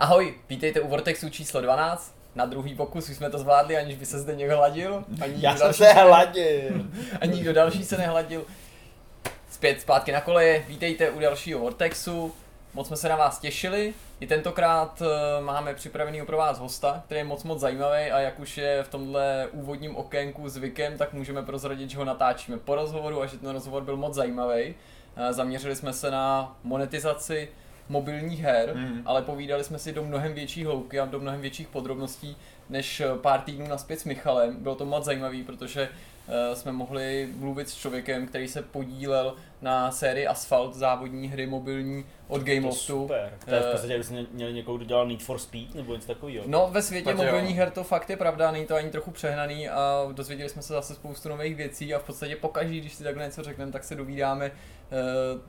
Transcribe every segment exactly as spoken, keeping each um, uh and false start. Ahoj, vítejte u Vortexu číslo dvanáct. Na druhý pokus už jsme to zvládli, aniž by se zde někdo hladil. Ani Já jsem se hladil. Ani nikdo další se nehladil. Zpět zpátky na koleje, vítejte u dalšího Vortexu. Moc jsme se na vás těšili. I tentokrát máme připravený pro vás hosta, který je moc moc zajímavý, a jak už je v tomhle úvodním okénku zvykem, tak můžeme prozradit, že ho natáčíme po rozhovoru a že ten rozhovor byl moc zajímavý. Zaměřili jsme se na monetizaci mobilních her, mm. ale povídali jsme si do mnohem větší hloubky a do mnohem větších podrobností než pár týdnů nazpět s Michalem. Bylo to moc zajímavý, protože uh, jsme mohli mluvit s člověkem, který se podílel na sérii Asphalt, závodní hry mobilní od Gameloftu. Super. To je v podstatě, kdyby jsme měli někoho, kdo dělal Need for Speed nebo něco takového. No, ve světě Protože mobilních jo. her to fakt je pravda, není to ani trochu přehnaný a dozvěděli jsme se zase spoustu nových věcí a v podstatě pokaždý, když si takhle něco řekneme, tak se dovídáme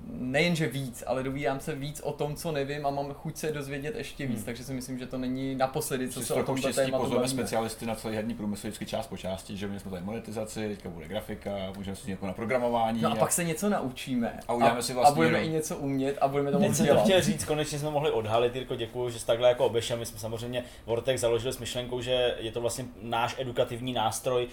nejenže víc, ale dovídám se víc o tom, co nevím, a mám chuť se dozvědět ještě víc, hmm. takže si myslím, že to není naposledy, co se o tomto tématu bavíme. Pozveme specialisty na celý herní průmysl vždycky část po části, že my jsme tady monetizaci, teďka bude grafika, můžeme si něco na programování. No a, a pak se něco naučíme. A, a, si vlastně a budeme i něco umět a budeme to moc dělat. To chtěl říct, konečně jsme mohli odhalit, Jirko, děkuju, že jsi takhle jako obešel. My jsme samozřejmě Vortex založili s myšlenkou, že je to vlastně náš edukativní nástroj.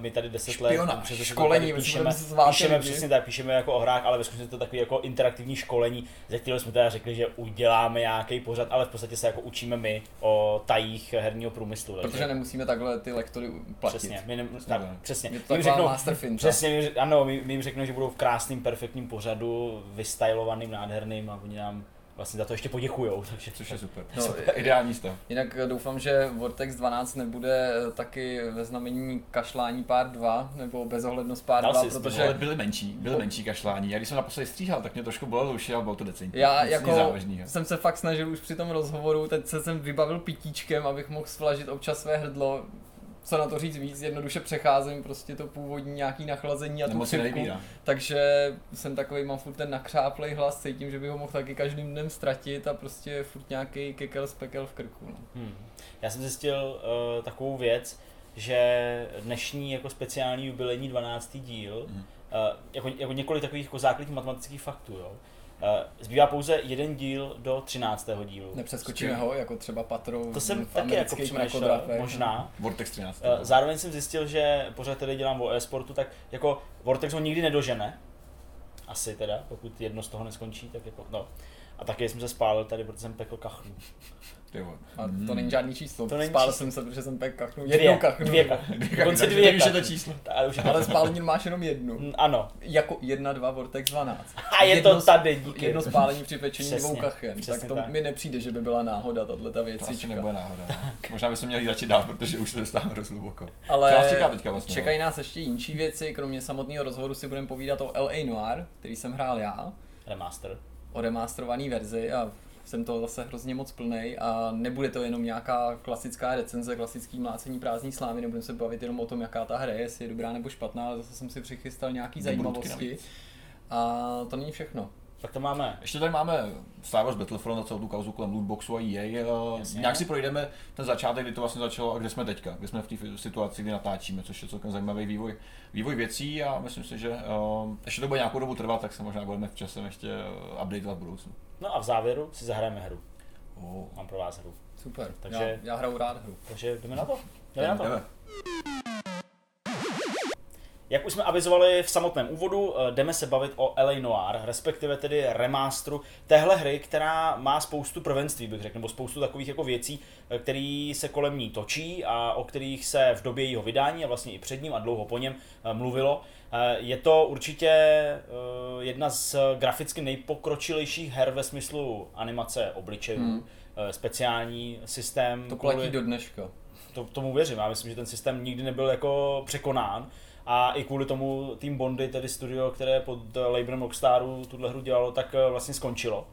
My tady deset let školení píšeme, píšeme přesně tak, píšeme jako o hrách, ale skutečně to takové jako interaktivní školení, ze kterého jsme teda řekli, že uděláme nějaký pořad, ale v podstatě se jako učíme my o tajích herního průmyslu. Takže. Protože nemusíme takhle ty lektory platit. Přesně, my ne, tak, přesně. My jim řeknou, masterfin, přesně, my, ano, my, my jim řeknou, že budou v krásným, perfektním pořadu, vystylovaným, nádherným, a oni nám vlastně za to ještě poděkujou, takže což je super. No, super. Ideální stav. Jinak doufám, že Vortex dvanáct nebude taky ve znamení kašlání pár dva, nebo bezohlednost pár dva, protože ale byly menší, byly menší kašlání. Já když jsem naposledy stříhal, tak mě trošku bolelo uši, ale bylo to decentní. Já nic jako jsem se fakt snažil už při tom rozhovoru, teď se jsem vybavil pitíčkem, abych mohl svlažit občas své hrdlo. Co na to říct víc, jednoduše přecházím prostě to původní nějaký nachlazení a tu chřipku, takže jsem takový, mám furt ten nakřáplej hlas, cítím, že bych ho mohl taky každým dnem ztratit a prostě furt nějaký kekel z pekel v krku. No. Hmm. Já jsem zjistil uh, takovou věc, že dnešní jako speciální jubilejní dvanáctý díl, hmm. uh, jako, jako několik takových jako základních matematických faktů, jo. Zbývá pouze jeden díl do třináctého dílu. Nepřeskočíme ho, jako třeba Patrou. To jsem taky jako přemýšlel, možná. Vortex třináct. Zároveň jsem zjistil, že pořád tady dělám o e-sportu, tak jako Vortex ho nikdy nedožene. Asi teda, pokud jedno z toho neskončí, tak jako no. A taky jsem se spálil tady, protože jsem pekl kachnu. A to není žádný číslo, to není spálil číslo. Jsem se, protože jsem pekl kachnu, jednou dvě, kachnu. Dvě kachnu, dokonce dvě kachnu. Už je to číslo. Ale, ale spálení máš jenom jednu. Ano. Jako jedna, dva, Vortex dvanáct. A je jedno, to tady, díky. Jedno spálení při pečení dvou kachen, tak to tak. Mi nepřijde, že by byla náhoda tato věc. To nebyla náhoda. Tak. Možná bychom měli začít dál, protože už se dostáváme dost hluboko. Ale čeká vlastně, čekají nás ještě jinčí věci, kromě samotného rozhovoru si budeme povídat o el ej Noire, který jsem hrál já. Remaster. O remasterovaný verzi a jsem toho zase hrozně moc plnej a nebude to jenom nějaká klasická recenze, klasický mlácení prázdní slámy, nebudeme se bavit jenom o tom, jaká ta hra je, jestli je dobrá nebo špatná, ale zase jsem si přichystal nějaký zajímavosti a to není všechno. Tak to máme. Ještě tady máme Star Wars Battlefront a celou tu kauzu kolem lootboxu a í ej. Jasně. Nějak si projdeme ten začátek, kdy to vlastně začalo a kde jsme teďka, kde jsme v té situaci, kdy natáčíme, což je celkem zajímavý vývoj, vývoj věcí a myslím si, že um, ještě to bude nějakou dobu trvat, tak se možná budeme v časem ještě updateovat v budoucnu. No a v závěru si zahrajeme hru. Oh. Mám pro vás hru. Super, takže já, já hraju rád hru. Takže jdeme na to. Jdeme na to. Jdeme. Jak už jsme avizovali v samotném úvodu, jdeme se bavit o el ej Noire, respektive tedy remasteru téhle hry, která má spoustu prvenství, bych řekl, nebo spoustu takových jako věcí, které se kolem ní točí a o kterých se v době jeho vydání a vlastně i před ním a dlouho po něm mluvilo. Je to určitě jedna z graficky nejpokročilejších her ve smyslu animace obličejů, hmm. speciální systém. To platí kvůli do dneška. To, tomu věřím, já myslím, že ten systém nikdy nebyl jako překonán. A i kvůli tomu Team Bondi, tedy studio, které pod labelem Rockstaru tuhle hru dělalo, tak vlastně skončilo.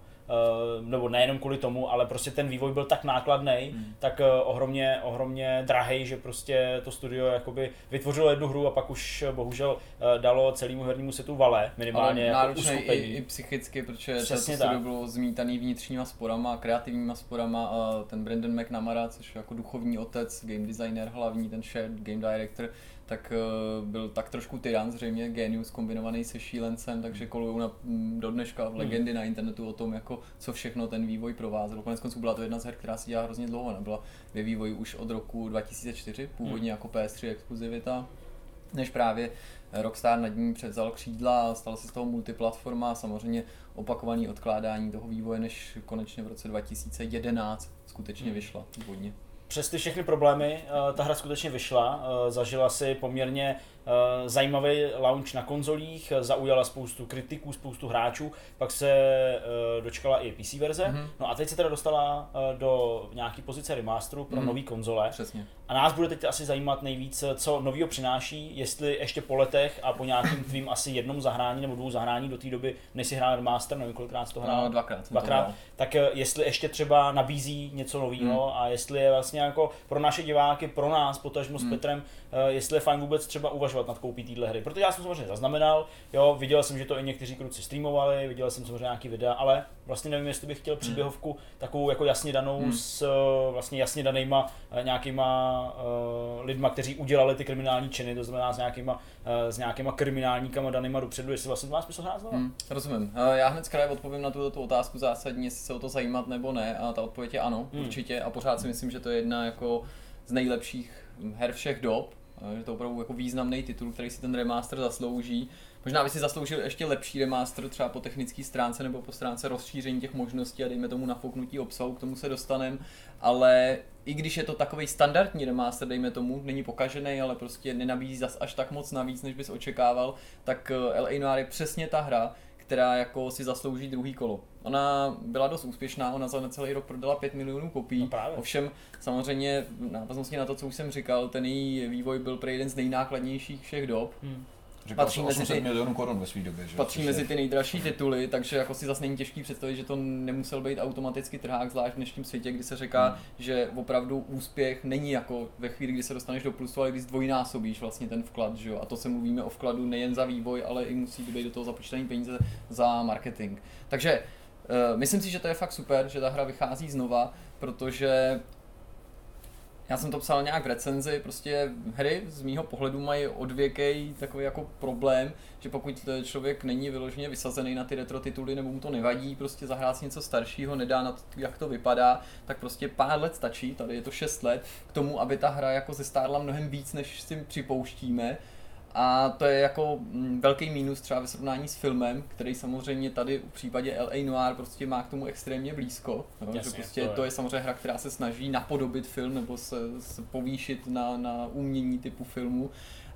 Nebo nejenom kvůli tomu, ale prostě ten vývoj byl tak nákladný, mm. tak ohromně, ohromně drahej, že prostě to studio jakoby vytvořilo jednu hru a pak už bohužel dalo celému hernímu světu vale, minimálně ale jako uskupení. Ale náročné i psychicky, protože to studio bylo zmítaný vnitřníma sporama, kreativníma sporama a ten Brendan McNamara, což je jako duchovní otec, game designer hlavní, ten shared game director, tak uh, byl tak trošku tyran, zřejmě génius kombinovaný se šílencem, takže kolujou do dneška v legendy hmm. na internetu o tom, jako co všechno ten vývoj provázel. Koneckonců byla to jedna z her, která se dělá hrozně dlouho, ona byla ve vývoji už od roku dva tisíce čtyři, původně hmm. jako P S tři exkluzivita, než právě Rockstar nad ním převzal křídla a stala se z toho multiplatforma a samozřejmě opakovaný odkládání toho vývoje, než konečně v roce dva tisíce jedenáct skutečně hmm. vyšla původně. Přes ty všechny problémy ta hra skutečně vyšla, zažila si poměrně zajímavý launch na konzolích, zaujala spoustu kritiků, spoustu hráčů, pak se dočkala i P C verze, mm-hmm. no a teď se teda dostala do nějaký pozice remasteru pro mm-hmm. nový konzole. Přesně. A nás bude teď asi zajímat nejvíc, co novýho přináší, jestli ještě po letech a po nějakým tvým asi jednom zahrání nebo dvou zahrání do té doby, než si hrál remaster, nevím kolikrát to hrál, no, dvakrát, dvakrát to tak jestli ještě třeba nabízí něco nového mm. a jestli je vlastně jako pro naše diváky, pro nás, potažmo s mm. Petrem, jestli je fajn vůbec třeba uvažovat nad koupí téhle hry. Protože já jsem samozřejmě zaznamenal, jo, viděl jsem, že to i někteří kluci streamovali, viděl jsem samozřejmě nějaký videa, ale vlastně nevím, jestli bych chtěl příběhovku takovou jako jasně danou mm. s vlastně jasně danýma nějakýma lidma, kteří udělali ty kriminální činy, to znamená s nějakýma, s nějakýma kriminálníkama danýma dopředu, jestli vlastně to má smysl hrát znovu. Mm, rozumím. Já hned z kraje odpovím na tuto tu otázku zásadně, jestli se o to zajímat nebo ne, a ta odpověď je ano, mm. určitě, a pořád si myslím, že to je jedna jako z nejlepších her všech dob, že to opravdu jako významný titul, který si ten remaster zaslouží. Možná by si zasloužil ještě lepší remaster třeba po technické stránce nebo po stránce rozšíření těch možností a dejme tomu nafouknutí obsahu, k tomu se dostaneme, ale i když je to takovej standardní remaster, dejme tomu, není pokažený, ale prostě nenabízí zas až tak moc navíc, než bys očekával, tak L A. Noire je přesně ta hra, která jako si zaslouží druhý kolo. Ona byla dost úspěšná, ona za necelý rok prodala pět milionů kopií, no ovšem samozřejmě návaznosti na to, co už jsem říkal, ten její vývoj byl pro jeden z nejnákladnějších všech dob. Hmm. Říkal patří mezi ty milionů korun ve své době, že? Patří mezi ty nejdražší tituly, takže jako si zase není těžký představit, že to nemusel být automaticky trhák, zvlášť v dnešním světě, kdy se říká, hmm. že opravdu úspěch není jako ve chvíli, kdy se dostaneš do plusu, ale když zdvojnásobíš vlastně ten vklad, že jo? A to se mluvíme o vkladu nejen za vývoj, ale i musí být do toho započítaný peníze za marketing. Takže uh, myslím si, že to je fakt super, že ta hra vychází znova, protože já jsem to psal nějak v recenzi, prostě hry z mýho pohledu mají odvěkej takový jako problém, že pokud člověk není vyloženě vysazený na ty retro tituly nebo mu to nevadí, prostě zahrát si něco staršího, nedá na to, jak to vypadá, tak prostě pár let stačí, tady je to šest let, k tomu, aby ta hra jako zestárla mnohem víc, než si připouštíme. A to je jako velký mínus třeba ve srovnání s filmem, který samozřejmě tady v případě L A. Noire prostě má k tomu extrémně blízko. Jasně, že prostě to je. to je samozřejmě hra, která se snaží napodobit film nebo se, se povýšit na, na umění typu filmu.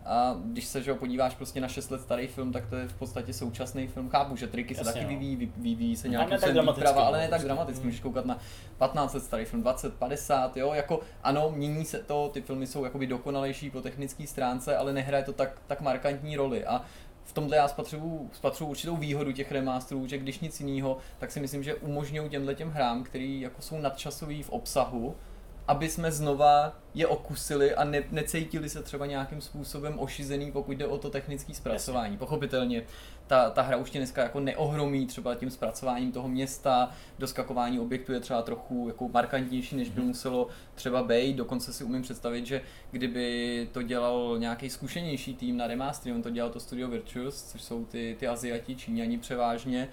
A když se že podíváš prostě na šest let starý film, tak to je v podstatě současný film. Chápu, že triky se jasně, taky vyvíjí, no. vyvíjí se nějakým způsobem výprava, ale ne tak dramaticky. Můžeš koukat na patnáct let starý film, dvacet, padesát, jo, jako ano, mění se to, ty filmy jsou jakoby dokonalejší po technické stránce, ale nehraje to tak, tak markantní roli. A v tomhle já spatřuju, spatřuju určitou výhodu těch remasterů, že když nic jiného, tak si myslím, že umožňují těmhle těm hrám, který jako jsou nadčasový v obsahu, aby jsme znova je okusili a ne, necítili se třeba nějakým způsobem ošizený, pokud jde o to technické zpracování. Pochopitelně ta, ta hra už tě dneska jako neohromí třeba tím zpracováním toho města, doskakování objektu je třeba trochu jako markantnější, než by muselo třeba být. Dokonce si umím představit, že kdyby to dělal nějaký zkušenější tým na remastry, on to dělal to Studio Virtuos, což jsou ty, ty Aziati, Číňani převážně,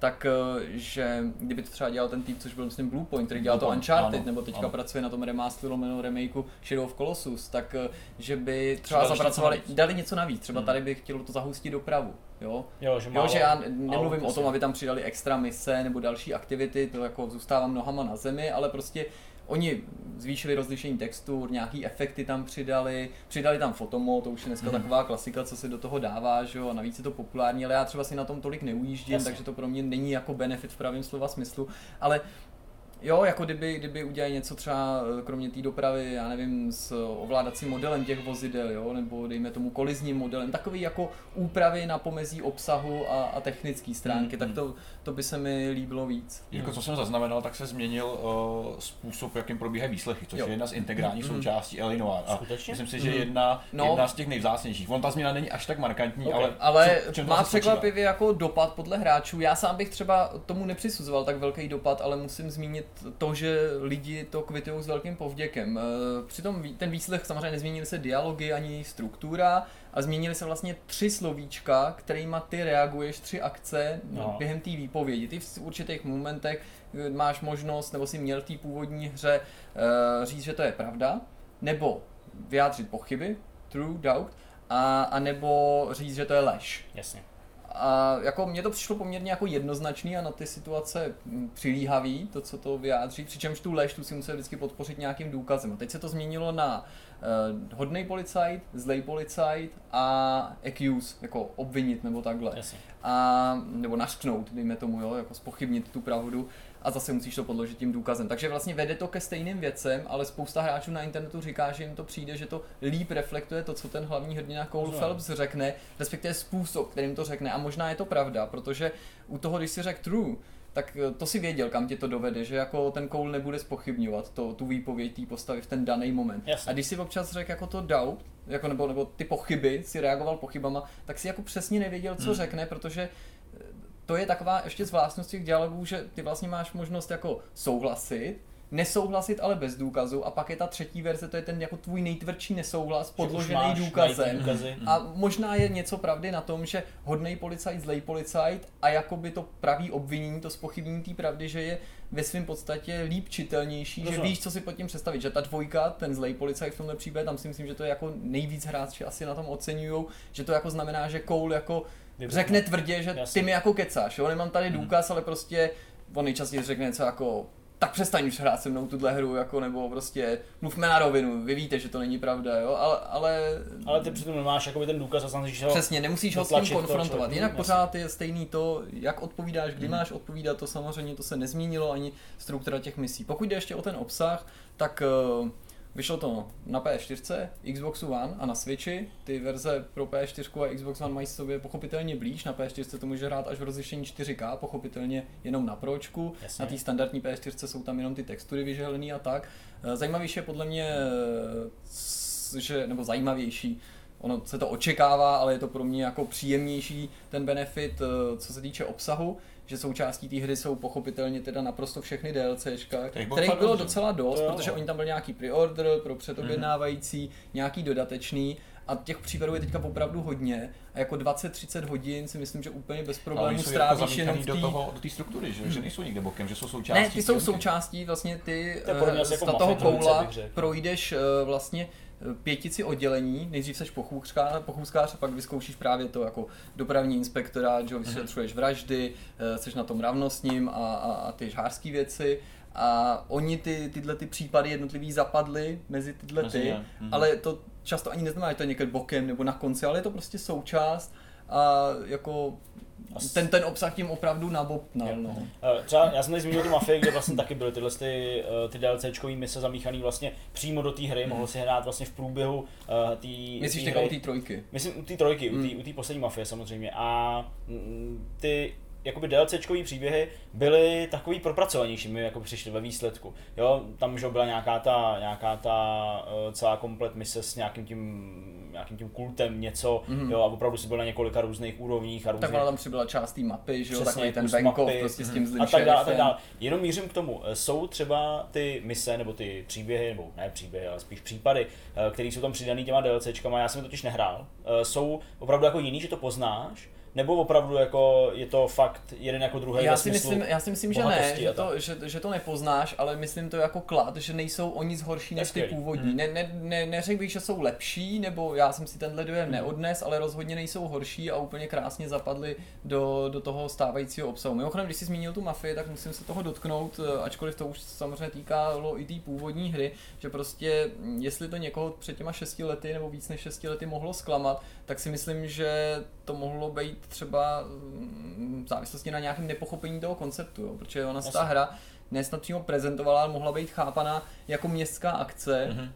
tak že kdyby to třeba dělal ten typ, což byl myslím Bluepoint, který dělal Bluepoint, to Uncharted, ano, nebo teďka ano. pracuje na tom remasteru lomeno remakeu Shadow of Colossus, tak že by třeba, třeba zapracovali, dali něco navíc, třeba hmm. tady by chtělo to zahustit dopravu, jo? Jo, že, málo, jo, že já nemluvím o tom, aby tam přidali extra mise nebo další aktivity, to jako zůstávám nohama na zemi, ale prostě oni zvýšili rozlišení textur, nějaký efekty tam přidali, přidali tam fotomo, to už je dneska taková klasika, co se do toho dává, že jo, a navíc je to populární, ale já třeba si na tom tolik neujíždím, jasně. takže to pro mě není jako benefit v pravém slova smyslu, ale jo, jako kdyby, kdyby udělali něco třeba, kromě té dopravy, já nevím, s ovládacím modelem těch vozidel, jo, nebo dejme tomu kolizním modelem, takový jako úpravy na pomezí obsahu a, a technické stránky, mm, tak to, to by se mi líbilo víc. Jako co jsem zaznamenal, tak se změnil uh, způsob, jakým probíhají výslechy, což jo. je jedna z integrálních mm. součástí L A. Noire. A skutečně? Myslím si, že jedna, no. jedna z těch nejvzácnějších. On ta změna není až tak markantní, okay. ale, ale co, má překvapivě jako dopad podle hráčů. Já sám bych třeba tomu nepřisuzoval tak velký dopad, ale musím zmínit to, že lidi to kvitují s velkým povděkem. Přitom ten výsledek samozřejmě nezměnily se dialogy ani struktura a změnily se vlastně tři slovíčka, kterými ty reaguješ, tři akce no. během té výpovědi. Ty v určitých momentech máš možnost, nebo si měl v té původní hře říct, že to je pravda, nebo vyjádřit pochyby, true, doubt, a, a nebo říct, že to je lež. Jasně. A jako mně to přišlo poměrně jako jednoznačný a na ty situace přilíhavý, to, co to vyjádří, přičemž tu lež tu si musel vždycky podpořit nějakým důkazem. A teď se to změnilo na uh, hodnej policajt, zlej policajt a accuse, jako obvinit nebo takhle. Jasně. A, nebo nařknout, dejme tomu, jo, jako zpochybnit tu pravdu a zase musíš to podložit tím důkazem. Takže vlastně vede to ke stejným věcem, ale spousta hráčů na internetu říká, že jim to přijde, že to líp reflektuje to, co ten hlavní hrdina Cole Phelps řekne, respektive způsob, kterým to řekne. A možná je to pravda, protože u toho, když si řekl true, tak to si věděl, kam tě to dovede, že jako ten Cole nebude zpochybňovat to, tu výpověď té postavy v ten daný moment. Jasně. A když si občas řekl jako to doubt, jako nebo, nebo ty pochyby, si reagoval pochybama, tak si jako přesně nevěděl, co hmm. řekne, protože to je taková ještě z vlastností těch dialogů, že ty vlastně máš možnost jako souhlasit, nesouhlasit, ale bez důkazu, a pak je ta třetí verze, to je ten jako tvůj nejtvrdší nesouhlas podložený důkazem. A možná je něco pravdy na tom, že hodnej policajt, zlej policajt a jakoby to pravý obvinění, to zpochybnění té pravdy, že je ve svým podstatě líp čitelnější, Rozum. Že víš, co si pod tím představit, že ta dvojka, ten zlej policajt v tomhle případě, tam si myslím, že to je jako nejvíc hráči asi na tom oceňujou, že to jako znamená, že Cole jako řekne tvrdě, že Jasný. Ty mi jako kecáš, jo, nemám tady důkaz, ale prostě on nejčastěji řekne něco jako tak přestaň už hrát se mnou tuhle hru, jako, nebo prostě mluvme na rovinu, vy víte, že to není pravda, jo, ale... Ale, ale ty přitom nemáš jakoby ten důkaz a samozřejmě ho... Přesně, nemusíš ho s tím konfrontovat, jinak pořád je stejný to, jak odpovídáš, kdy mm. máš odpovídat, to samozřejmě to se nezměnilo, ani struktura těch misí. Pokud jde ještě o ten obsah, tak uh, vyšlo to na P S čtyři, Xboxu One a na Switchi, ty verze pro P S čtyři a Xbox One mají sobě pochopitelně blíž, na P S čtyři to může hrát až v rozlišení čtyři K, pochopitelně jenom na pročku, Jasně. na té standardní P S čtyři jsou tam jenom ty textury vyžehlený a tak. Zajímavější je podle mě, že, nebo zajímavější, ono se to očekává, ale je to pro mě jako příjemnější ten benefit, co se týče obsahu, že součástí té hry jsou pochopitelně teda naprosto všechny DLCčka, kterých bylo docela dost, protože oni tam byl nějaký pre-order pro předobjednávající, mm-hmm. nějaký dodatečný a těch případů je teďka opravdu hodně a jako dvacet třicet hodin si myslím, že úplně bez problémů strávíš jako jenom tý... do té struktury, že? Hmm. Že nejsou nikde bokem, že jsou součástí. Ne, ty jsou součástí, vlastně ty z jako toho koula projdeš vlastně pětici oddělení, nejdřív seš pochůzkář a pak vyzkoušíš právě to jako dopravní inspektora, že vyšetřuješ vraždy, seš na tom ravnostním a, a, a ty žhářský věci a oni ty, tyhle ty případy jednotlivý zapadly mezi tyhle Asi, ty, mhm. ale to často ani neznamená, že to je někde bokem nebo na konci, ale je to prostě součást a jako ten, ten obsah tím opravdu nabobtnal. No. Třeba já jsem tady zmínil tu Mafii, kde vlastně taky byly tyhle ty, ty DLCčkový mise zamíchaný vlastně přímo do té hry, mm. mohl si hrát vlastně v průběhu uh, té hry. Myslíš teď u té trojky? Myslím u té trojky, mm. u té poslední Mafie samozřejmě a ty jakoby DLCčkový příběhy byly takový propracovanější, my jako přišli ve výsledku. Jo, tam už byla nějaká ta, nějaká ta celá komplet mise s nějakým tím, nějakým tím kultem něco, mm-hmm. jo, a opravdu si byl na několika různých úrovních a různých... Tak ale tam přibyla část té mapy, že jo, takový ten venkov prostě s tím zlým šerifem. A tak dále, jenom mířím k tomu, jsou třeba ty mise, nebo ty příběhy, nebo ne příběhy, ale spíš případy, které jsou tam přidaný těma DLCčkama, já jsem totiž nehrál, jsou opravdu jako jiný, že to poznáš, nebo opravdu jako je to fakt jeden jako druhý já ve si myslím, Já si myslím, že ne, že to, že, že to nepoznáš, ale myslím to jako klad, že nejsou o nic horší než ty původní. Hmm. Ne, ne, ne, neřekl bych, že jsou lepší, nebo já jsem si tenhle dojem hmm. neodnes, ale rozhodně nejsou horší a úplně krásně zapadly do, do toho stávajícího obsahu. Mimochodem, když jsi zmínil tu Mafii, tak musím se toho dotknout, ačkoliv to už samozřejmě týkalo i té původní hry, že prostě jestli to někoho před těma šesti lety nebo víc než šesti lety mohlo zklamat, tak si myslím, že to mohlo být třeba v závislosti na nějakém nepochopení toho konceptu, jo? Protože ona se ta hra nesnad přímo prezentovala, ale mohla být chápaná jako městská akce. Mm-hmm.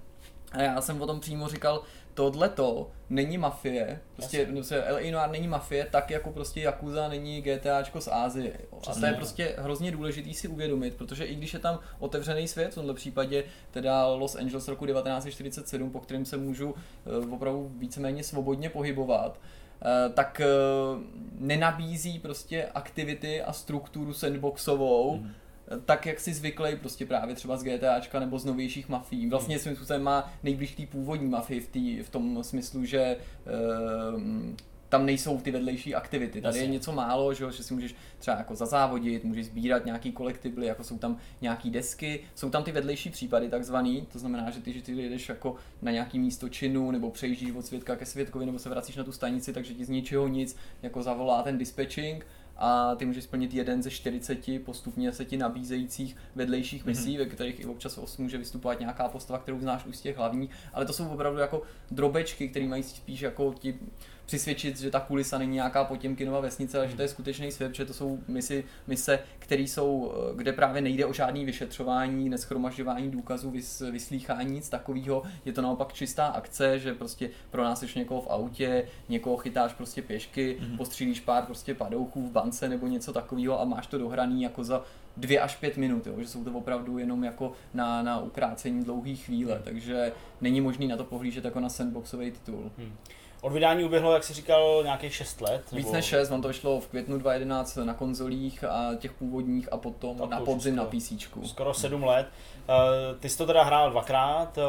A já jsem o tom přímo říkal, tohleto není Mafie, prostě L A. Noire není Mafie, tak jako prostě Yakuza není GTAčko z Ázie. A to je prostě hrozně důležitý si uvědomit, protože i když je tam otevřený svět, v tomhle případě teda Los Angeles roku devatenáct set čtyřicet sedm, po kterém se můžu opravdu víceméně svobodně pohybovat, tak nenabízí prostě aktivity a strukturu sandboxovou, mm. tak, jak si zvyklej prostě právě třeba z GTAčka nebo z novějších mafií. Vlastně svým způsobem má nejblíž té původní mafii v, tý, v tom smyslu, že um, tam nejsou ty vedlejší aktivity. Tady je něco málo, že, že si můžeš třeba jako zazávodit, můžeš sbírat nějaký kolektibly, jako jsou tam nějaký desky, jsou tam ty vedlejší případy takzvaný, to znamená, že ty, že ty jedeš jako na nějaký místo činu, nebo přejíždíš od svědka ke svědkovi, nebo se vracíš na tu stanici, takže ti z ničeho nic jako zavolá ten dispatching a ty můžeš splnit jeden ze čtyřiceti postupně se ti nabízejících vedlejších misí, mm-hmm. ve kterých i občas může vystupovat nějaká postava, kterou znáš už z těch hlavních, ale to jsou opravdu jako drobečky, které mají spíš jako ti přisvědčit, že ta kulisa není nějaká Potěmkinova vesnice, ale že to je skutečný svět, že to jsou misi, mise, které jsou, kde právě nejde o žádný vyšetřování, neshromažďování důkazů, vys, vyslýchání, nic takového. Je to naopak čistá akce, že prostě pro nás ješ někoho v autě, někoho chytáš prostě pěšky, mm-hmm. postřílíš pár prostě padouchů v bance nebo něco takového a máš to dohraný jako za dvě až pět minut, jo, že jsou to opravdu jenom jako na, na ukrácení dlouhý chvíle, mm. takže není možný na to pohlížet jako na sandboxový titul. Mm. Od vydání uběhlo, jak jsi říkal, nějakých šest let? Nebo... Víc než šest, on to vyšlo v květnu dva tisíce jedenáct na konzolích a těch původních a potom tak na podzim skoro, na PCčku. Skoro sedm let. Uh, ty jsi to teda hrál dvakrát, uh,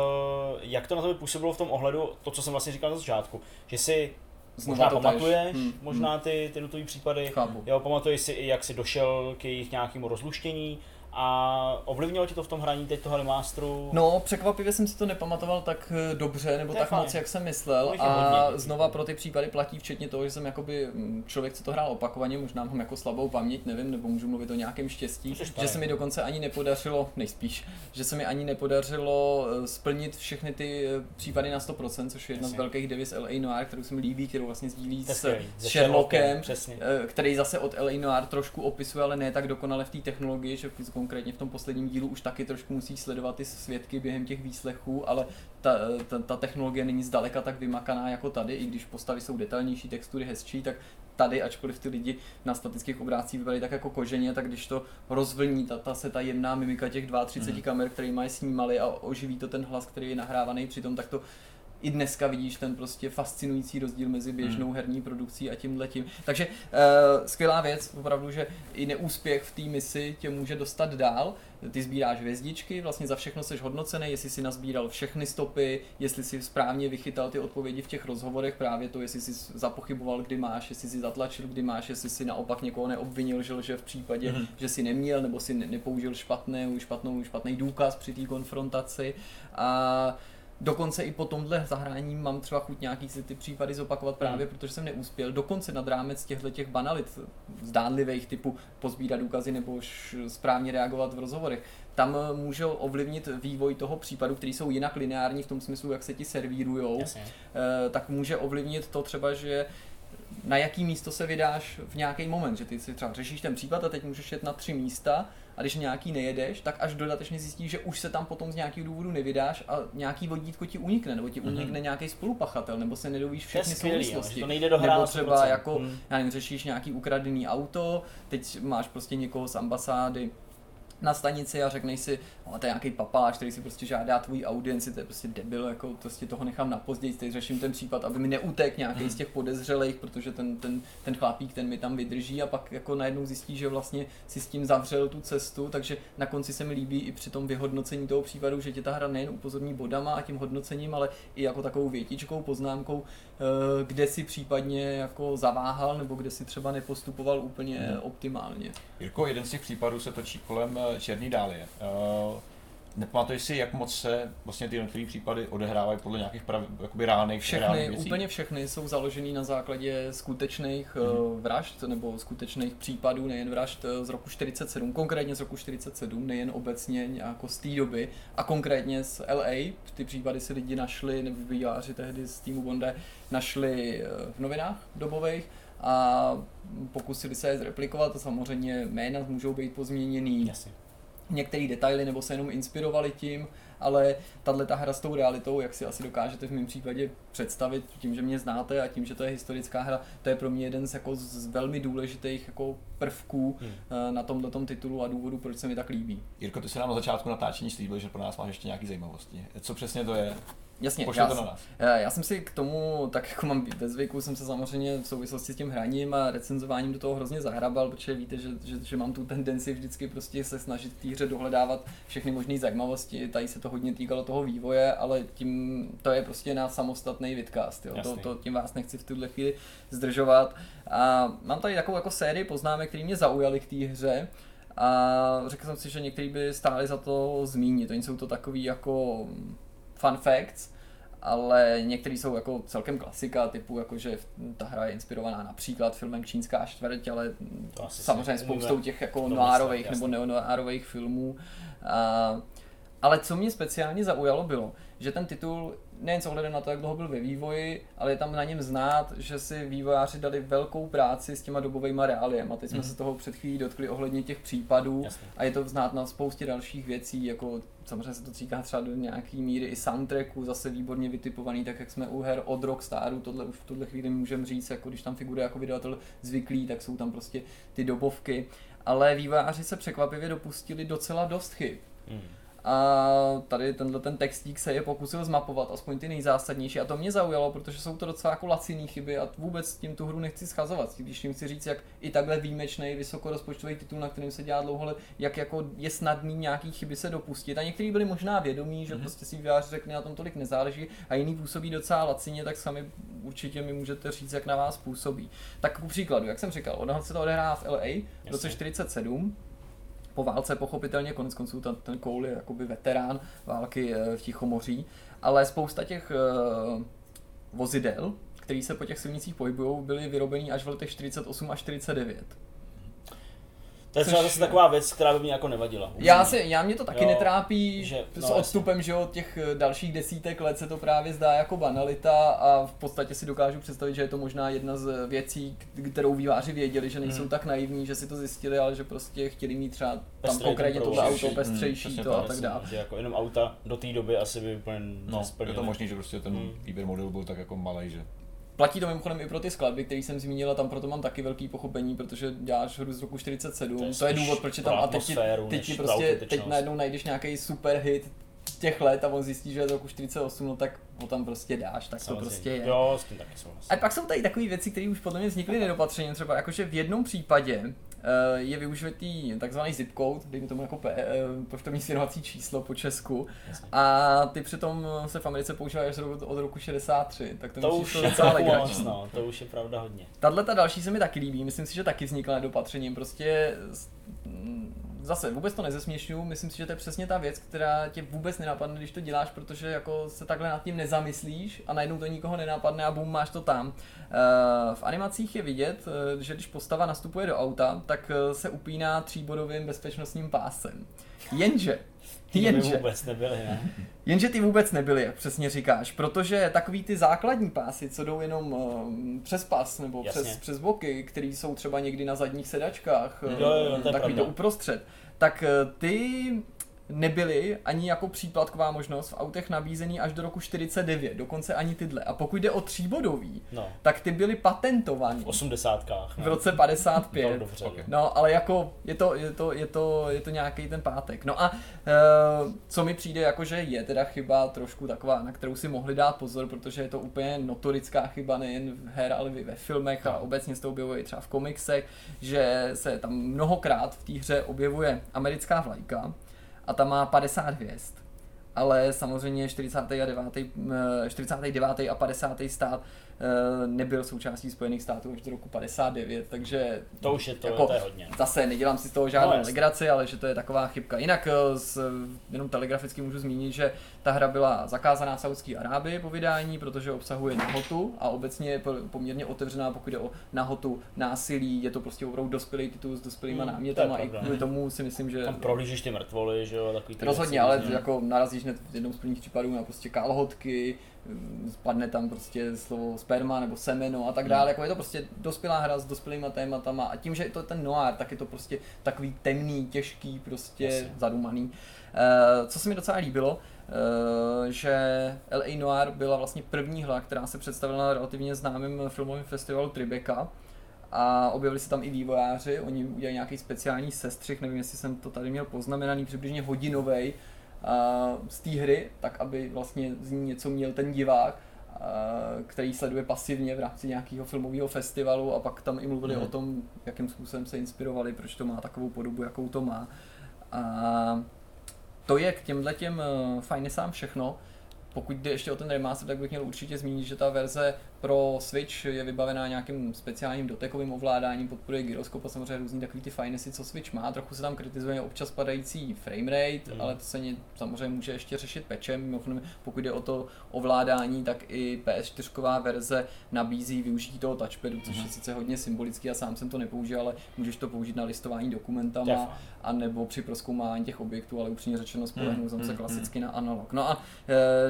jak to na tebe působilo v tom ohledu, to co jsem vlastně říkal na začátku, že si Znovu možná pamatuješ, hmm. možná ty, ty nutový případy, Chápu. Jo, pamatuješ si i jak jsi došel k jejich nějakému rozluštění, a ovlivnilo tě to v tom hraní teď toho remasteru? No, překvapivě jsem si to nepamatoval tak dobře, nebo tak fajn. moc, jak jsem myslel. A znova pro ty případy platí, včetně toho, že jsem jakoby člověk, co to hrál opakovaně, možná mám jako slabou paměť, nevím, nebo můžu mluvit o nějakém štěstí, že se mi dokonce ani nepodařilo, nejspíš, že se mi ani nepodařilo splnit všechny ty případy na sto procent, což je jedna Jasně. z velkých deviz L A. Noire, kterou se mi líbí, kterou vlastně sdílí s, s Sherlockem, Přesně. který zase od L A. Noire trošku opisuje, ale ne tak dokonale v té technologii, že v konkrétně v tom posledním dílu už taky trošku musíš sledovat ty svědky během těch výslechů, ale ta, ta, ta technologie není zdaleka tak vymakaná jako tady, i když postavy jsou detailnější, textury hezčí, tak tady, ačkoliv ty lidi na statických obrázcích vypadají tak jako koženě, tak když to rozvlní ta, ta se ta jemná mimika těch třicet dva mm. kamer, které mají snímali a oživí to ten hlas, který je nahrávaný přitom, tak to i dneska vidíš ten prostě fascinující rozdíl mezi běžnou herní produkcí a tímhletím. Takže uh, skvělá věc, opravdu, že i neúspěch v té misi tě může dostat dál. Ty sbíráš hvězdičky, vlastně za všechno jsi hodnocený, jestli si nazbíral všechny stopy, jestli si správně vychytal ty odpovědi v těch rozhovorech, právě to, jestli si zapochyboval, kdy máš, jestli si zatlačil, kdy máš, jestli si naopak někoho neobvinil, že lže v případě, mm. že si neměl, nebo si nepoužil špatné, špatnou, špatný důkaz při té konfrontaci. A dokonce i po tomhle zahrání mám třeba chuť nějaký si ty případy zopakovat právě, protože jsem neuspěl. Dokonce nad rámec těchto banalit, zdánlivých typu pozbírat důkazy nebo správně reagovat v rozhovorech. Tam může ovlivnit vývoj toho případu, který jsou jinak lineární v tom smyslu, jak se ti servírujou, Jasně. tak může ovlivnit to třeba, že na jaký místo se vydáš v nějaký moment, že ty si třeba řešíš ten případ a teď můžeš jet na tři místa a když nějaký nejedeš, tak až dodatečně zjistíš, že už se tam potom z nějakého důvodu nevydáš a nějaký vodítko ti unikne, nebo ti unikne mm-hmm. nějaký spolupachatel, nebo se nedovíš všechny souvislosti, to nejde dohrát, nebo třeba jako, mm. já nevím, řešíš nějaký ukradený auto, teď máš prostě někoho z ambasády na stanici a řekneš si, no, to je nějaký papaláš, který si prostě žádá tvoji audienci, to je prostě debil, jako prostě toho nechám na později, teď řeším ten případ, aby mi neutek nějaký z těch podezřelých, protože ten, ten, ten chlapík, ten mi tam vydrží a pak jako najednou zjistí, že vlastně si s tím zavřel tu cestu, takže na konci se mi líbí i při tom vyhodnocení toho případu, že tě ta hra nejen upozorní bodama a tím hodnocením, ale i jako takovou větičkou, poznámkou, kde si případně jako zaváhal nebo kde si třeba nepostupoval úplně hmm. optimálně. Jirko, jeden z těch případů se točí kolem Černý Dálie. Uh, Nepamatuješ si, jak moc se vlastně ty jednotlivé případy odehrávají podle nějakých prav, jakoby reálných věcí? Všechny, úplně všechny jsou založený na základě skutečných mm-hmm. vražd nebo skutečných případů, nejen vražd z roku čtyřicet sedm, konkrétně z roku čtyřicet sedm, nejen obecně jako z té doby a konkrétně z L A. Ty případy si lidi našli, nebo vývojáři tehdy z týmu Bondi našli v novinách dobových a pokusili se je zreplikovat a samozřejmě jména můžou být pozměněný. Jasně. Některé detaily nebo se jenom inspirovali tím, ale tato hra s tou realitou, jak si asi dokážete v mém případě představit, tím, že mě znáte a tím, že to je historická hra, to je pro mě jeden z, jako, z velmi důležitých jako, prvků hmm. na tomto titulu a důvodu, proč se mi tak líbí. Jirko, ty jsi nám na začátku natáčení slíbil, že pro nás máš ještě nějaké zajímavosti. Co přesně to je? Jasně, já, to na nás. Já jsem si k tomu, tak jako mám ve zvyku, jsem se samozřejmě v souvislosti s tím hraním a recenzováním do toho hrozně zahrabal, protože víte, že, že, že mám tu tendenci vždycky prostě se snažit v té hře dohledávat všechny možné zajímavosti, tady se to hodně týkalo toho vývoje, ale tím to je prostě na samostatný vidcast, jo? To, to tím vás nechci v tuhle chvíli zdržovat. A mám tady takovou jako sérii poznámek, které mě zaujaly k té hře. A řekl jsem si, že některý by stáli za to zmínit. Oni jsou to takový jako fun facts, ale některý jsou jako celkem klasika, typu jako, že ta hra je inspirovaná například filmem Čínská čtvrť, ale samozřejmě spoustou těch jako noárových nebo neonoárových filmů. A, ale co mě speciálně zaujalo bylo, že ten titul nejen s ohledem na to, jak dlouho byl ve vývoji, ale je tam na něm znát, že si vývojáři dali velkou práci s těma dobovejma reáliemi. A teď jsme mm. se toho před chvílí dotkli ohledně těch případů. Jasně. A je to znát na spoustě dalších věcí, jako samozřejmě se to týká třeba do nějaký míry i soundtracku, zase výborně vytipovaný, tak jak jsme u her od Rockstaru, tohle už v tuhle chvíli můžeme říct, jako když tam figuruje jako vydavatel zvyklý, tak jsou tam prostě ty dobovky. Ale vývojáři se překvapivě dopustili docela dost chyb. Mm. A tady tenhle ten textík se je pokusil zmapovat, aspoň ty nejzásadnější, a to mě zaujalo, protože jsou to docela jako laciný chyby a vůbec s tím tu hru nechci schazovat, když tím chci říct, jak i takhle výjimečný, vysokorozpočtový titul, na kterém se dělá dlouho let, jak jako je snadný nějaký chyby se dopustit, a někteří byli možná vědomí, že mm-hmm. prostě si vývojář řekne, na tom tolik nezáleží, a jiný působí docela lacině, tak sami určitě mi můžete říct, jak na vás působí. Tak ku příkladu, jak jsem říkal, ona se to odehrává v el ej v roce čtyřicet sedm. Po válce pochopitelně, konec konců ten, ten Cole je jakoby veterán války v Tichomoří, ale spousta těch uh, vozidel, které se po těch silnicích pohybují, byly vyrobeny až v letech čtyřicet osm až čtyřicet devět. To je třeba což... zase taková věc, která by mě jako nevadila. Umění. Já se, já mě to taky jo, netrápí, že, no, s odstupem, že od těch dalších desítek let se to právě zdá jako banalita a v podstatě si dokážu představit, že je to možná jedna z věcí, kterou výváři věděli, že nejsou hmm. tak naivní, že si to zjistili, ale že prostě chtěli mít třeba tam konkrétně to auto pestřejší hmm, to, to a tak dále. Jako jenom auta do té doby asi by úplně no, nesplnili. Je to možný, že prostě ten hmm. výběr modelu byl tak jako malej, že... Platí to mimochodem i pro ty skladby, který jsem zmínil, a tam proto mám taky velký pochopení, protože děláš hru z roku čtyřicet sedm, to je, to je důvod, proč je tam a teď, teď ti prostě, teď najednou najdeš nějaký super hit těch let a on zjistí, že je z roku čtyřicet osm, no tak ho tam prostě dáš, tak samozřejmě. To prostě je. Jo, s tím taky souhlasím. A pak jsou tady takové věci, které už podle mě vznikly nedopatřením, třeba jakože v jednom případě je využitý takzvaný zip code, dejme tomu jako P, poštovní svěnovací číslo po Česku. Jasně. A ty přitom se v Americe používají až od roku šedesát tři, tak to, to už je docela legrační. No, to už je pravda hodně. Tahle ta další se mi taky líbí, myslím si, že taky vznikla nedopatřením, prostě zase vůbec to nezesměšňuju, myslím si, že to je přesně ta věc, která tě vůbec nenapadne, když to děláš, protože jako se takhle nad tím nezamyslíš a najednou to nikoho nenapadne a bum, máš to tam. V animacích je vidět, že když postava nastupuje do auta, tak se upíná tříbodovým bezpečnostním pásem. Jenže, jenže, vůbec nebyly, ne? jenže ty vůbec nebyly, jak přesně říkáš, protože takový ty základní pásy, co jdou jenom přes pas nebo přes, přes boky, které jsou třeba někdy na zadních sedačkách, jo, jo, to takový to uprostřed, tak ty nebyly ani jako příplatková možnost v autech nabízený až do roku čtyřicet devět, dokonce ani tyhle. A pokud jde o tříbodový, no. tak ty byly patentovaný v osmdesátkách. V roce padesát pět. No, dobře, no ale jako je to, je to, je to, je to nějaký ten pátek. No a uh, co mi přijde, jakože je teda chyba trošku taková, na kterou si mohli dát pozor, protože je to úplně notorická chyba nejen v her, ale i ve filmech no. a obecně se to objevuje třeba v komiksech, že se tam mnohokrát v té hře objevuje americká vlajka. A ta má padesát hvězd, ale samozřejmě čtyřicátý a devátý, čtyřicátý devátý a padesátý stát nebyl součástí Spojených států až do roku padesát devět, takže to už je to, jako, to je hodně. Zase nedělám si z toho žádnou no, legraci, ale že to je taková chybka. Jinak s, jenom telegraficky můžu zmínit, že ta hra byla zakázaná v Saudské Arábii po vydání, protože obsahuje nahotu a obecně je poměrně otevřená, pokud jde o nahotu, násilí, je to prostě opravdu dospělý titul s dospělýma hmm, námětama a i kvůli tomu si myslím, že... Tam prohlížíš ty mrtvoly, že jo, takový ty rozhodně, věcí, ale ne? Jako narazíš hned v jednom z prvních případů na prostě kalhotky, spadne tam prostě slovo sperma nebo semeno a tak dále, jako je to prostě dospělá hra s dospělýma tématama a tím, že je to ten noir, tak je to prostě takový temný, těžký, prostě Asi. zadumaný. Uh, co se mi docela líbilo, uh, že el ej Noire byla vlastně první hra, která se představila na relativně známém filmovém festivalu Tribeca. A objevili se tam i vývojáři, oni udělali nějaký speciální sestřih, nevím, jestli jsem to tady měl poznamenaný, přibližně hodinovej. uh, z té hry, tak aby vlastně z ní něco měl ten divák, uh, který sleduje pasivně v rámci nějakého filmového festivalu, a pak tam i mluvili hmm. o tom, jakým způsobem se inspirovali, proč to má takovou podobu, jakou to má. A to je k těmhle těm uh, fajnesám všechno. Pokud jde ještě o ten remaster, tak bych měl určitě zmínit, že ta verze pro Switch je vybavená nějakým speciálním dotekovým ovládáním, podporuje gyroskop a samozřejmě různý takový ty finesy, co Switch má. Trochu se tam kritizuje občas padající framerate, mm. ale to se ně, samozřejmě může ještě řešit patchem. Pokud jde o to ovládání, tak i P S čtyřková verze nabízí využití toho touchpadu, což mm. je sice hodně symbolický, já sám jsem to nepoužil, ale můžeš to použít na listování dokumentama, a nebo při prozkoumání těch objektů, ale upřímně řečeno spolehnu jsem mm. se klasicky mm. na analog. No a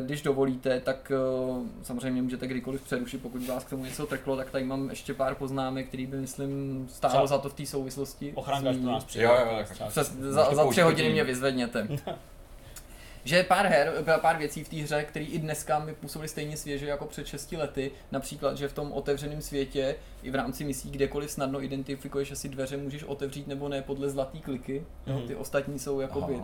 e, když dovolíte, tak uh, samozřejmě můžete kdykoliv přerušit, pokud vás k tomu něco trklo, tak tady mám ještě pár poznámek, který by, myslím, stálo za to v té souvislosti. Ochrankář pro nás přijde. Jo, jo, jo. Přes, za, za tři hodiny mě vyzvedněte. Že je pár her, pár věcí v té hře, které i dneska mi působily stejně svěže jako před šesti lety. Například, že v tom otevřeném světě i v rámci misí kdekoliv snadno identifikuješ, jestli dveře můžeš otevřít nebo ne podle zlatý kliky. Mm. No, ty ostatní jsou jakoby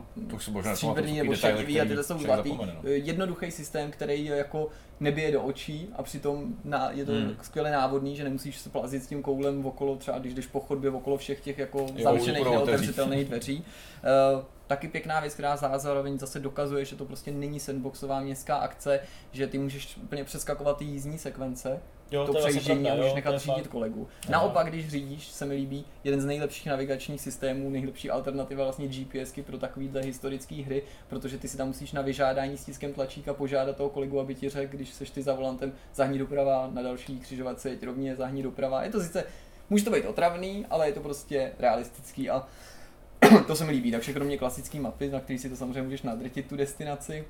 stříbrný nebo šedivý a tyhle jsou zlatý. Jednoduchý systém, který jako nebije do očí a přitom na, je to mm. skvěle návodný, že nemusíš se plazit s tím koulem okolo, třeba když jdeš po chodbě okolo všech těch jako zavřených neotevřitelných dveří. Uh, Taky pěkná věc, která zároveň zase dokazuje, že to prostě není sandboxová městská akce, že ty můžeš úplně přeskakovat ty jízdní sekvence, jo, to, to přejíždění a můžeš nechat řídit kolegu. Aha. Naopak, když řídíš, se mi líbí jeden z nejlepších navigačních systémů, nejlepší alternativa vlastně GPSky pro takovýhle historické hry, protože ty si tam musíš na vyžádání stiskem tlačíka požádat toho kolegu, aby ti řekl, když seš ty za volantem, zahni doprava, na další křižovatce jeď rovně, zahni doprava. Je to sice, může to být otravný, ale je to prostě realistický a to se mi líbí, takže kromě klasické mapy, na který si to samozřejmě můžeš nadrtit tu destinaci,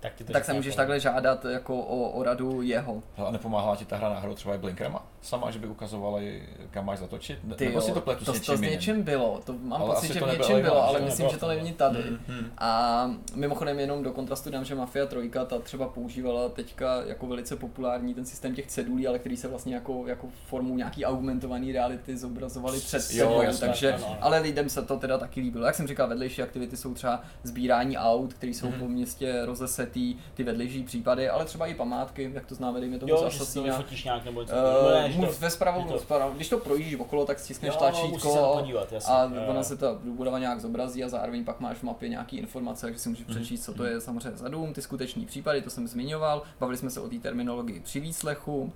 tak, to tak se můžeš takhle žádat jako o, o radu jeho. A nepomáhala ti ta hra náhodou třeba i blinkerama? Sama, že by ukazovali, kam máš zatočit? Ty nebo jo, si to pletu to, s něčím to s něčím bylo, to mám ale pocit, že v něčem bylo, bylo ale myslím, nebylo, že to není tady. Hmm, hmm. A mimochodem jenom do kontrastu dám, že Mafia tři, ta třeba používala teďka jako velice populární ten systém těch cedulí, ale který se vlastně jako, jako formou nějaký augmentovaný reality zobrazovali před sebou, takže, ano, ano. ale lidem se to teda taky líbilo. Jak jsem říkal, vedlejší aktivity jsou třeba sbírání aut, které jsou hmm. po městě rozeset Ty, ty vedlejší případy, ale třeba i památky, jak to známe, dejme tomu zasasína. Jo, že nějak, nebo co, uh, můž to, ve spravou, to... spravou, když to projíždíš okolo, tak stiskneš tlačítko podívat, a je, ona se ta budova nějak zobrazí a zároveň pak máš v mapě nějaký informace, takže si můžeš mm. přečíst, co to je samozřejmě za dům, ty skuteční případy, to jsem zmiňoval, bavili jsme se o té terminologii při výslechu.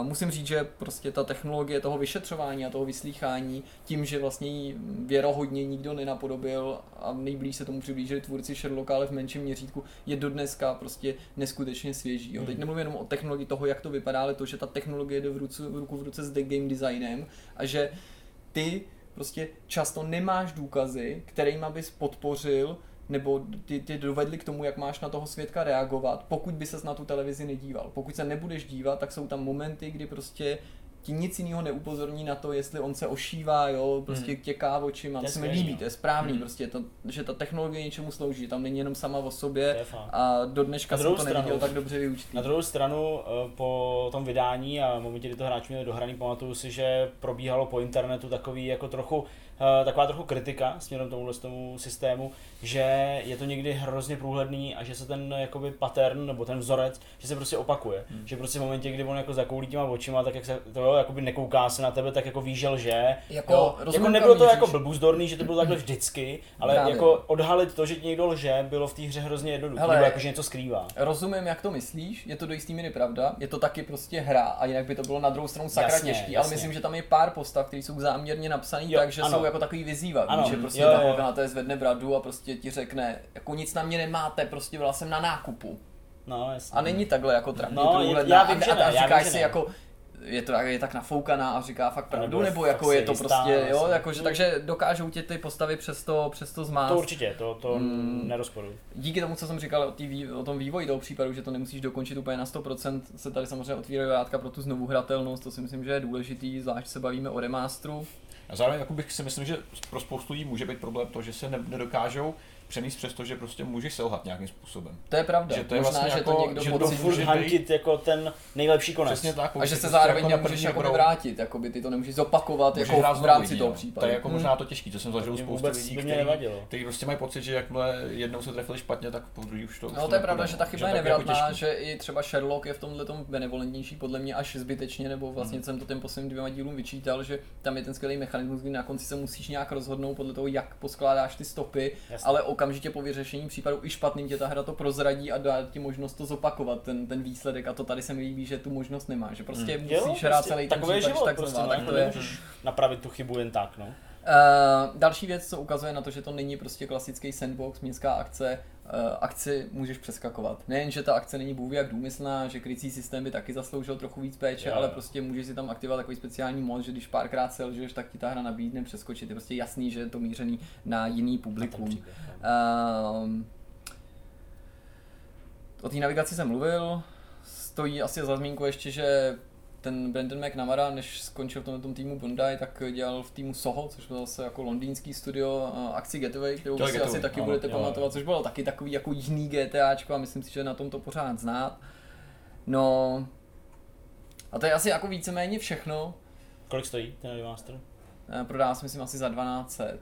Uh, musím říct, že prostě ta technologie toho vyšetřování a toho vyslýchání tím, že vlastně ji věrohodně nikdo nenapodobil a nejblíž se tomu přiblížili tvůrci Sherlocka, ale v menším měřítku, je dodneska prostě neskutečně svěží. Jo. Teď nemluvím jenom o technologii toho, jak to vypadá, ale to, že ta technologie jde v ruce, ruku v ruce s the game designem a že ty prostě často nemáš důkazy, kterým abys podpořil nebo ty, ty dovedli k tomu, jak máš na toho svědka reagovat, pokud by ses na tu televizi nedíval. Pokud se nebudeš dívat, tak jsou tam momenty, kdy prostě ti nic jiného neupozorní na to, jestli on se ošívá, jo, prostě těká očima, to se mi líbí, to je správný, mm. prostě, to, že ta technologie něčemu slouží, tam není jenom sama o sobě a do dneška jsem to neviděl tak dobře vyučit. Na druhou stranu, po tom vydání a momentě, kdy to hráč měl dohraný, pamatuju si, že probíhalo po internetu takový jako trochu, taková trochu kritika směrem tomuhle tomu systému, že je to někdy hrozně průhledný a že se ten jakoby pattern nebo ten vzorec, že se prostě opakuje, hmm. že prostě v momentě, kdy on jako zakoulí těma očima, tak jak se to jo, jakoby nekouká se na tebe, tak jako víš, že lže. Jako, jo, jako nebylo to jako blbuzdorný, že to bylo takhle vždycky, ale právě. Jako odhalit to, že někdo lže, bylo v té hře hrozně jednoduché, nebo jako že něco skrývá. Rozumím, jak to myslíš, je to do jistý míry pravda, je to taky prostě hra a jinak by to bylo na druhou stranu sakra těžký, ale myslím, že tam je pár postav, které jsou záměrně napsané, takže ano. jsou jako takový vyzývat, ano. že prostě jo, ta holka na té zvedne bradu a prostě ti řekne, jako nic na mě nemáte, prostě byla jsem na nákupu. No, jasně. A není takhle jako trapně průhledná a říkáš si jako je to je tak nafoukaná a říká fakt pravdu, nebo, nebo jako je to jistá, prostě, jo, jakože, takže dokážou tě ty postavy přesto, přesto zmást. To určitě, to, to mm. nerozporuji. Díky tomu, co jsem říkal o, tý, o tom vývoji toho případu, že to nemusíš dokončit úplně na sto procent, se tady samozřejmě otvírají vrátka pro tu znovuhratelnost, to si myslím, že je důležitý, zvlášť se bavíme o remástru. A zároveň jakoby si myslím, že pro spoustu lidí může být problém to, že se ne- nedokážou přenést přes to, že prostě můžeš selhat nějakým způsobem. To je pravda. Že to je možná, vlastně že jako, to někdo že to furt hantit jako ten nejlepší konec. Přesně tak. A že se zároveň jako nemůžeš jako vrátit, jakoby ty to nemůžeš zopakovat můžeš jako v rámci lidí, toho případu. To je jako hmm. možná to těžký, co jsem zažil spoustu lidí, kteří prostě mají pocit, že jakmile jednou se trefili špatně, tak po druhý už to. No to je pravda, že ta chyba je nevratná, že i třeba Sherlock je v tomhle tom benevolentnější podle mě až zbytečně, nebo vlastně jsem to těm posledním dvěma dílům vyčítal, že tam je ten skvělý mechanismus, kdy na konci se musíš nějak rozhodnout podle toho, jak poskládáš ty stopy, ale okamžitě po vyřešení případu i špatným tě ta hra to prozradí a dá ti možnost to zopakovat, ten, ten výsledek, a to tady se mi líbí, že tu možnost nemáš, že prostě hmm. musíš prostě hrát celý ten případ, tak prostě, tak to je napravit tu chybu jen tak, no. Uh, další věc, co ukazuje na to, že to není prostě klasický sandbox, městská akce, uh, akci můžeš přeskakovat. Nejen, že ta akce není bůh jak důmyslná, že krycí systém by taky zasloužil trochu víc péče, yeah. ale prostě můžeš si tam aktivovat takový speciální mod, že když párkrát selžeš, tak ti ta hra nabídne přeskočit. Je prostě jasný, že je to mířený na jiný publikum. Uh, o té navigaci jsem mluvil, stojí asi za zmínku ještě, že ten Brendan McNamara, než skončil v tomto týmu Bondi, tak dělal v týmu Soho, což bylo zase jako londýnský studio, akci Getaway, kterou si asi taky ano, budete jo, pamatovat, jo. což bylo taky takový jako jiný GTAčko a myslím si, že na tom to pořád znát. No a to je asi jako víceméně všechno. Kolik stojí ten remaster? Prodá se myslím asi za dvanáct set.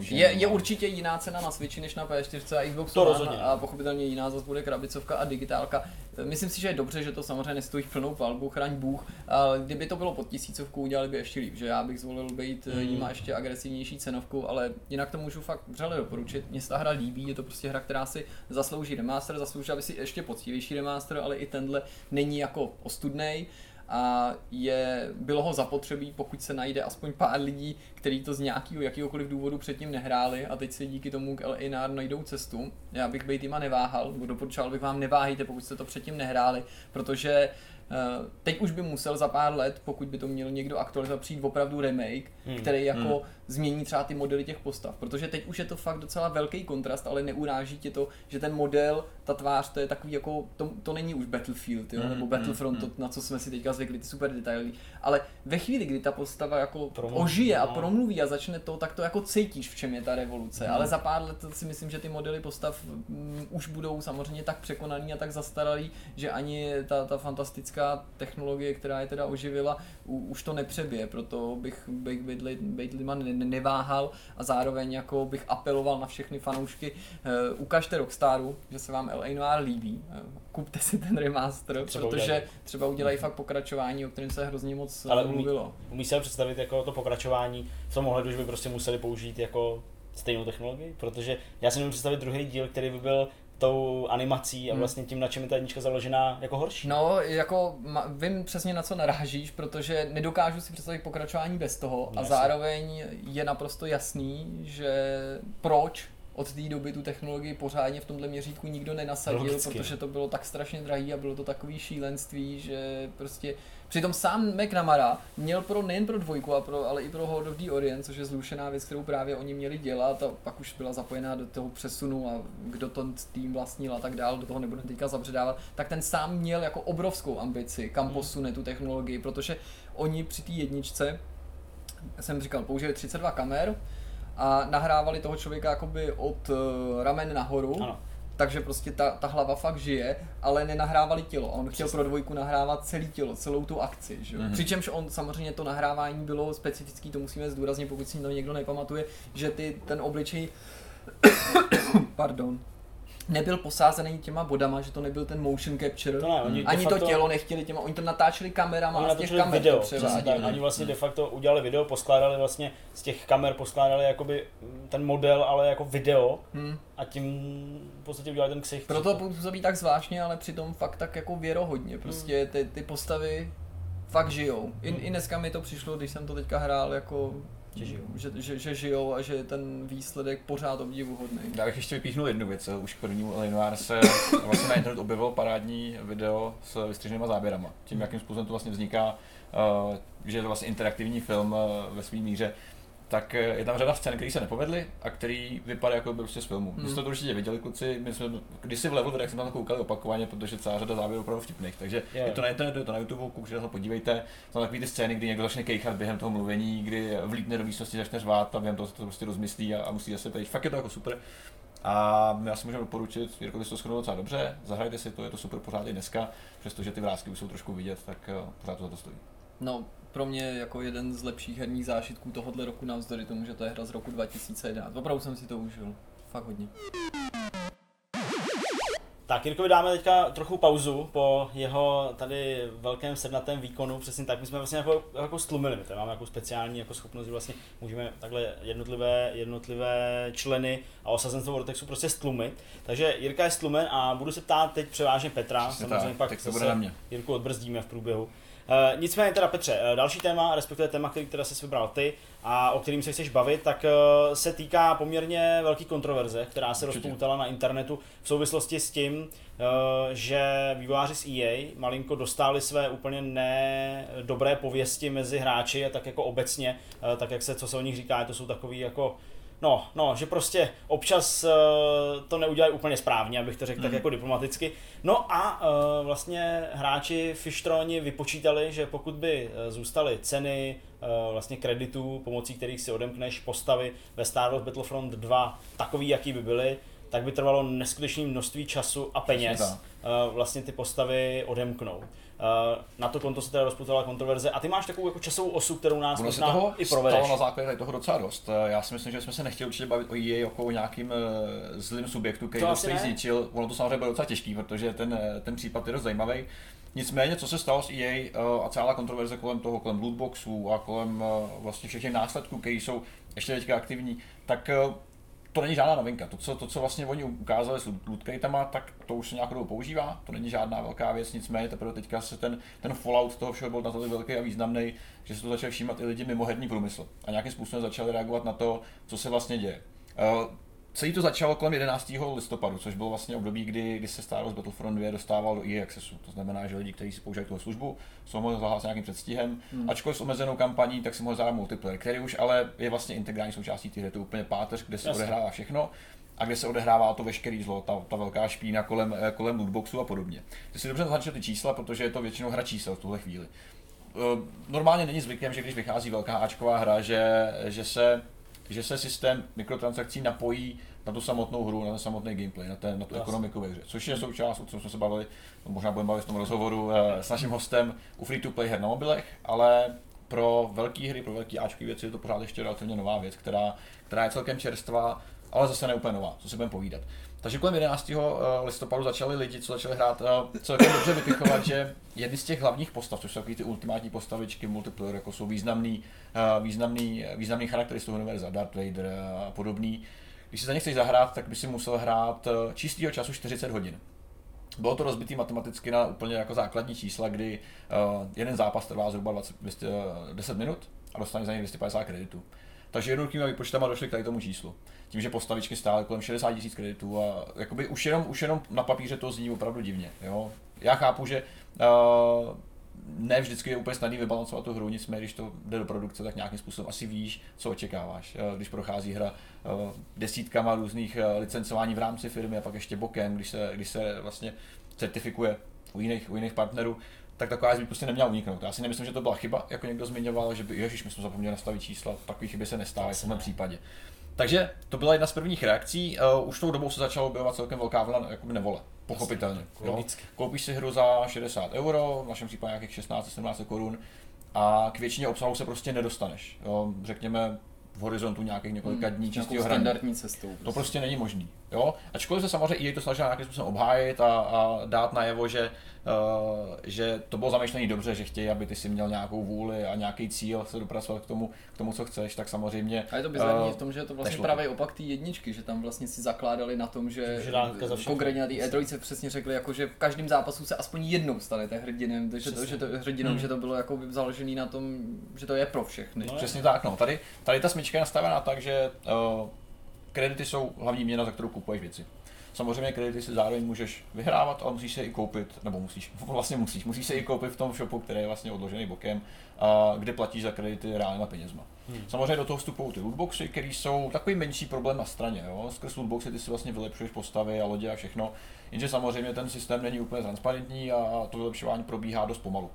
Je, je určitě jiná cena na Switchi než na P S čtyři a Xbox One a pochopitelně jiná zase bude krabicovka a digitálka. Myslím si, že je dobře, že to samozřejmě nestojí plnou palbu, chraň Bůh, ale kdyby to bylo pod tisícovku, udělali by ještě líp, že já bych zvolil být hmm. jima ještě agresivnější cenovku, ale jinak to můžu fakt vřele doporučit. Mně se ta hra líbí, je to prostě hra, která si zaslouží remaster, zaslouží aby si ještě poctivější remaster, ale i tenhle není jako ostudnej. A je, bylo ho zapotřebí, pokud se najde aspoň pár lidí, kteří to z nějakého jakýhokoliv důvodu předtím nehráli a teď si díky tomu k L A. Noire najdou cestu. Já bych bejtima neváhal, nebo doporučoval bych vám, neváhejte, pokud jste to předtím nehráli, protože uh, teď už by musel za pár let, pokud by to měl někdo aktualizovat, přijít opravdu remake, hmm. který jako hmm. změní třeba ty modely těch postav, protože teď už je to fakt docela velký kontrast, ale neuráží tě to, že ten model, ta tvář, to je takový jako, to, to není už Battlefield, jo, nebo Battlefront, to, na co jsme si teďka zvykli, ty super detaily, ale ve chvíli, kdy ta postava jako promluví, ožije a promluví a začne to, tak to jako cítíš, v čem je ta revoluce, mm. ale za pár let si myslím, že ty modely postav m, už budou samozřejmě tak překonaný a tak zastaralý, že ani ta, ta fantastická technologie, která je teda oživila, u, už to nepřebije, proto bych bych bejtli, bejtlima ne, neváhal a zároveň jako bych apeloval na všechny fanoušky, uh, ukažte Rockstaru, že se vám L A. Noire líbí, uh, kupte si ten remaster, třeba protože udělají. třeba udělají fakt pokračování, o kterém se hrozně moc ale mluvilo. Umí, umí se představit jako to pokračování v tom ohledu, že by prostě museli použít jako stejnou technologii, protože já si nemůžu představit druhý díl, který by byl tou animací a vlastně tím, na čem je ta jednička založená, jako horší. No, jako vím přesně, na co narážíš, protože nedokážu si představit pokračování bez toho a zároveň je naprosto jasný, že proč od té doby tu technologii pořádně v tomhle měřítku nikdo nenasadil, Logicky. protože to bylo tak strašně drahý a bylo to takový šílenství, že prostě přitom sám McNamara měl pro nejen pro dvojku, a pro, ale i pro Horde of the Orient, což je zlušená věc, kterou právě oni měli dělat a pak už byla zapojená do toho přesunu a kdo to tým vlastnil a tak dál, do toho nebudeme teďka zabředávat, tak ten sám měl jako obrovskou ambici, kam posune tu technologii, protože oni při té jedničce, jsem říkal, použili třicet dva kamer a nahrávali toho člověka jakoby od ramen nahoru. Ano. Takže prostě ta, ta hlava fakt žije, ale nenahrávali tělo. On Přesný. chtěl pro dvojku nahrávat celé tělo, celou tu akci, že jo. Mm. Přičemž on samozřejmě to nahrávání bylo specifický, to musíme zdůraznit, pokud si to někdo nepamatuje, že ty ten obličej pardon, nebyl posázený těma bodama, že to nebyl ten motion capture. To ne, oni ani to tělo nechtěli těma, oni to natáčeli kamerama a z těch kamer video, to převáděli. Oni vlastně de facto udělali video, poskládali vlastně z těch kamer poskládali jakoby ten model, ale jako video. Hmm. A tím v podstatě udělali ten ksicht. Proto to působí tak zvláštně, ale přitom fakt tak jako věrohodně. Prostě ty, ty postavy fakt žijou. I, hmm. I dneska mi to přišlo, když jsem to teďka hrál jako Že žijou. Že, že, že žijou a že je ten výsledek pořád obdivuhodný. Já bych ještě vypíchnul jednu věc, už k prvnímu L A. Noire se vlastně na internetu objevilo parádní video s vystřiženýma záběrama. Tím, jakým způsobem to vlastně vzniká, že je to vlastně interaktivní film ve své míře, tak je tam řada scén, které se nepovedly a který vypadá jako prostě z filmu. My jsme to určitě viděli, kluci, my jsme, když si v Level Direct jsme tam koukali opakovaně, protože celá řada záběrů opravdu vtipných, takže yeah. je to na internetu, je to na YouTube, koučte se to, podívejte, tam takový ty scény, kdy někdo začne kejchat během toho mluvení, kdy vlítne do místnosti, začne řvát a během toho se to prostě rozmyslí a, a musí zase pryč. Fakt je to jako super. A já si můžeme doporučit, Jirko, ty jsi to shodl docela dobře, zahrajte si to, je to super pořád i dneska, přestože ty vrásky už jsou trošku vidět, tak pořád to za to stojí. No, pro mě jako jeden z lepších herních zážitků tohohle roku navzdory tomu, že to je hra z roku dva tisíce jedenáct. Opravdu jsem si to užil, fakt hodně. Tak Jirkovi dáme teďka trochu pauzu po jeho tady velkém sednatém výkonu, přesně tak, my jsme vlastně jako, jako stlumili, my tady máme jako speciální jako schopnost, že vlastně můžeme takhle jednotlivé, jednotlivé členy a osazenstvo vortexu prostě stlumit, takže Jirka je stlumen a budu se ptát teď převážně Petra, přesně samozřejmě tak, pak zase Jirku odbrzdíme v průběhu. Uh, nicméně teda Petře, další téma, respektive téma, který teda jsi vybral ty a o kterým se chceš bavit, tak uh, se týká poměrně velký kontroverze, která se Určitě. rozpoutala na internetu v souvislosti s tím, uh, že vývojáři z E A malinko dostali své úplně nedobré pověsti mezi hráči a tak jako obecně, uh, tak jak se, co se o nich říká, to jsou takový jako No, no, že prostě občas uh, to neudělají úplně správně, abych to řekl mm. tak jako diplomaticky. No a uh, vlastně hráči Fishtroni vypočítali, že pokud by zůstaly ceny uh, vlastně kreditů, pomocí kterých si odemkneš postavy ve Star Wars Battlefront dva takový, jaký by byly, tak by trvalo neskutečné množství času a peněz uh, vlastně ty postavy odemknout. Uh, na to konto se teda rozpoutala kontroverze a ty máš takovou jako časovou osu, kterou nás možná i provedeš. Ono se toho na základě toho docela dost. Já si myslím, že jsme se nechtěli určitě bavit o E A jako o nějakým uh, zlým subjektu, který to se zničil. Ono to samozřejmě bylo docela těžký, protože ten, ten případ je dost zajímavý. Nicméně, co se stalo s E A uh, a celá kontroverze kolem toho, kolem lootboxů a kolem uh, vlastně všech těch následků, které jsou ještě teďka aktivní, tak uh, to není žádná novinka. To, co, to, co vlastně oni ukázali s lootcratama, tak to už se nějakou dobu používá, to není žádná velká věc, nicméně teprve teďka se ten, ten fallout toho všeho byl natolik velký a významný, že se to začali všímat i lidi mimo herní průmysl a nějakým způsobem začali reagovat na to, co se vlastně děje. Uh, celý to začalo kolem jedenáctého listopadu, což bylo vlastně období, kdy, kdy se Star Wars Battlefront dva dostával do E A Accessu. To znamená, že lidi, kteří si používají tuhle službu, jsou mohli zahlásit nějakým předstihem, hmm. ačkoliv s omezenou kampaní, tak si mohli zahrát multiplayer, který už ale je vlastně integrální součástí té hry, to je úplně páteř, kde se Jasně. odehrává všechno a kde se odehrává to veškerý zlo, ta, ta velká špína kolem, kolem lootboxu a podobně. Ty si dobře naznačil ty čísla, protože je to většinou hra čísel v tuhle chvíli. Normálně není zvykem, že když vychází velká áčková hra, že, že se že se systém mikrotransakcí napojí na tu samotnou hru, na ten samotný gameplay, na, ten, na tu ekonomiku ve hře, což je součást, o čem jsme se bavili, možná budeme bavit v tom rozhovoru s naším hostem u free-to-play her na mobilech, ale pro velké hry, pro velké áčkové věci je to pořád ještě relativně nová věc, která, která je celkem čerstvá, ale zase ne úplně nová, co si budeme povídat. Takže kolem jedenáctého listopadu začali lidi, co začali hrát, celkem dobře vypichovat, že jedny z těch hlavních postav, což jsou takový ty ultimátní postavičky, multiplayer, jako jsou významný, významný, významný charaktery z toho univerza, Darth Vader a podobný. Když si za ně chceš zahrát, tak by si musel hrát čistýho času čtyřicet hodin. Bylo to rozbitý matematicky na úplně jako základní čísla, kdy jeden zápas trvá zhruba deset minut a dostaneš za něj dvě stě padesát kreditů. Takže jednoduchými výpočtama došli k tady tomu číslu. Tím, že postavičky stály kolem šedesát tisíc kreditů a jakoby už jenom, už jenom na papíře to zní opravdu divně. Jo? Já chápu, že uh, ne vždycky je úplně snadný vybalancovat tu hru, nicméně když to jde do produkce, tak nějakým způsobem asi víš, co očekáváš. Když prochází hra uh, desítkama různých licencování v rámci firmy a pak ještě bokem, když se, když se vlastně certifikuje u jiných, u jiných partnerů, tak taková věc by prostě neměla uniknout. Já si nemyslím, že to byla chyba, jako někdo zmiňoval, že by, ježiš, my jsme zapomněli nastavit čísla, takové chyby se nestávají v tomhle případě. Takže to byla jedna z prvních reakcí, uh, už tou dobou se začalo objevovat celkem velká vlna jakoby nevole, pochopitelně. Jo? Koupíš si hru za šedesát euro, v našem případě nějakých šestnáct až sedmnáct korun a k většině obsahu se prostě nedostaneš. Jo? Řekněme v horizontu nějakých několika dní hmm, čistého hraní. Standardní cestou. Prostě. To prostě není možný. Jo? Ačkoliv se samozřejmě E A to snažila nějakým způsobem obhájit a, a dát najevo, že, uh, že to bylo zamýšlené dobře, že chtějí, aby ty si měl nějakou vůli a nějaký cíl se dopracovat k tomu, k tomu, co chceš, tak samozřejmě. A je to bizarní uh, v tom, že je to vlastně právě opak té jedničky, že tam vlastně si zakládali na tom, že konkrétně na té E tři přesně řekli, jako, že v každém zápasu se aspoň jednou stanete hrdinem, takže to, že to, hrdinou, hmm. že to bylo jako založené na tom, že to je pro všechny. No, přesně tak, no. Tady, tady ta smyčka je nastavená tak, že uh, kredity jsou hlavní měna, za kterou kupuješ věci. Samozřejmě kredity si zároveň můžeš vyhrávat, ale musíš se i koupit, nebo musíš, vlastně musíš, musíš se i koupit v tom shopu, který je vlastně odložený bokem, a kde platíš za kredity reálnýma penězma. Hmm. Samozřejmě do toho vstupují ty lootboxy, které jsou takový menší problém na straně, jo. Skrz lootboxy ty si vlastně vylepšuješ postavy a lodě a všechno, jenže samozřejmě ten systém není úplně transparentní a to vylepšování probíhá dost pomalu.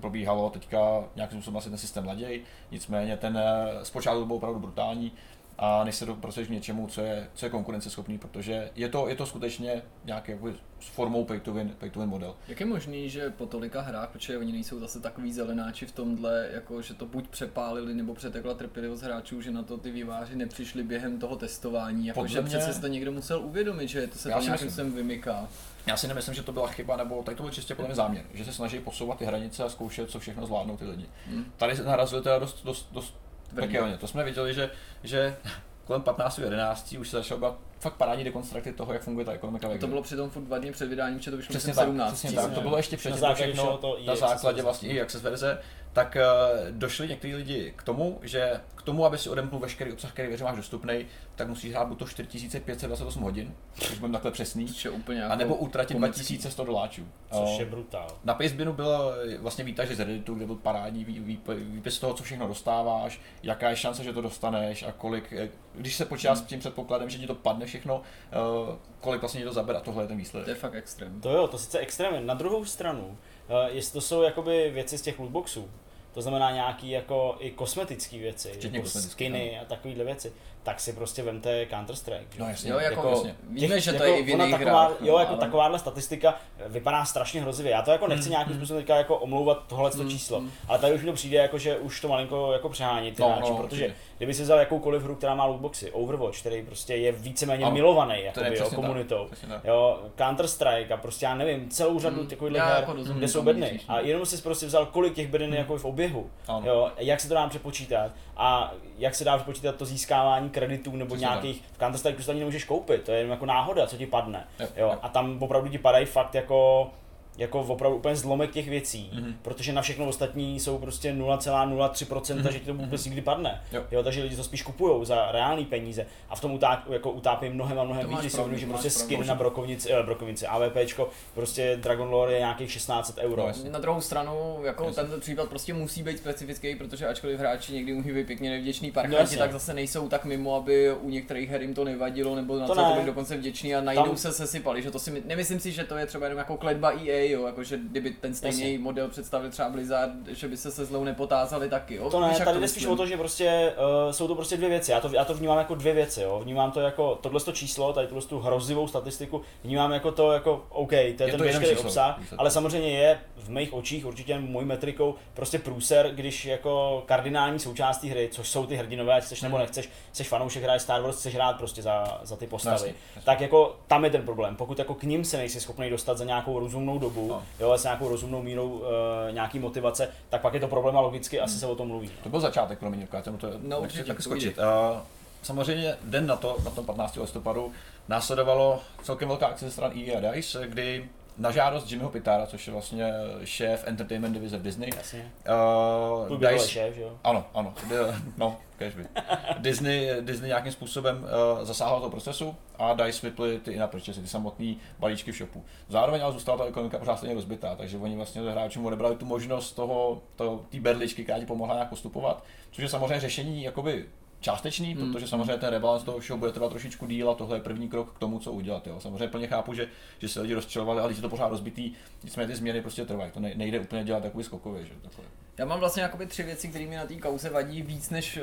Probíhalo teďka nějakým způsobem asi ten systém laděj, nicméně ten zpočátku byl opravdu brutální a než se dopracuješ k něčemu, co je, co je konkurenceschopný, protože je to, je to skutečně nějaký s formou pay to win, pay to win model. Jak je možný, že po tolika hrách, protože oni nejsou zase takový zelenáči v tomhle, jako že to buď přepálili nebo přetekla trpělivost hráčů, že na to ty výváři nepřišli během toho testování, jako podle že mě... přece to někdo musel uvědomit, že to se to nějakým způsobem vymyká. Já si nemyslím, že to byla chyba, nebo tak to byl čistě podle mě záměr, že se snaží posouvat ty hranice a zkoušet, co všechno zvládnou ty lidi. Hmm. Tady se narazili teda dost, dost, dost pekelně. To jsme viděli, že, že kolem patnácti jedenácti už se začalo být fakt parádní dekonstrukty toho, jak funguje ta ekonomika. To bylo přitom furt dva dny před vydáním, že to vyšlo přesně sedmnáct. Přesně tak, to bylo ještě předtím na, všechno, to na základě vlastně i access verze, tak uh, došli někteří lidi k tomu, že k tomu, aby si odemknul veškerý obsah, který věře máš dostupný, tak musíš hrát buď to čtyři tisíce pět set dvacet osm hodin, když budeme takhle přesný, a nebo utratit dva tisíce sto doláčů. Což uh, je brutál. Na Pacebinu byl vlastně výtaž z Redditu, kde byl parádní výpis toho, co všechno dostáváš, jaká je šance, že to dostaneš a kolik, když se počítá hmm. s tím předpokladem, že ti to padne všechno, uh, kolik vlastně to zabere, a tohle je ten výsledek. To je fakt extrém. To jo, to sice extrém. Na druhou stranu, uh, jestli to jsou jakoby věci z těch lootboxů, to znamená nějaký jako i kosmetické věci, jako skiny no. a takovéhle věci, tak si prostě vemte Counter-Strike. No jasně, jo, jako, jasně. Víme, těch, že to jako je i v jiných hrách. Jo, no, jako ale... takováhle statistika vypadá strašně hrozivě. Já to jako nechci mm, nějakým mm. způsobem teďka jako omlouvat tohleto mm, číslo, mm. ale tady už mi to přijde jako, že už to malinko jako přehání ty no, hráči, no, protože určitě. Kdyby si vzal jakoukoliv hru, která má lootboxy, Overwatch, který prostě je víceméně no, milovaný jakoby, jo, komunitou, jo, Counter-Strike a prostě já nevím, celou řadu takovýchhle her, kde jsou bedny. A jenom si prostě vzal, kolik těch beden je v oběhu, jo, jak se to dá přepočítat a jak se dá přepočítat to získávání kreditů nebo přesně nějakých, v Counter-Strike prostě ani nemůžeš koupit, to je jako náhoda, co ti padne, yep, jo, yep. A tam opravdu ti padají fakt jako, jako opravdu úplně zlomek těch věcí, mm-hmm. protože na všechno ostatní jsou prostě nula celá nula tři procenta, mm-hmm. že ti to vůbec nikdy padne, yep. jo, takže lidi to spíš kupujou za reální peníze a v tom utá, jako utápí mnohem a mnohem víc, si uvědomí, že prostě skin pravdu. Na brokovnici, eh, brokovnici, AWPčko, prostě Dragon Lore je nějakých šestnáct euro. No, na druhou stranu, jako yes. tento případ prostě musí být specifický, protože ačkoliv hráči někdy umí být pěkně nevděční parchanti, no, tak zase nejsou tak mimo, aby u některých her jim to nevadilo, nebo na to, to bych dokonce vděčný a najdou tam... se sesypali, že to si my... nemyslím si, že to je třeba jenom jako kletba E A. Jo, jakože kdyby ten stejný model představil třeba Blizzard, že by se se zlou nepotázali taky, jo? To ne, víš, tady jde spíš o to, že prostě uh, jsou to prostě dvě věci, já to, já to vnímám jako dvě věci, jo, vnímám to jako tohleto číslo, tady tohle tu hrozivou statistiku, vnímám jako to jako OK, to je, je ten veškerý obsah, ale samozřejmě je v mých očích určitě mojí metrikou prostě průser, když jako kardinální součástí hry, což jsou ty hrdinové, ať chceš hmm. nebo nechceš, seš fanoušek, hráš Star Wars, chceš hrát prostě za, za ty postavy, jasně, jasně. tak jako tam je ten problém, pokud jako k nim se nejsi schopný dostat za nějakou rozumnou dobu, No. jo, s nějakou rozumnou mírou uh, nějaký motivace, tak pak je to problém a logicky hmm. asi se o tom mluví. To byl začátek pro mě, já tomu to no, nechci taky skočit. Uh, samozřejmě den na to, na tom patnáctého listopadu, následovalo celkem velká akce ze stran E A a DICE, kdy na žádost Jimmyho Pitara, což je vlastně šéf entertainment divize v Disney. Jasně. Uh, DICE, byl šéf, že jo? Ano, ano. No, kežby. Disney, Disney nějakým způsobem uh, zasáhl do procesu a DICE vyply ty i na purchase, ty samotné balíčky v shopu. Zároveň ale zůstala ta ekonomika pořád stejně rozbitá, takže oni vlastně hráčům odebrali tu možnost toho, to, té berličky, která ti pomohla nějak postupovat, což je samozřejmě řešení jakoby částečný, hmm. protože samozřejmě ten rebalance toho všeho bude trvat trošičku díl a tohle je první krok k tomu, co udělat. Jo. Samozřejmě plně chápu, že, že se lidi rozčilovali, ale když je to pořád rozbitý, nicméně ty změny prostě trvají, to nejde úplně dělat takový skokově. Že? Takové. Já mám vlastně jakoby tři věci, které mi na té kauze vadí víc než,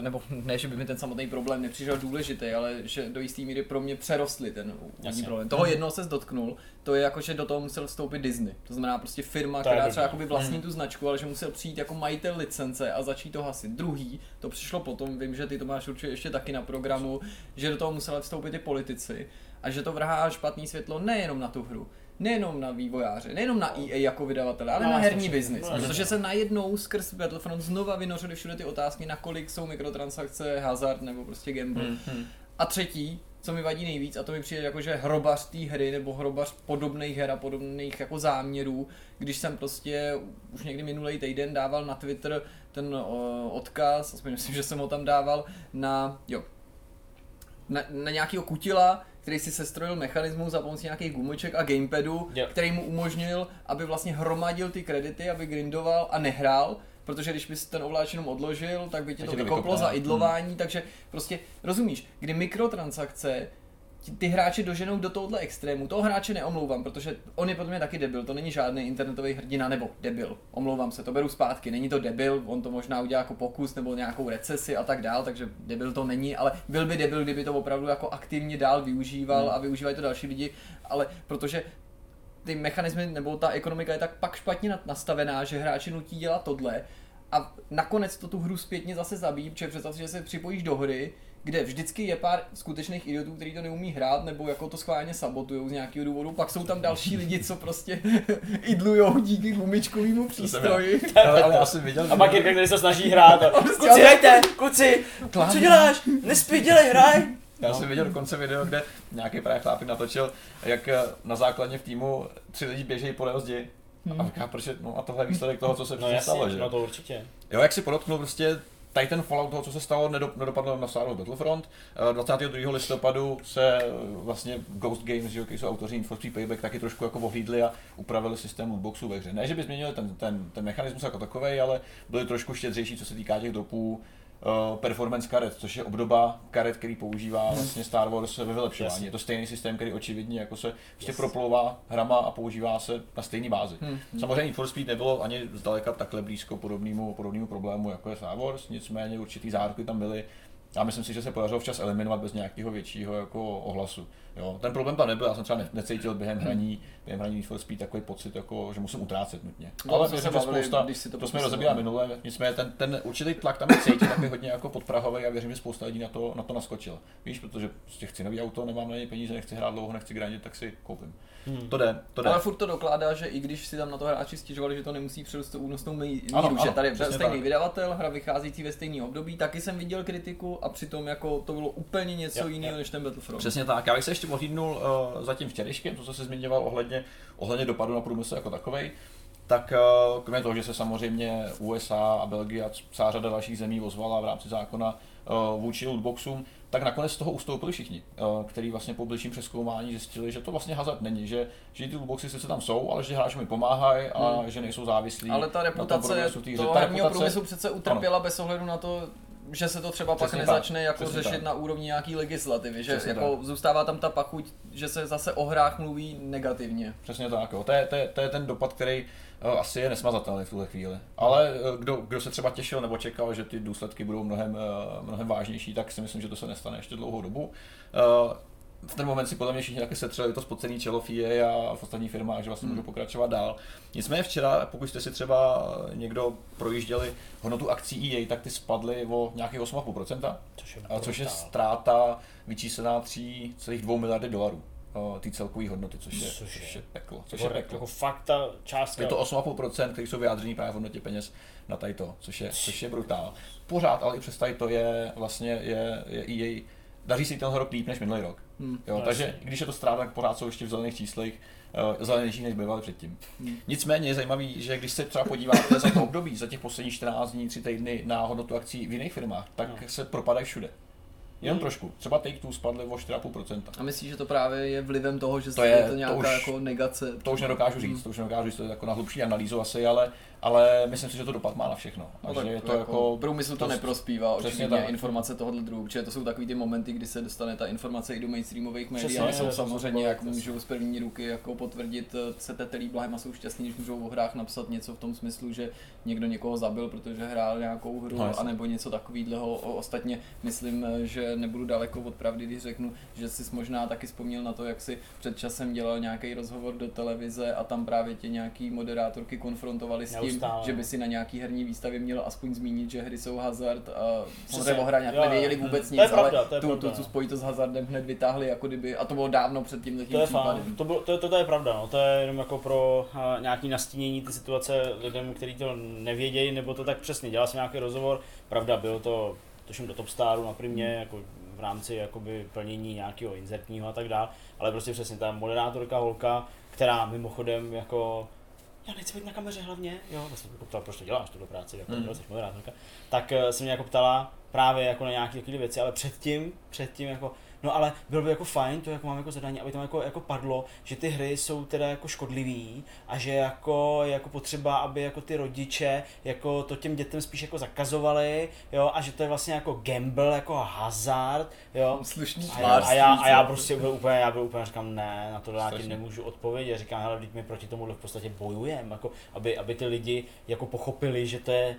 nebo ne, že by mi ten samotný problém nepřišel důležitý, ale že do jisté míry pro mě přerostly ten jasně. problém. Toho jednoho se dotknul, to je jako, že do toho musel vstoupit Disney. To znamená prostě firma, to která třeba jakoby vlastní hmm. tu značku, ale že musel přijít jako majitel licence a začít to hasit. Druhý, to přišlo potom, vím, že ty to máš určitě ještě taky na programu, že do toho museli vstoupit i politici a že to vrhá špatný světlo nejenom na tu hru, nejenom na vývojáře, nejenom na E A jako vydavatele, ale no, na herní biznis. Protože se najednou skrz Battlefront znova vynořily všude ty otázky, nakolik jsou mikrotransakce, hazard nebo prostě gamble. Mm-hmm. A třetí, co mi vadí nejvíc, a to mi přijde jako, že hrobař té hry nebo hrobař podobných her a podobných jako záměrů, když jsem prostě už někdy minulý týden dával na Twitter ten o, odkaz, aspoň myslím, že jsem ho tam dával, na jo, na, na nějakého kutila, který si sestrojil mechanismus za pomocí nějakých gumiček a gamepadu, yeah. který mu umožnil, aby vlastně hromadil ty kredity, aby grindoval a nehrál, protože když bys ten ovláč jenom odložil, tak by tě to vykoplo za idlování, hmm. takže prostě rozumíš, kdy mikrotransakce ty hráče doženou do tohohle extrému, toho hráče neomlouvám, protože on je podle mě taky debil, to není žádný internetový hrdina nebo debil, omlouvám se, to beru zpátky, není to debil, on to možná udělá jako pokus nebo nějakou recesi a tak dál, takže debil to není, ale byl by debil, kdyby to opravdu jako aktivně dál využíval hmm. a využívají to další lidi, ale protože ty mechanismy nebo ta ekonomika je tak pak špatně nastavená, že hráči nutí dělat tohle a nakonec to tu hru zpětně zase zabíjí, protože představ si, že se připojíš do hry, kde vždycky je pár skutečných idiotů, kteří to neumí hrát, nebo jako to schválně sabotujou z nějakého důvodu, pak jsou tam další lidi, co prostě idlujou díky gumičkovému přístroji. Ale, ale já jsem viděl, a pak Jirka, který se snaží hrát a kuci, hrajte, kuci, co děláš, nespí, dělej, hraj. Já jsem viděl konce video, kde nějaký právě chlápek natočil, jak na základně v týmu tři lidi běžejí po zdi. A říká, proč, no a tohle je výsledek toho, co se no, stalo, že? No to určitě. Jo, jak si podotknul, prostě tady ten fallout toho, co se stalo, nedopadlo na Star Wars Battlefront. dvacátého druhého listopadu se vlastně Ghost Games, že jsou autoři Need for Speed Payback, taky trošku jako ohlídli a upravili systém lootboxů ve hře. Ne, že by změnili ten, ten, ten mechanismus jako takovej, ale byli trošku štědřejší, co se týká těch dropů. Performance karet, což je obdoba karet, který používá vlastně Star Wars ve vylepšování. Yes. Je to stejný systém, který očividně jako se prostě yes. proplouvá hrama a používá se na stejné bázi. Hmm. Samozřejmě Need for Speed nebylo ani zdaleka takhle blízko podobnému, podobnému problému, jako je Star Wars, nicméně určitý záruky tam byly. Já myslím si, že se podařilo včas eliminovat bez nějakého většího jako ohlasu. Jo. Ten problém tam nebyl, já jsem třeba necítil během hraní, během hraní Need for Speed takový pocit, jako, že musím utrácet nutně. No, ale věřím, že spousta, to, to jsme rozebírali minule, nicméně ten, ten určitý tlak tam necítil, takový hodně jako podprahový a věřím, že spousta lidí na to, na to naskočil. Víš, protože prostě chci nový auto, nemám na něj peníze, nechci hrát dlouho, nechci grindit, tak si koupím. Hmm. To jde, to jde. Ale furt to dokládá, že i když si tam na to hráči stěžovali, že to nemusí přerůst tu únosnou míru, že tady je stejný vydavatel, hra vycházící ve stejný období, taky jsem viděl kritiku a přitom jako to bylo úplně něco jiného než ten Battlefront. Přesně tak. Já bych se ještě ohlídnul uh, za tím včerejškem, to co se zmiňoval ohledně, ohledně dopadu na průmysl jako takovej, tak uh, kromě toho, že se samozřejmě U S A a Belgie a celá řada dalších zemí ozvala v rámci zákona uh, vůči lootboxům, tak nakonec z toho ustoupili všichni, kteří vlastně po bližším přezkoumání zjistili, že to vlastně hazard není, že, že ty lootboxy sice tam jsou, ale že hráčům pomáhají a hmm. že nejsou závislí. Ale ta reputace toho herního průmyslu přece utrpěla ano. bez ohledu na to, že se to třeba přesně pak nezačne tak, jako řešit tak. na úrovni nějaký legislativy, že jako tak. zůstává tam ta pachuť, že se zase o hrách mluví negativně. Přesně tak, jo. To je, to je, to je ten dopad, který asi je nesmazatelný v tuhle chvíli. Ale kdo, kdo se třeba těšil nebo čekal, že ty důsledky budou mnohem, mnohem vážnější, tak si myslím, že to se nestane ještě dlouhou dobu. V ten moment si podle mě všichni taky setřeli to spodcený čelo F I E a v ostatních firmách, že vlastně hmm. můžou pokračovat dál. Nicméně včera, pokud jste si třeba někdo projížděli hodnotu akcí E A, tak ty spadly o nějakých osm celá pět procenta, což je, což je ztráta vyčíslená tři celá dva miliardy dolarů. Ty celkové hodnoty, což je, což je, což je peklo. Což je peklo. Jako fakt ta částka. Je to osm celá pět procenta, které jsou vyjádřený právě v hodnotě peněz na tajto, což je, což je brutál. Pořád, ale i přes tajto je vlastně je, je E A, daří si tenhle rok líp než minulý rok. Hmm. Jo, takže když je to ztráta, tak pořád jsou ještě v zelených číslech, uh, zelenější než bývaly předtím. Hmm. Nicméně je zajímavý, že když se třeba podíváte za to období, za těch posledních čtrnáct dní, tři týdny na hodnotu akcí v jiných firmách, tak no. se propadají všude. Jen hmm. trošku. Třeba Take-Two spadly o čtyři celá pět procenta. A myslíš, že to právě je vlivem toho, že to je to nějaká to už, jako negace? To už nedokážu říct, hmm. to už nedokážu říct, to je jako na hlubší analýzu asi, ale, ale myslím si, že to dopad má na všechno. A no že tak, je to jako, jako průmysl to, to neprospívá, očividně informace tohoto druhu, protože to jsou takový ty momenty, kdy se dostane ta informace i do mainstreamových médií, ale jsou samozřejmě, jak můžou z první ruky jako potvrdit, se tete líblahem a jsou šťastní, když můžou o hrách napsat něco v tom smyslu, že někdo někoho zabil, protože hrál nějakou hru, no, anebo něco takového. Ostatně myslím, že nebudu daleko od pravdy, když řeknu, že jsi možná taky vzpomněl na to, jak jsi před časem dělal nějaký rozhovor do televize a tam právě tě nějaký moderátorky konfrontovali s tím, neustále. Že by si na nějaký herní výstavě měl aspoň zmínit, že hry jsou hazard a se o hrách nevěděli vůbec nic, pravda, ale tu, tu, tu spojitost s hazardem hned vytáhli, jako kdyby, a to bylo dávno před tímhle tím případem. To, to, to, to je pravda, no. To je jenom jako pro uh, nějaký nastínění ty situace lidem, kteří to nevědějí, nebo to tak přesně, dělal jsem nějaký rozhovor, pravda, bylo to tuším do Top Staru na Primě, jako v rámci jakoby plnění nějakého inzertního a tak dál, ale prostě přesně ta moderátorka holka, která mimochodem jako já nechci být na kameře hlavně, jo, vlastně mě ptala, proč to děláš tuto práci, jako mm. jo, jsi moderátorka, tak se mě jako ptala právě jako na nějaké takové věci, ale předtím, předtím jako No ale bylo by jako fajn, to jako mám jako zadání, aby tam jako, jako padlo, že ty hry jsou teda jako škodlivý a že jako, jako potřeba, aby jako ty rodiče jako to těm dětem spíš jako zakazovali, jo, a že to je vlastně jako gamble, jako hazard, jo. Slušný a, já, a, já, a já prostě byl úplně, já byl úplně říkám, ne, na to já ti nemůžu odpovědět, říkám, hele, my proti tomu v podstatě bojujeme, jako, aby, aby ty lidi jako pochopili, že to je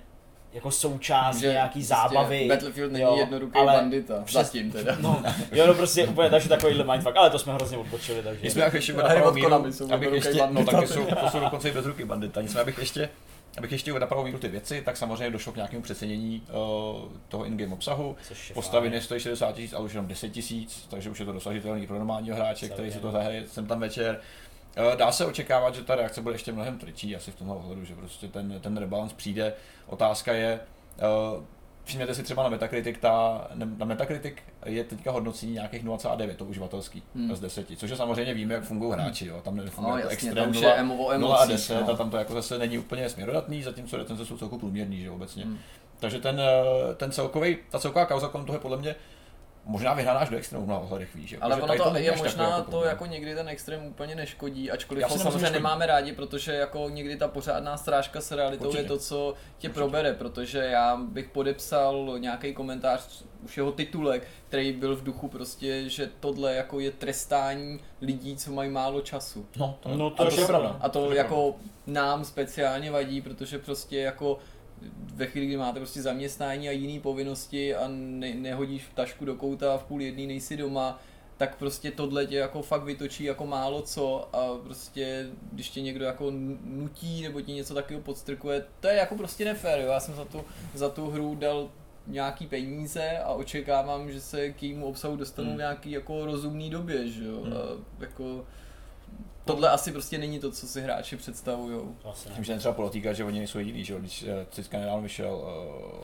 jako součást nějaký zábavy. Battlefield není jednoduchý bandita, přes, zatím teda. No, jo, no prostě úplně takže takovýhle mindfuck, ale to jsme hrozně odpočili, takže. My jsme jak ještě na pravou míru, abych ještě, no taky jsou, to jsou dokonce i bezruký bandita, nicméně abych ještě, abych ještě na pravou míru ty věci, tak samozřejmě došlo k nějakému přecenění uh, toho in-game obsahu. Postavy nestojí šedesát tisíc, ale už jenom deset tisíc, takže už je to dosažitelný pro normálního hráče, Zavě, který se to zahraje sem tam večer. Dá se očekávat, že ta reakce bude ještě mnohem tvrdší, asi v tomhle ohledu, že prostě ten, ten rebalance přijde. Otázka je, uh, všimněte si třeba na Metacritic, ta, na Metacritic je teďka hodnocení nějakých nula celá devět, to uživatelský, hmm. z deseti, což je samozřejmě víme, jak fungují hráči, jo. Tam nefunguje no, jako extrém nula a deset no. A tam to jako zase není úplně směrodatný, zatímco recenze jsou celku průměrný, že obecně. Hmm. Takže ten, ten celkový, ta celková kauza kolem toho je podle mě možná vyhránáš do extrému na ohledech, víš. Ale ono to je možná jako to jako někdy ten extrém úplně neškodí, ačkoliv ho samozřejmě nemáme rádi, protože jako někdy ta pořádná srážka s realitou určitě je to, co tě určitě probere, protože já bych podepsal nějaký komentář už jeho titulek, který byl v duchu prostě, že tohle jako je trestání lidí, co mají málo času. No to, no, to, a to je pravda. A to, to jako pravda nám speciálně vadí, protože prostě jako ve chvíli, kdy máte prostě zaměstnání a jiné povinnosti a ne- nehodíš v tašku do kouta a v půl jedný nejsi doma, tak prostě tohle tě jako fakt vytočí jako málo co a prostě když tě někdo jako nutí nebo ti něco takového podstrkuje, to je jako prostě nefér, jo? Já jsem za tu, za tu hru dal nějaký peníze a očekávám, že se k jejímu obsahu dostanou v nějaký jako rozumný době, že jo? A jako tohle asi prostě není to, co si hráči představujou. Vlastně. Tím, že netřeba podotýkat, že oni nejsou jediný, že jo, když teďka nedávno vyšel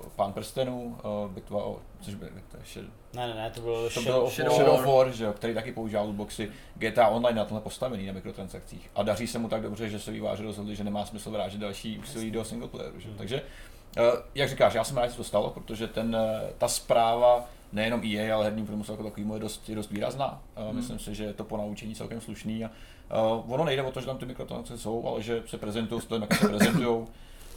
uh, Pán prstenů, uh, bitva o, což by, to ještě... Ne, ne, ne, to bylo Shadow of War, který taky používá lootboxy. G T A Online na tohle postavený na mikrotransakcích. A daří se mu tak dobře, že se výváři rozhodli, že nemá smysl vrážet další úsilí do singleplayeru, že jo. Hmm. Takže, uh, jak říkáš, já jsem rád, že se to stalo, protože ten, uh, ta zpráva nejenom E A, ale herní průmysl jako takový je dost, dost výrazná. Uh, hmm. Myslím si, že je to po naučení celkem slušný. A, Uh, ono nejde o to, že tam ty mikrotransakce jsou, ale že se prezentují s tím, jak se prezentují.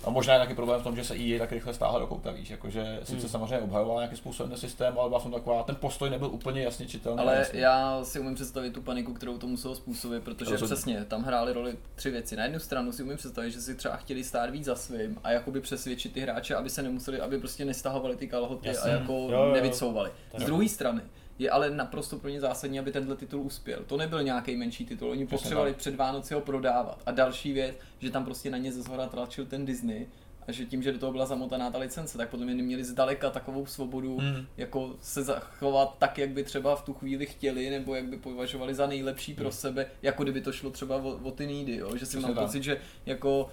A možná je taky problém v tom, že se E A tak rychle stáhla do kouta, víš, jakože sice hmm. samozřejmě obhajovala nějakým způsobem ten systém, ale byla jsem taková, ten postoj nebyl úplně jasně čitelný. Ale jasný. Já si umím představit tu paniku, kterou to muselo způsobit, protože Rozumím. Přesně tam hrály roli tři věci. Na jednu stranu si umím představit, že si třeba chtěli stát víc za svým a jakoby přesvědčit ty hráče, aby se nemuseli, aby prostě nestahovali ty kalhoty jasný. A jako jo, jo, jo. nevycouvali. Z druhé strany je ale naprosto pro ně zásadní, aby tenhle titul uspěl. To nebyl nějaký menší titul, oni potřebovali před Vánoci ho prodávat. A další věc, že tam prostě na ně ze shora tlačil ten Disney a že tím, že do toho byla zamotaná ta licence, tak podle mě neměli zdaleka takovou svobodu hmm. jako se zachovat tak, jak by třeba v tu chvíli chtěli, nebo jak by považovali za nejlepší pro hmm. sebe, jako kdyby to šlo třeba o, o ty needy, jo? Že si mám pocit, že jako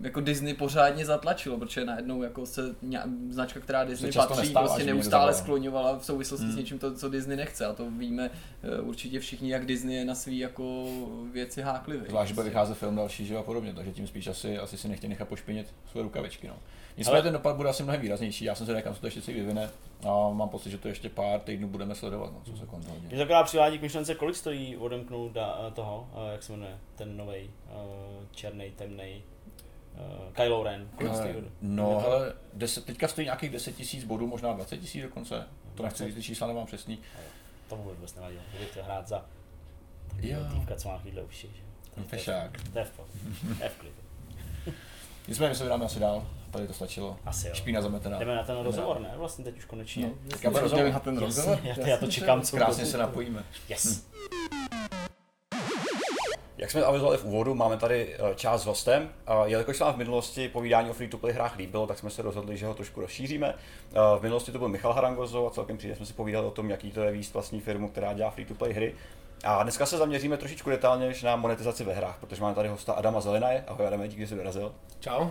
jako Disney pořádně zatlačilo, protože najednou jako se ně, značka, která Disney patří, nestává, prostě neustále skloňovala v souvislosti hmm. s něčím, to, co Disney nechce, a to víme určitě všichni, jak Disney je na svý jako věci háklivý. Zvlášť, že vychází film další, že a podobně, takže tím spíš asi, asi si nechtějí nechat pošpinit své rukavičky. No. Nicméně ale ten dopad bude asi mnohem výraznější, já jsem se nekam, co to ještě si vyvine a mám pocit, že to ještě pár týdnů budeme sledovat, no, co se konec hodně. Mě taková přivádí k myšlence, kolik stojí odemknout toho, jak se jmenuje, ten novej, černý, temný Kylo Ren. No, ale deset, teďka stojí nějakých deset tisíc bodů, možná dvacet tisíc dokonce. To nechci říct, čísla nemám přesný. To vůbec vůbec nevadí, kdyby chtěl hrát za takového týpka, co má chvíle uši. Fešák. To je v klidu. Nicméně se vydáme asi dál, tady to stačilo. Asi jo. Špína zametená. Jdeme na ten rozhovor, ne? Vlastně teď už konečně. No, tak já budu na ten rozhovor. Já to čekám, co krásně se napojíme. Yes. Jak jsme avizovali v úvodu, máme tady část s hostem. Jelikož se nám v minulosti povídání o free-to-play hrách líbilo, tak jsme se rozhodli, že ho trošku rozšíříme. V minulosti to byl Michal Harangozo a celkem příjemně jsme si povídali o tom, jaký to je vést vlastní firmu, která dělá free-to-play hry. A dneska se zaměříme trošičku detailně na monetizaci ve hrách, protože máme tady hosta Adama Zelinaje. Ahoj Adame, díky, že jsi dorazil. Čau.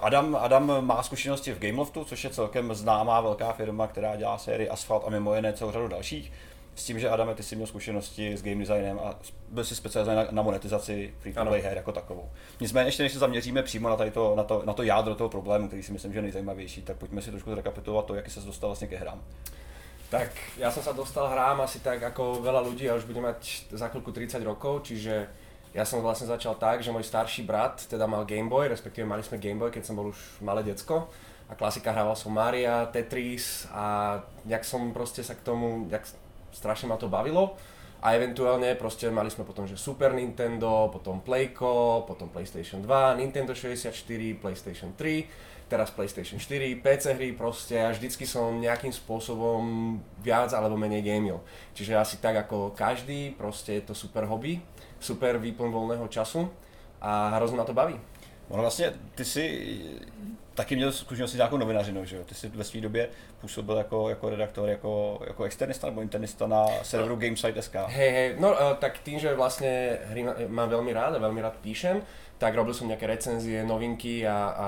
Adam, Adam má zkušenosti v Gameloftu, což je celkem známá velká firma, která dělá sérii Asphalt a mimo jiné celou řadu dalších. S tím, že Adame, ty jsi měl zkušenosti s game designem a byl jsi specializovaný na, na monetizaci free-to-play her jako takovou. Nicméně ještě než se zaměříme přímo na, tady to, na, to, na to jádro toho problému, který si myslím, že je nejzajímavější, tak pojďme si trošku zrekapitulovat to, jak jsi se dostal vlastně ke hrám. Tak ja som sa dostal hrám asi tak ako veľa ľudí a už budem mať za chvíľku tridsať rokov, čiže ja som vlastne začal tak, že môj starší brat teda mal Game Boy, respektíve mali sme Game Boy, keď som bol už malé decko a klasika hrával som Maria, Tetris a jak som proste sa k tomu, jak strašne ma to bavilo a eventuálne proste mali sme potom že Super Nintendo, potom Playco, potom PlayStation dva, Nintendo šesťdesiatštyri, PlayStation tri, teraz PlayStation štyri, pé cé hry proste a vždycky som nejakým spôsobom viac alebo menej gamil. Čiže asi tak ako každý, proste je to super hobby, super výplň volného času a hrozně na to baví. Ono vlastně, ty si taky měl zkušenosti s nějakou novinařinou, že jo? Ty si ve své době působil jako, jako redaktor, jako, jako externista nebo internista na serveru Gamesite tečka es ká. Hej, hej, no tak tím, že vlastně hry mám velmi rád a velmi rád píšem, tak robil som nejaké recenzie, novinky a, a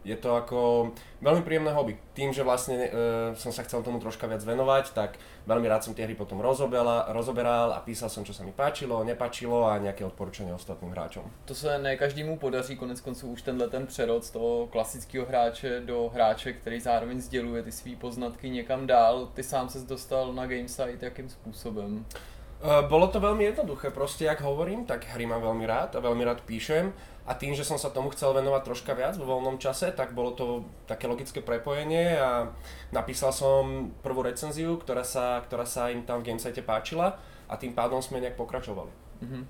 je to ako veľmi príjemné hobby. Tým, že vlastne e, som sa chcel tomu troška viac venovať, tak veľmi rád som tie hry potom rozobela, rozoberal a písal som, čo sa mi páčilo, nepačilo a nejaké odporučenie ostatním hráčom. To se ne každému podaří, konec konců už tenhle ten přerod z toho klasického hráče do hráče, který zároveň sděluje ty svý poznatky někam dál. Ty sám ses dostal na Gamesite jakým způsobem? Bolo to veľmi jednoduché, proste jak hovorím, tak hry mám veľmi rád a veľmi rád píšem a tým, že som sa tomu chcel venovať troška viac vo voľnom čase, tak bolo to také logické prepojenie a napísal som prvú recenziu, ktorá sa, ktorá sa im tam v Gamesite páčila a tým pádom sme nejak pokračovali. Mm-hmm.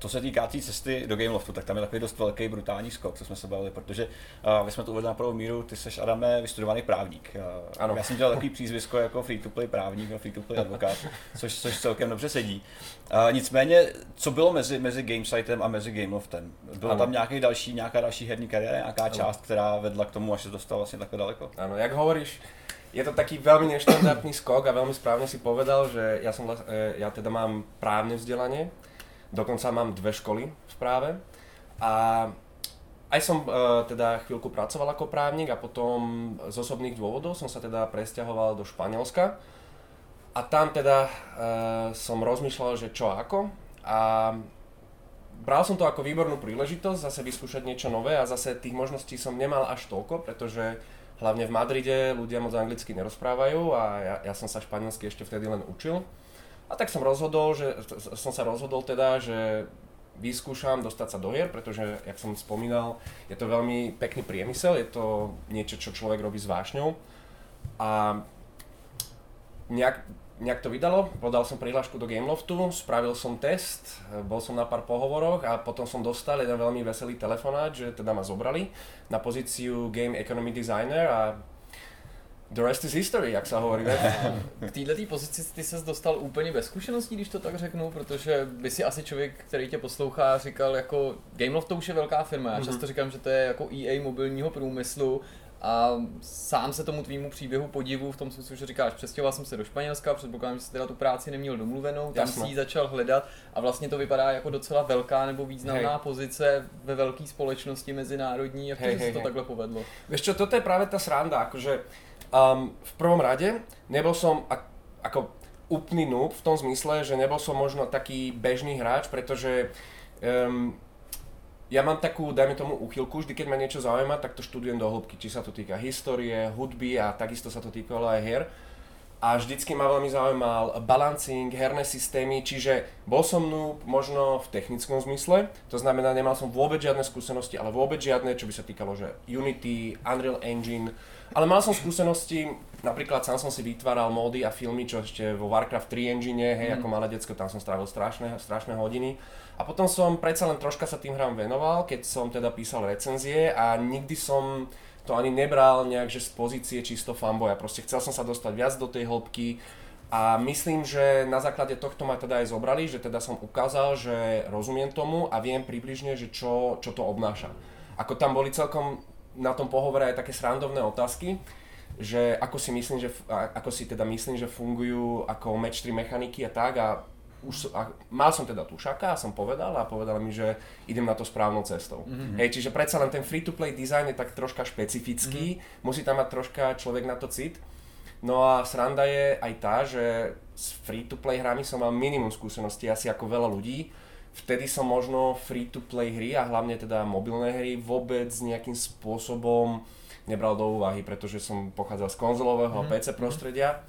To se týká té cesty do Gameloftu, tak tam je takový dost velký brutální skok, co jsme se bavili, protože uh, my jsme to uvedli na prvou míru, ty seš, Adame, vystudovaný právník. Uh, ano. Já jsem dělal takový přízvisko jako free-to-play právník, no free-to-play advokát, což, což celkem dobře sedí. Uh, nicméně, co bylo mezi, mezi Gamesitem a mezi Gameloftem? Byla ano. Tam nějaký další, nějaká další herní kariéra, nějaká ano. část, která vedla k tomu, až se dostal vlastně takhle daleko? Ano, jak hovoríš? Je to taký veľmi neštandardný skok a veľmi správne si povedal, že ja, som, ja teda mám právne vzdelanie. Dokonca mám dve školy v práve a aj som e, teda chvíľku pracoval ako právnik a potom z osobných dôvodov som sa teda presťahoval do Španielska a tam teda e, som rozmýšľal, že čo ako a bral som to ako výbornú príležitosť zase vyskúšať niečo nové a zase tých možností som nemal až toľko, pretože hlavne v Madride ľudia moc anglicky nerozprávajú a ja, ja som sa španielsky ešte vtedy len učil. A tak som rozhodol, že som sa rozhodol teda, že vyskúšam dostať sa do hier, pretože, jak som spomínal, je to veľmi pekný priemysel, je to niečo, čo človek robí s vášňou. A nejak, nejak to vydalo, podal som prihlášku do Gameloftu, spravil som test, bol som na pár pohovoroch a potom som dostal jeden veľmi veselý telefonát, že teda ma zobrali na pozíciu Game Economy Designer a the rest is history, jak se hovorí. K této pozici ty ses dostal úplně bez zkušeností, když to tak řeknu, protože by si asi člověk, který tě poslouchá, říkal jako Gameloft to už je velká firma, já často říkám, že to je jako í ej mobilního průmyslu a sám se tomu tvýmu příběhu podivu v tom smyslu, že říkáš, přestěhoval jsem se do Španělska, předpokládám, že jsi teda tu práci neměl domluvenou, tam si ji začal hledat a vlastně to vypadá jako docela velká nebo významná hey. pozice ve velké společnosti mezinárodní, jak hey, to, že hey, se to hey. takhle povedlo. Víš čo, toto je právě ta sranda, jakože Um, v prvom rade nebol som ak, ako úplný noob v tom zmysle, že nebol som možno taký bežný hráč, pretože um, ja mám takú, dajme tomu, úchylku, vždy keď ma niečo zaujíma, tak to študujem do hĺbky, či sa to týka histórie, hudby a takisto sa to týkalo aj hier. A vždycky ma veľmi zaujímal balancing, herné systémy, čiže bol som noob možno v technickom zmysle, to znamená, nemal som vôbec žiadne skúsenosti, ale vôbec žiadne, čo by sa týkalo, že Unity, Unreal Engine, ale mal som skúsenosti, napríklad sám som si vytváral módy a filmy, čo ešte vo Warcraft tri engine, hej, mm. ako malé decko, tam som strávil strašné, strašné hodiny. A potom som predsa len troška sa tým hrám venoval, keď som teda písal recenzie a nikdy som to ani nebral nejak, že z pozície čisto fanboja. Proste chcel som sa dostať viac do tej hĺbky a myslím, že na základe tohto ma teda aj zobrali, že teda som ukázal, že rozumiem tomu a viem približne, že čo, čo to obnáša. Ako tam boli celkom na tom pohovore aj také srandovné otázky, že ako si myslím, že, ako si teda myslím, že fungujú ako match tri mechaniky a tak a už, a mal som teda tú šaka a som povedal a povedal mi, že idem na to správnou cestou. Mm-hmm. Hej, čiže predsa len ten free-to-play design je tak troška špecifický, mm-hmm. musí tam mať troška človek na to cit. No a sranda je aj tá, že s free-to-play hrami som mal minimum skúseností, asi ako veľa ľudí. Vtedy som možno free-to-play hry a hlavne teda mobilné hry vôbec nejakým spôsobom nebral do úvahy, pretože som pochádzal z konzolového a pé cé prostredia.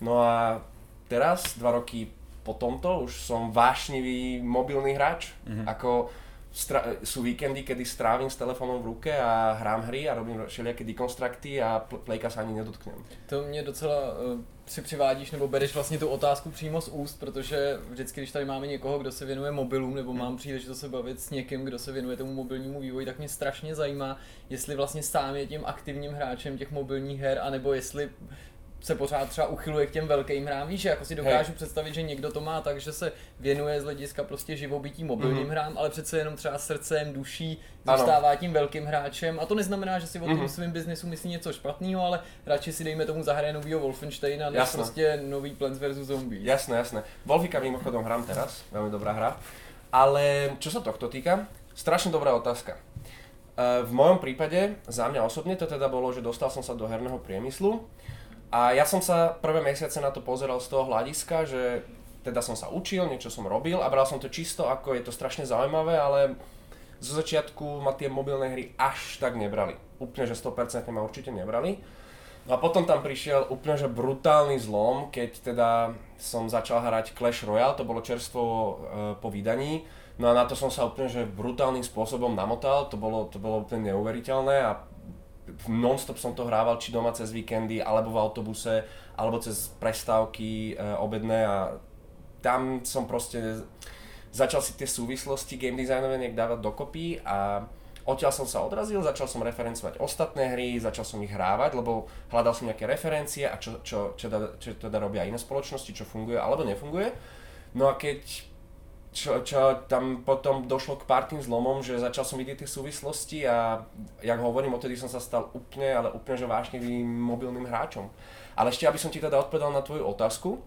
No a teraz, dva roky po tomto, už som vášnivý mobilný hráč. Mm-hmm. Ako stra- sú víkendy, kedy strávim s telefónom v ruke a hrám hry a robím všelijaké dekonstrukty a pl- Playka sa ani nedotknem. To mě docela uh, si přivádíš nebo bereš vlastně tu otázku přímo z úst, protože vždycky, když tady máme někoho, kdo se věnuje mobilům, nebo mm. mám příležitost se bavit s někým, kdo se věnuje tomu mobilnímu vývoji, tak mě strašně zajímá, jestli vlastně sám je tím aktivním hráčem těch mobilních her, anebo jestli se pořád třeba uchyluje k těm velkým hrám, víš, že jako si dokážu hey. představit, že někdo to má tak, že se věnuje z hlediska prostě živobytí mobilním mm-hmm. hrám, ale přece jenom třeba srdcem, duší, zůstává ano. tím velkým hráčem a to neznamená, že si o tom mm-hmm. svým biznesu myslí něco špatného, ale radši si dejme tomu zahraje novýho Wolfensteina, než jasné. prostě nový Plants versus. Zombies. Jasné, jasné. Wolfika mimochodom hrám teraz, velmi dobrá hra, ale čo sa tohto týka, strašne dobrá otázka. V mojom prípade, za mňa osobne to teda bolo, že dostal som sa do herného priemyslu. A ja som sa prvé mesiace na to pozeral z toho hľadiska, že teda som sa učil, niečo som robil a bral som to čisto, ako je to strašne zaujímavé, ale zo začiatku ma tie mobilné hry až tak nebrali. Úplne, že sto percent ma určite nebrali. No a potom tam prišiel úplne, že brutálny zlom, keď teda som začal hrať Clash Royale, to bolo čerstvo po vydaní. No a na to som sa úplne, že brutálnym spôsobom namotal, to bolo, to bolo úplne neuveriteľné a non-stop som to hrával, či doma cez víkendy, alebo v autobuse, alebo cez prestávky e, obedné a tam som proste začal si tie súvislosti game designové nejak dávať dokopy a odtiaľ som sa odrazil, začal som referencovať ostatné hry, začal som ich hrávať, lebo hľadal som nejaké referencie a čo, čo, čo, teda, čo teda robia iné spoločnosti, čo funguje alebo nefunguje. No a keď Čo, čo tam potom došlo k pár tým zlomom, že začal som vidieť tie súvislosti a jak hovorím, odtedy som sa stal úplne, ale úplne že vášnivým mobilným hráčom. Ale ešte, aby som ti teda odpovedal na tvoju otázku,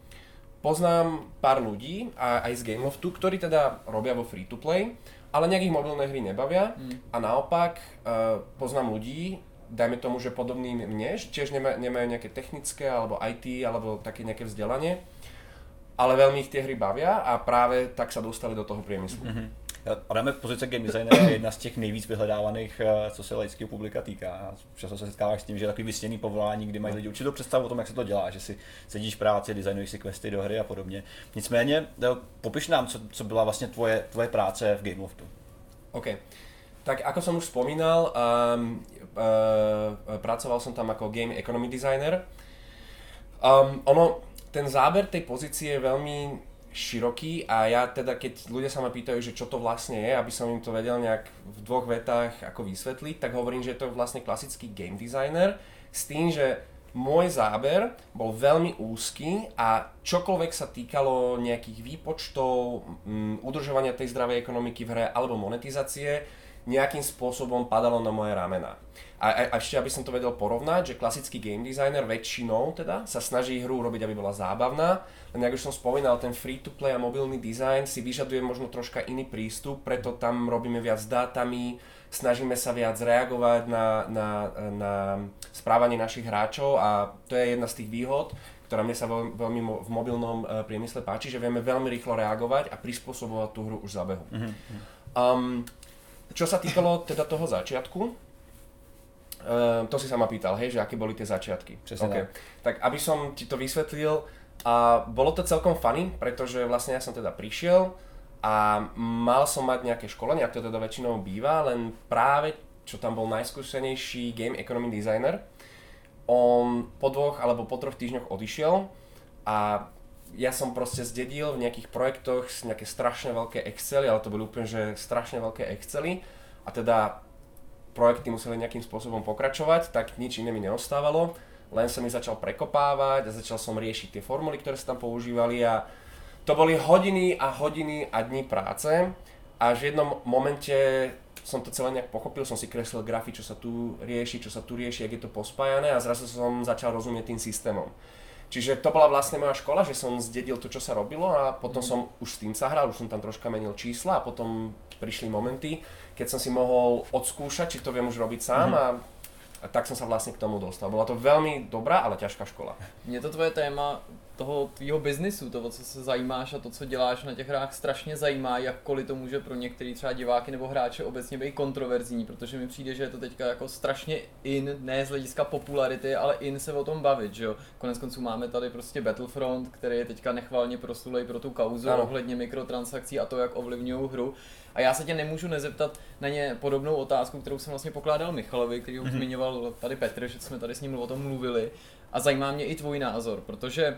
poznám pár ľudí a, aj z Gameloftu, ktorí teda robia vo free to play, ale nejak ich mobilné hry nebavia mm. a naopak uh, poznám ľudí, dajme tomu, že podobný mne, tiež nema, nemajú nejaké technické alebo í té alebo také nejaké vzdelanie, ale velmi ich tie hry bavia a právě tak se dostali do toho priemyslu. Mm-hmm. Adam, v pozici game designera je jedna z těch nejvíc vyhledávaných, co se laického publika týká. Často se setkáváš s tím, že je takový vysněný povolání, kdy mají lidi určitou představu o tom, jak se to dělá, že si sedíš v práci, designuješ si questy do hry a podobně. Nicméně, popiš nám, co, co byla vlastně tvoje, tvoje práce v Gameloftu. OK. Tak ako som už spomínal, um, uh, pracoval som tam ako game economy designer. Um, ono Ten záber tej pozície je veľmi široký a ja teda, keď ľudia sa ma pýtajú, že čo to vlastne je, aby som im to vedel nejak v dvoch vetách ako vysvetliť, tak hovorím, že to je vlastne klasický game designer s tým, že môj záber bol veľmi úzky a čokoľvek sa týkalo nejakých výpočtov, udržovania tej zdravej ekonomiky v hre alebo monetizácie, nejakým spôsobom padalo na moje ramena. A, a ešte, aby som to vedel porovnať, že klasický game designer väčšinou teda sa snaží hru robiť, aby bola zábavná. Len jak už som spomínal, ten free-to-play a mobilný design si vyžaduje možno troška iný prístup, preto tam robíme viac s dátami, snažíme sa viac reagovať na, na, na správanie našich hráčov a to je jedna z tých výhod, ktorá mne sa veľmi, veľmi v mobilnom priemysle páči, že vieme veľmi rýchlo reagovať a prispôsobovať tú hru už za behu. Um, Čo sa týkalo teda toho začiatku, uh, to si sa ma pýtal, hej, že aké boli tie začiatky. Okay. Tak aby som ti to vysvetlil, a bolo to celkom funny, pretože vlastne ja som teda prišiel a mal som mať nejaké školenie, ak to teda väčšinou býva, len práve čo tam bol najskúsenejší game economy designer, on po dvoch alebo po troch týždňoch odišiel a ja som proste zdedil v nejakých projektoch nejaké strašne veľké Excely, ale to boli úplne že strašne veľké Excely a teda projekty museli nejakým spôsobom pokračovať, tak nič iné mi neostávalo, len som ich začal prekopávať a začal som riešiť tie formuly, ktoré sa tam používali a to boli hodiny a hodiny a dní práce a v jednom momente som to celé nejak pochopil, som si kreslil grafy, čo sa tu rieši, čo sa tu rieši, jak je to pospájané a zrazu som začal rozumieť tým systémom. Čiže to bola vlastne moja škola, že som zdedil to, čo sa robilo a potom som už s tým sa hral, už som tam troška menil čísla a potom prišli momenty, keď som si mohol odskúšať, či to viem už robiť sám a, a tak som sa vlastne k tomu dostal. Bola to veľmi dobrá, ale ťažká škola. Mne to tvoje téma toho tvýho biznisu, toho, co se zajímáš a to, co děláš na těch hrách, strašně zajímá, jakkoliv to může pro některý třeba diváky nebo hráče obecně být kontroverzní, protože mi přijde, že je to teďka jako strašně in, ne z hlediska popularity, ale in se o tom bavit, že jo. Koneckonců máme tady prostě Battlefront, který je teďka nechvalně prosulej pro tu kauzu ano. ohledně mikrotransakcí a to, jak ovlivňují hru. A já se tě nemůžu nezeptat na ně podobnou otázku, kterou jsem vlastně pokládal Michalovi, který už zmiňoval tady Petr, že jsme tady s ním o tom mluvili. A zajímá mě i tvůj názor, protože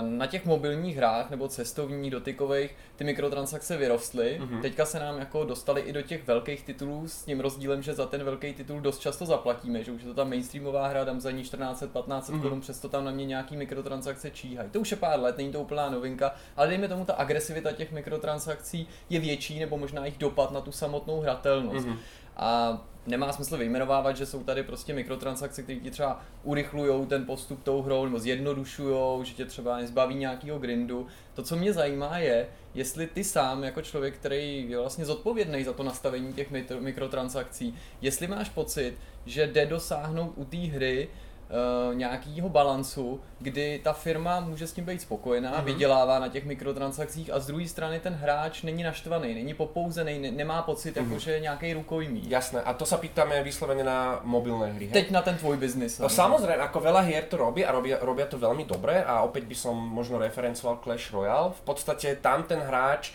na těch mobilních hrách nebo cestovních, dotykových, ty mikrotransakce vyrostly. Mm-hmm. Teďka se nám jako dostaly i do těch velkých titulů s tím rozdílem, že za ten velký titul dost často zaplatíme, že už je to ta mainstreamová hra, dám za ní čtrnáct set patnáct set mm-hmm. korun, přesto tam na mě nějaký mikrotransakce číhají. To už je pár let, není to úplná novinka, ale dejme tomu, ta agresivita těch mikrotransakcí je větší nebo možná jich dopad na tu samotnou hratelnost. Mm-hmm. A nemá smysl vyjmenovávat, že jsou tady prostě mikrotransakce, které ti třeba urychlujou ten postup tou hrou nebo zjednodušujou, že tě třeba zbaví nějakého grindu. To, co mě zajímá, je, jestli ty sám jako člověk, který je vlastně zodpovědný za to nastavení těch mikrotransakcí, jestli máš pocit, že jde dosáhnout u té hry Uh, nějakýho balancu, kdy ta firma může s tím být spokojená, mm-hmm. vydělává na těch mikrotransakcích a z druhé strany ten hráč není naštvaný, není popouzený, ne- nemá pocit, mm-hmm. jako, že je nějaký rukojmí. Jasné, a to sa pýtame vyslovene na mobilné hry. Teď hej? Na ten tvoj biznis. No, samozrejme, ako veľa hier to robí a robia, robia to veľmi dobre a opäť by som možno referencoval Clash Royale. V podstate tam ten hráč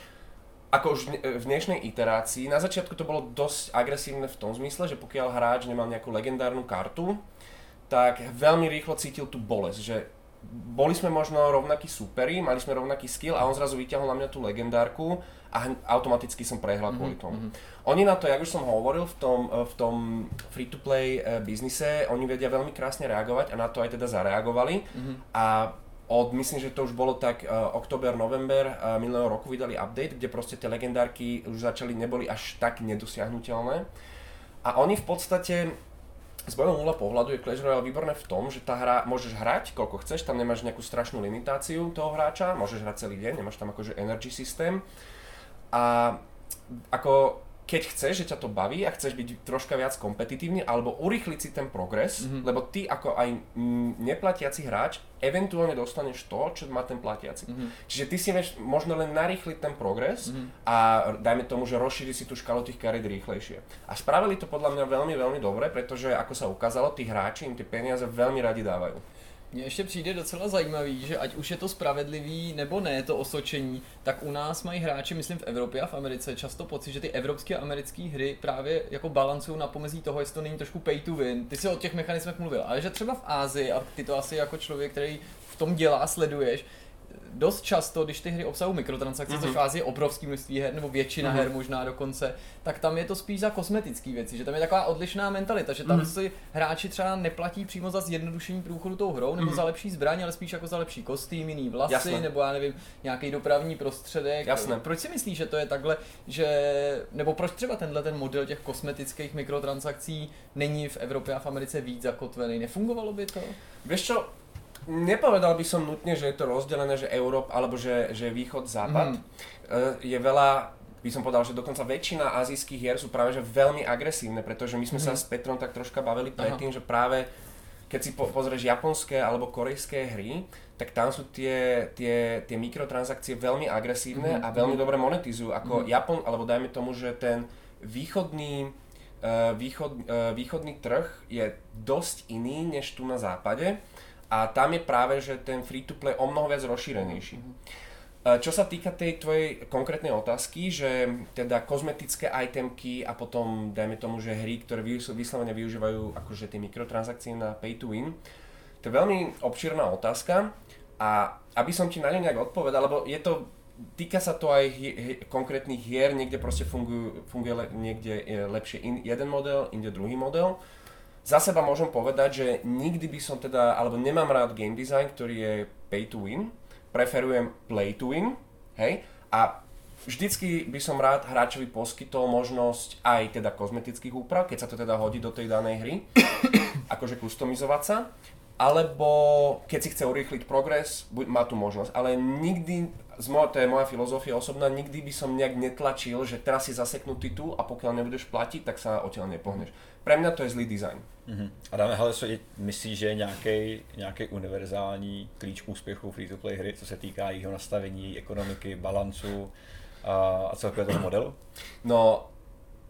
ako už v dnešnej iterácii, na začiatku to bolo dosť agresívne v tom zmysle, že pokiaľ hráč nemal nejakú legendárnu kartu, tak veľmi rýchlo cítil tú bolesť, že boli sme možno rovnakí súperi, mali sme rovnaký skill a on zrazu vyťahol na mňa tú legendárku a automaticky som prehral kvôli tomu. Mm-hmm. Oni na to, jak už som hovoril v tom, v tom free-to-play biznise, oni vedia veľmi krásne reagovať a na to aj teda zareagovali. Mm-hmm. A od, myslím, že to už bolo tak uh, október, november uh, minulého roku vydali update, kde proste tie legendárky už začali, neboli až tak nedosiahnuteľné. A oni v podstate z mojho úhla pohľadu je Clash Royale výborné v tom, že tá hra môžeš hrať koľko chceš, tam nemáš nejakú strašnú limitáciu toho hráča, môžeš hrať celý deň, nemáš tam akože energy systém. A ako keď chceš, že ťa to baví a chceš byť troška viac kompetitívny alebo urýchliť si ten progres, mm-hmm. lebo ty ako aj neplatiaci hráč eventuálne dostaneš to, čo má ten platiaci. Mm-hmm. Čiže ty si vieš možno len narýchliť ten progres mm-hmm. a dajme tomu, že rozšíri si tú škálu tých kariet rýchlejšie. A spravili to podľa mňa veľmi, veľmi dobre, pretože ako sa ukázalo, tí hráči im tie peniaze veľmi radi dávajú. Mně ještě přijde docela zajímavý, že ať už je to spravedlivý nebo ne to osočení, tak u nás mají hráči, myslím v Evropě a v Americe, často pocit, že ty evropské a americké hry právě jako balancují na pomezí toho, jestli to není trošku pay to win. Ty si o těch mechanismech mluvil, ale že třeba v Ázii, a ty to asi jako člověk, který v tom dělá, sleduješ, dost často, když ty hry obsahují mikrotransakce, mm-hmm. což v Ázii je obrovský množství her, nebo většina mm-hmm. her možná dokonce, tak tam je to spíš za kosmetické věci, že tam je taková odlišná mentalita, že tam mm-hmm. si hráči třeba neplatí přímo za zjednodušení průchodu tou hrou, nebo mm-hmm. za lepší zbraň, ale spíš jako za lepší kostým, jiný vlasy, jasné. nebo já nevím, nějaký dopravní prostředek. Jasné. Proč si myslíš, že to je takhle, že nebo proč třeba tenhle ten model těch kosmetických mikrotransakcí není v Evropě a v Americe víc zakotvený? Nefungovalo by to? Víš čo? Nepovedal by som nutne, že je to rozdelené, že Európa alebo že, že východ, západ. Mm. Je veľa, by som povedal, že dokonca väčšina azijských hier sú práve že veľmi agresívne, pretože my sme mm. sa s Petrom tak troška bavili predtým, že práve keď si po- pozrieš japonské alebo korejské hry, tak tam sú tie, tie, tie mikrotransakcie veľmi agresívne mm. a veľmi mm. dobre monetizujú. Ako mm. Japon, alebo dajme tomu, že ten východný, východ, východný trh je dosť iný než tu na západe. A tam je práve, že ten free-to-play je o mnoho viac rozšírenejší. Čo sa týka tej tvojej konkrétnej otázky, že teda kozmetické itemky a potom dajme tomu, že hry, ktoré vyslovene využívajú akože tie mikrotransakcie na pay-to-win, to je veľmi obširná otázka a aby som ti na ňu nejak odpovedal, lebo je to, týka sa to aj hi, hi, konkrétnych hier, niekde proste fungujú, funguje le, niekde lepšie in, jeden model, inde druhý model. Za seba môžem povedať, že nikdy by som teda, alebo nemám rád game design, ktorý je pay to win, preferujem play to win, hej, a vždycky by som rád hráčovi poskytol možnosť aj teda kozmetických úprav, keď sa to teda hodí do tej danej hry, akože customizovať sa, alebo keď si chce urýchliť progres, má tu možnosť, ale nikdy, to je moja filozofia osobná, nikdy by som nejak netlačil, že teraz si zaseknutý tu a pokiaľ nebudeš platiť, tak sa odtiaľ nepohneš. Pre mňa to je zlý design. Uh-huh. Adam, hele, co myslíš, že je nějaký, nějaký univerzální klíč k úspěchu free-to-play hry, co se týká jeho nastavení, ekonomiky, balancu a, a celkově toho modelu? No,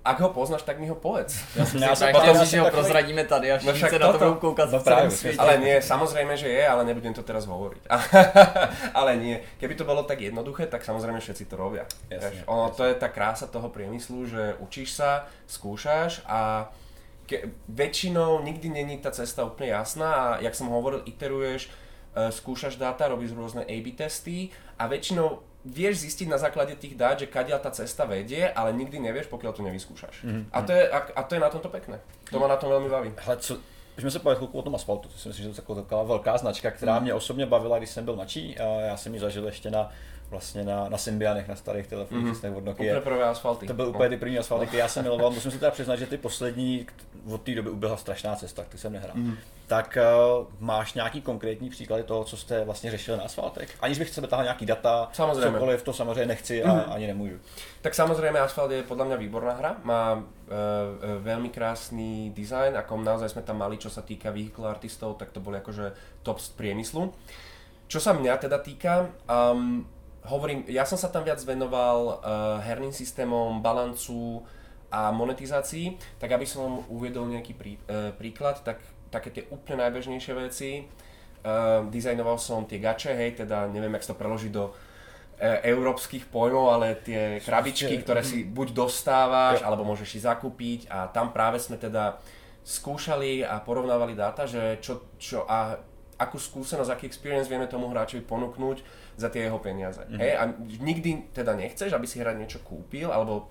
ak ho poznáš, tak mi ho povedz. Ja som si myslím, že ho prozradíme tady a všichni no se na to budou koukat no v celém světě. Ale nie, samozrejme, že je, ale nebudem to teraz hovoriť. Ale nie, keby to bolo tak jednoduché, tak samozrejme všetci to robia. Jasne, ono, jasne. To je tá krása toho priemyslu, že učíš sa, skúšaš a ke, väčšinou nikdy není tá cesta úplne jasná a jak som hovoril, iteruješ, skúšaš dáta, robíš rôzne A B testy a väčšinou vieš zistiť na základe tých dát, že kadiaľ tá cesta vedie, ale nikdy nevieš, pokiaľ to nevyskúšaš. Mm-hmm. A, to je, a, a to je na tomto pekné. To ma na tom veľmi baví. Hele, co, už jsme se povedali chvilku o tom Asfaltu, to si myslím, že to je taková velká značka, která mě osobně bavila, když jsem byl mladší. Já jsem ji zažil ještě na, vlastně na, na Symbianech, na starých telefonech, mm-hmm. od Nokia. Úplně prvé Asfalty. To byl úplně ty první Asfalty, které já jsem miloval. Musím se teda přiznat, že ty poslední od té doby uběhla strašná cesta, ty jsem nehrál. Mm-hmm. Tak uh, máš nějaký konkrétní příklady toho, co jste vlastně řešili na Asfaltech? Aniž bych sebe tahal nějaký data, samozřejmě. Cokoliv, to samozřejmě nechci a mm-hmm. ani nemůžu. Tak samozřejmě Asfalt je podle mě výborná hra, má uh, uh, velmi krásný design, jako naozaj jsme tam mali, co se týká vehicle artistů, tak to bylo jakože top z priemyslu. Čo sa mňa teda týka, um, hovorím, ja som sa tam viac venoval uh, herným systémom, balancu a monetizácii, tak aby som uviedol nejaký prí, uh, príklad, tak také tie úplne najbežnejšie veci. Uh, dizajnoval som tie gače, hej, teda neviem, jak to preložiť do uh, európskych pojmov, ale tie krabičky, ktoré si buď dostávaš, alebo môžeš si zakúpiť a tam práve sme teda skúšali a porovnávali dáta, že čo, čo a akú skúsenosť, aký experience vieme tomu hráčovi ponúknuť za tie jeho peniaze. Mm-hmm. Hej, a nikdy teda nechceš, aby si hráč niečo kúpil, alebo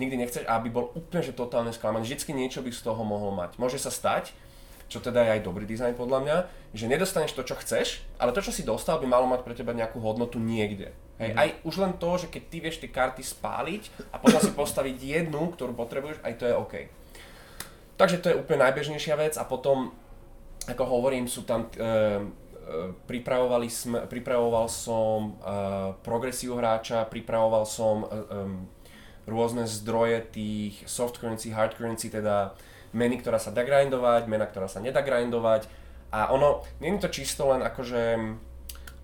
nikdy nechceš, aby bol úplne že totálne sklamaný. Vždycky niečo by z toho mohol mať. Môže sa stať, čo teda je aj dobrý dizajn podľa mňa, že nedostaneš to, čo chceš, ale to, čo si dostal, by malo mať pre teba nejakú hodnotu niekde. Hej, mm-hmm. Aj už len to, že keď ty vieš tie karty spáliť a potom si postaviť jednu, ktorú potrebuješ, aj to je OK. Takže to je úplne najbežnejšia vec a potom, ako hovorím, sú tam, e, e, pripravovali sme, pripravoval som e, progresiu hráča, pripravoval som e, e, rôzne zdroje tých soft currency, hard currency, teda meny, ktorá sa dá grindovať, mena, ktorá sa nedá grindovať a ono, nie je to čisto len akože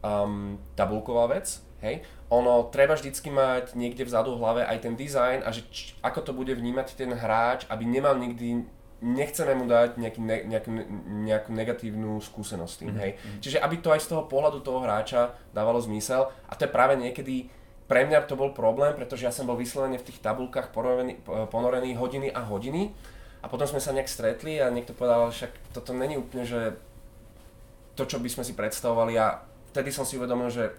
um, tabulková vec, hej, ono treba vždycky mať niekde vzadu v hlave aj ten design a že č- ako to bude vnímať ten hráč, aby nemal nikdy, nechceme mu dať nejaký ne, nejak, nejakú negatívnu skúsenosť s tým, hej. Mm-hmm. Čiže aby to aj z toho pohľadu toho hráča dávalo zmysel a to je práve niekedy pre mňa to bol problém, pretože ja som bol vyslovene v tých tabulkách ponorený, ponorený hodiny a hodiny. A potom sme sa nejak stretli a niekto povedal, že však toto není úplne, že to, čo by sme si predstavovali a vtedy som si uvedomil, že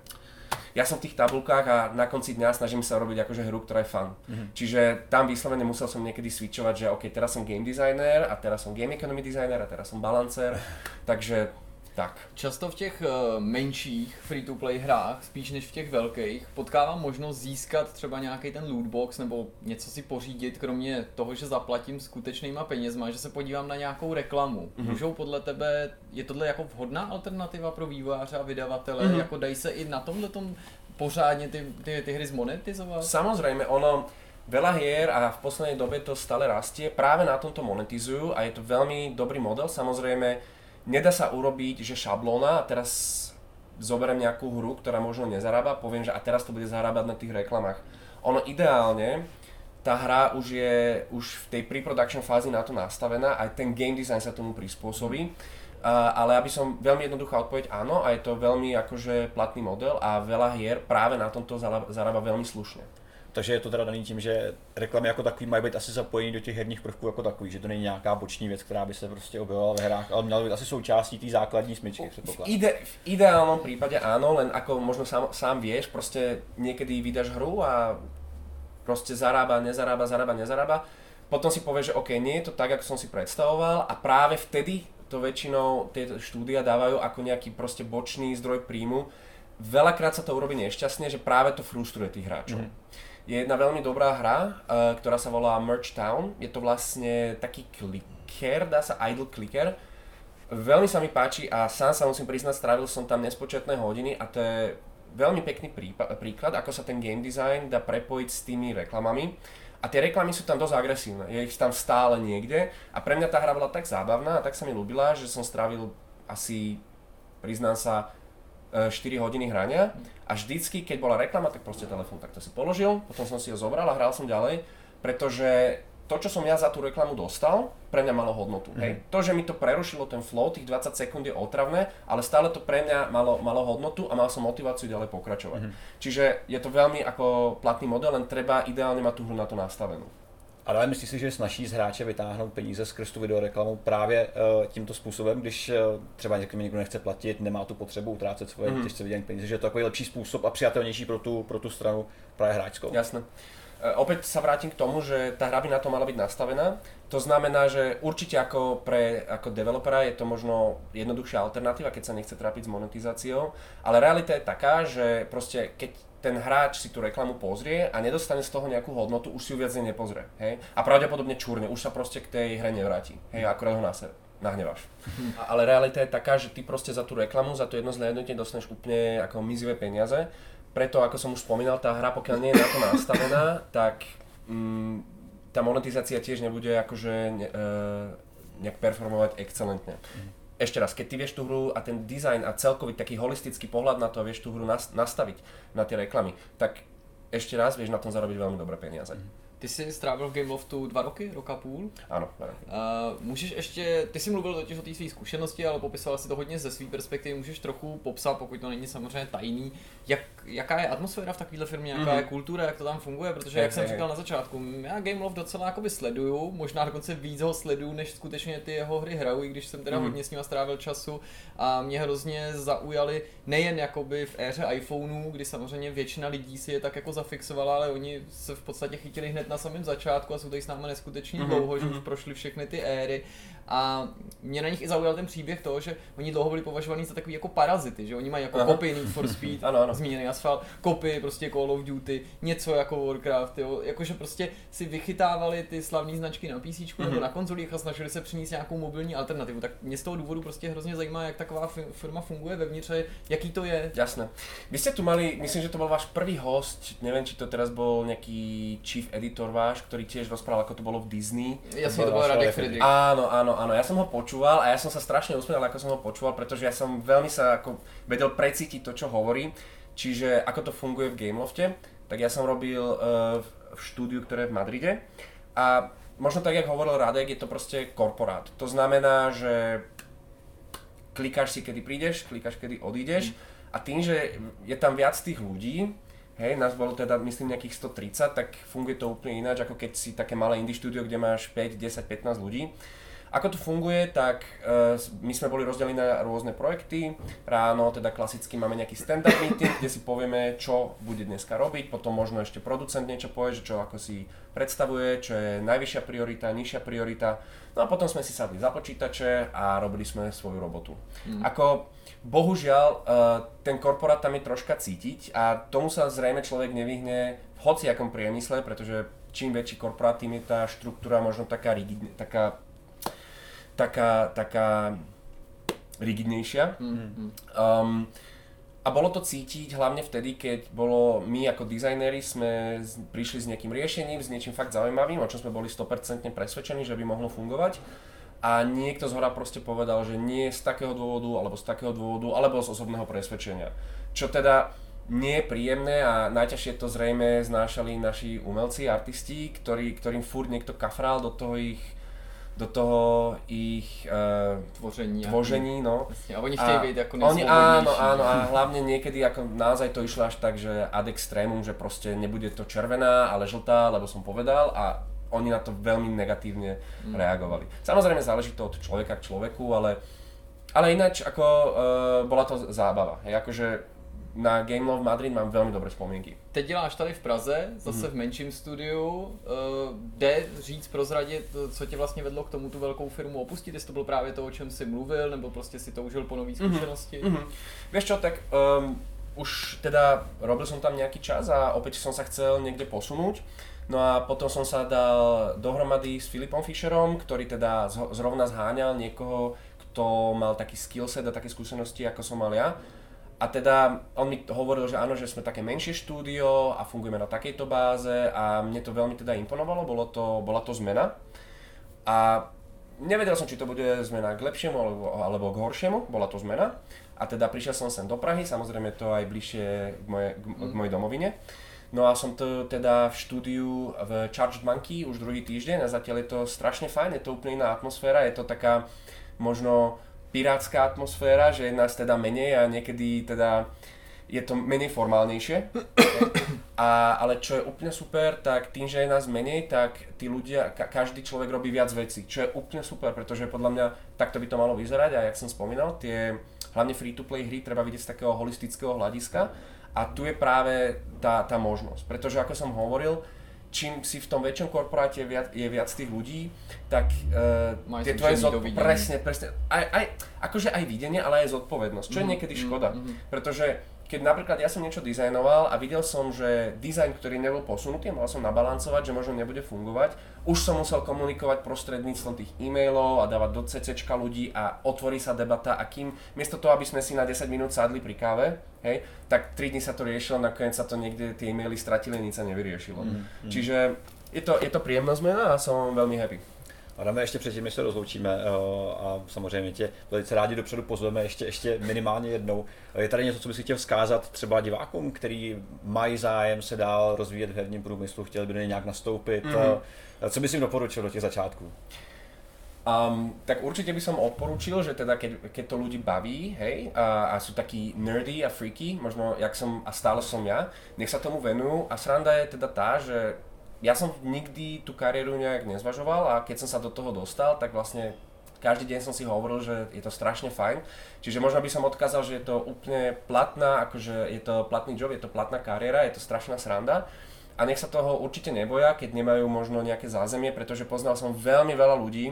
ja som v tých tabulkách a na konci dňa snažím sa robiť akože hru, ktorá je fun. Mm-hmm. Čiže tam vyslovene musel som niekedy switchovať, že ok, teraz som game designer a teraz som game economy designer a teraz som balancer, takže tak. Často v těch menších free-to-play hrách, spíš než v těch velkých, potkávám možnost získat třeba nějaký ten lootbox nebo něco si pořídit, kromě toho, že zaplatím skutečnýma penězma, že se podívám na nějakou reklamu. Mm-hmm. Můžou podle tebe, je tohle jako vhodná alternativa pro vývojáře a vydavatele? Mm-hmm. Jako dají se i na tomhletom pořádně ty, ty, ty hry zmonetizovat? Samozřejmě, ono veľa hier a v poslednej době to stále rastie, právě na tomto monetizují a je to velmi dobrý model, samozřejmě. Nedá sa urobiť, že šablóna a teraz zoberiem nejakú hru, ktorá možno nezarába, poviem, že a teraz to bude zarábať na tých reklamách. Ono ideálne, tá hra už je už v tej pre-production fázi na to nastavená, aj ten game design sa tomu prispôsobí, uh, ale aby som veľmi jednoduchá odpoveď áno a je to veľmi akože platný model a veľa hier práve na tomto zarába veľmi slušne. Takže je to teda daný tím, že reklamy jako takový mají být asi zapojení do těch herních prvků jako takový, že to není nějaká boční věc, která by se prostě objevila ve hrách, ale měla být asi součástí té základní smyčky, předpoklad. V, ide, v ideálnom prípade áno, len ako možno sám, sám vieš, prostě niekedy vydáš hru a prostě zarába, nezarába, zarába, nezarába. Potom si povieš, že OK, nie je to tak, ako som si predstavoval a práve vtedy to väčšinou tie štúdia dávajú ako nejaký prostě bočný zdroj príjmu. Veľakrát sa to urobí nešťastne, že práve to frustruje tých hráčov. Mm. Je jedna veľmi dobrá hra, ktorá sa volá Merge Town. Je to vlastne taký clicker, dá sa idle clicker, Veľmi sa mi páči a sám sa musím priznať, strávil som tam nespočetné hodiny a to je veľmi pekný prípa- príklad, ako sa ten game design dá prepojiť s tými reklamami. A tie reklamy sú tam dosť agresívne, je ich tam stále niekde a pre mňa tá hra bola tak zábavná a tak sa mi ľúbila, že som strávil asi, priznám sa, štyri hodiny hrania a vždycky, keď bola reklama, tak proste telefón takto si položil, potom som si ho zobral a hral som ďalej, pretože to, čo som ja za tú reklamu dostal, pre mňa malo hodnotu. Mm-hmm. Hej. To, že mi to prerušilo ten flow, tých dvadsať sekúnd je otravné, ale stále to pre mňa malo, malo hodnotu a mal som motiváciu ďalej pokračovať. Mm-hmm. Čiže je to veľmi ako platný model, len treba ideálne mať tú hru na to nastavenú. Ale myslíš si, že je snaží z hráče vytáhnout peníze skrz tu videoreklamu právě uh, tímto způsobem, když uh, třeba někdo nechce platit, nemá tu potřebu utrácet svoje mm-hmm. těžce vydělané peníze, že je to takový lepší způsob a přijatelnější pro tu, pro tu stranu právě hráčskou. Jasné. Opäť sa vrátim k tomu, že tá hra by na to mala byť nastavená. To znamená, že určite ako pre ako developera je to možno jednoduchšia alternatíva, keď sa nechce trápiť s monetizáciou, ale realita je taká, že proste keď ten hráč si tú reklamu pozrie a nedostane z toho nejakú hodnotu, už si ju viac nepozrie, hej? A pravdepodobne čúrne, už sa proste k tej hre nevráti, hej? Akorát ho nase, nahneváš. Ale realita je taká, že ty proste za tú reklamu, za to jedno zlé jednotne dostaneš úplne ako mizivé peniaze. Preto, ako som už spomínal, tá hra, pokiaľ nie je na to nastavená, tak mm, tá monetizácia tiež nebude akože ne, e, nejak performovať excelentne. Ešte raz, keď ty vieš tú hru a ten design a celkový taký holistický pohľad na to a vieš tú hru nas, nastaviť na tie reklamy, tak ešte raz vieš na tom zarobiť veľmi dobré peniaze. Ty jsi strávil v Gameloftu dva roky, roka půl. Ano, dva roky. Uh, můžeš ještě, ty jsi mluvil totiž o té své zkušenosti, ale popisoval si to hodně ze své perspektivy, můžeš trochu popsat, pokud to není samozřejmě tajný, jak, jaká je atmosféra v takovéhle firmě, jaká mm-hmm. je kultura, jak to tam funguje, protože jak je, jsem je, říkal je. na začátku, já Gameloft docela jakoby sleduju, možná dokonce víc ho sleduju, než skutečně ty jeho hry hraju, i když jsem teda mm-hmm. hodně s nima strávil času a mě hrozně zaujaly nejen jakoby v éře iPhoneů, kdy samozřejmě většina lidí si je tak jako zafixovala, ale oni se v podstatě chytili hned na samém začátku a jsou tady s námi neskutečně mm-hmm. dlouho, že už prošly všechny ty éry a mě na nich i zaujal ten příběh toho, že oni dlouho byli považovaní za takový jako parazity, že oni mají jako kopy Need for Speed, ano, ano. zmíněný Asphalt, kopy prostě Call of Duty, něco jako Warcraft, jo, jakože prostě si vychytávali ty slavné značky na PCčku mm-hmm. nebo na konzolích a snažili se přinést nějakou mobilní alternativu, tak mě z toho důvodu prostě hrozně zajímá, jak taková firma funguje vevnitř, jaký to je. Jasné. Vy jste tu mali, myslím, že to byl váš první host, nevím, či to teraz byl nějaký chief editor Torváš, ktorý tiež rozprával, ako to bolo v Disney. Jasne, to bol Radek Fridrik. Áno, áno, áno. Ja som ho počúval a ja som sa strašne usmial, ako som ho počúval, pretože ja som veľmi sa ako vedel precítiť to, čo hovorí. Čiže ako to funguje v Gamelofte, tak ja som robil uh, v štúdiu, ktoré je v Madride. A možno tak, jak hovoril Radek, je to proste korporát. To znamená, že klikáš si, kedy prídeš, klikáš, kedy odídeš. A tým, že je tam viac tých ľudí, hej, nás bolo teda myslím nejakých sto tridsať, tak funguje to úplne ináč, ako keď si také malé indie štúdio, kde máš päť, desať, pätnásť ľudí. Ako to funguje, tak uh, my sme boli rozdelení na rôzne projekty. Ráno teda klasicky máme nejaký stand-up meeting, kde si povieme, čo bude dneska robiť, potom možno ešte producent niečo povie, že čo ako si predstavuje, čo je najvyššia priorita, nižšia priorita. No a potom sme si sadli za počítače a robili sme svoju robotu. Mm. Ako bohužiaľ, ten korporát tam je troška cítiť a tomu sa zrejme človek nevyhne v hociakom priemysle, pretože čím väčší korporát, tým je tá štruktúra možno taká rigidne, taká, taká, taká rigidnejšia. Mm-hmm. Um, a bolo to cítiť hlavne vtedy, keď bolo my ako dizajnéri sme prišli s nejakým riešením, s niečím fakt zaujímavým, o čom sme boli sto percent presvedčení, že by mohlo fungovať. A niekto zhora proste povedal, že nie z takého dôvodu, alebo z takého dôvodu, alebo z osobného presvedčenia. Čo teda nie je príjemné a najťažšie to zrejme znášali naši umelci, artisti, ktorý, ktorým furt niekto kafrál do toho ich, do toho ich uh, tvoření, tvoření no. Vlastně, a oni chtějí být jako nejsvobodnější. Áno, áno, a hlavne niekedy ako naozaj to išlo až tak, že ad extremum, že proste nebude to červená, ale žltá, lebo som povedal a oni na to veľmi negatívne mm. reagovali. Samozrejme záleží to od človeka k človeku, ale, ale ináč ako e, bola to zábava. Hej, akože na Gameloft Madrid mám veľmi dobré spomienky. Teď děláš tady v Praze, zase mm. v menším studiu, jde e, říct, prozradit, co tě vlastně vedlo k tomu tu velkou firmu opustit, jestli to bylo právě to, o čem jsi mluvil, nebo prostě si toužil po nový zkušenosti? Mm. Mm. Vieš čo, tak um, už teda robil som tam nejaký čas a opäť som sa chcel niekde posunúť. No a potom som sa dal dohromady s Filipom Fischerom, ktorý teda zrovna zháňal niekoho, kto mal taký skillset a také skúsenosti, ako som mal ja. A teda on mi hovoril, že áno, že sme také menšie štúdio a fungujeme na takejto báze a mne to veľmi teda imponovalo, bolo to, bola to zmena. A nevedel som, či to bude zmena k lepšiemu alebo, alebo k horšiemu, bola to zmena. A teda prišiel som sem do Prahy, samozrejme to aj bližšie k, moje, k, k mojej domovine. No a som to teda v štúdiu v Charged Monkey už druhý týždeň a zatiaľ je to strašne fajn, je to úplne iná atmosféra, je to taká možno pirátska atmosféra, že je nás teda menej a niekedy teda je to menej formálnejšie. A, ale čo je úplne super, tak tým, že je nás menej, tak tí ľudia, ka- každý človek robí viac vecí, čo je úplne super, pretože podľa mňa takto by to malo vyzerať a jak som spomínal, tie hlavne free-to-play hry treba vidieť z takého holistického hľadiska. A tu je práve tá, tá možnosť, pretože ako som hovoril, čím si v tom väčšom korporáte viac, je viac tých ľudí, tak uh, tie tvoje zodpovednosti, presne, presne, aj, aj, akože aj videnie, ale aj zodpovednosť, čo mm, je niekedy škoda, mm, pretože keď napríklad ja som niečo dizajnoval a videl som, že dizajn, ktorý nebol posunutý, mal som nabalancovať, že možno nebude fungovať, už som musel komunikovať prostredníctvom tých e-mailov a dávať do CCčka ľudí a otvorí sa debata a kým, miesto toho, aby sme si na desať minút sadli pri káve, hej, tak tri dni sa to riešilo, nakoniec sa to niekde tie e-maily stratili, nic sa nevyriešilo. Mm, mm. Čiže je to, je to príjemná zmena a som veľmi happy. Adame, ještě předtím, než se rozloučíme a samozřejmě tě velice rádi dopředu pozveme ještě, ještě minimálně jednou. Je tady něco, co bys chtěl vzkázat třeba divákům, který mají zájem se dál rozvíjet v herním průmyslu, chtěli by nějak nastoupit, mm-hmm. Co bys jim doporučil do těch začátků? Um, tak určite by som odporučil, že teda keď, keď to ľudí baví, hej, a, a sú takí nerdy a freaky, možno jak som a stále som ja, nech sa tomu venujú a sranda je teda tá, že ja som nikdy tú kariéru nejak nezvažoval a keď som sa do toho dostal, tak vlastne každý deň som si hovoril, že je to strašne fajn, čiže možno by som odkázal, že je to úplne platná, akože je to platný job, je to platná kariéra, je to strašná sranda. A nech sa toho určite neboja, keď nemajú možno nejaké zázemie, pretože poznal som veľmi veľa ľudí,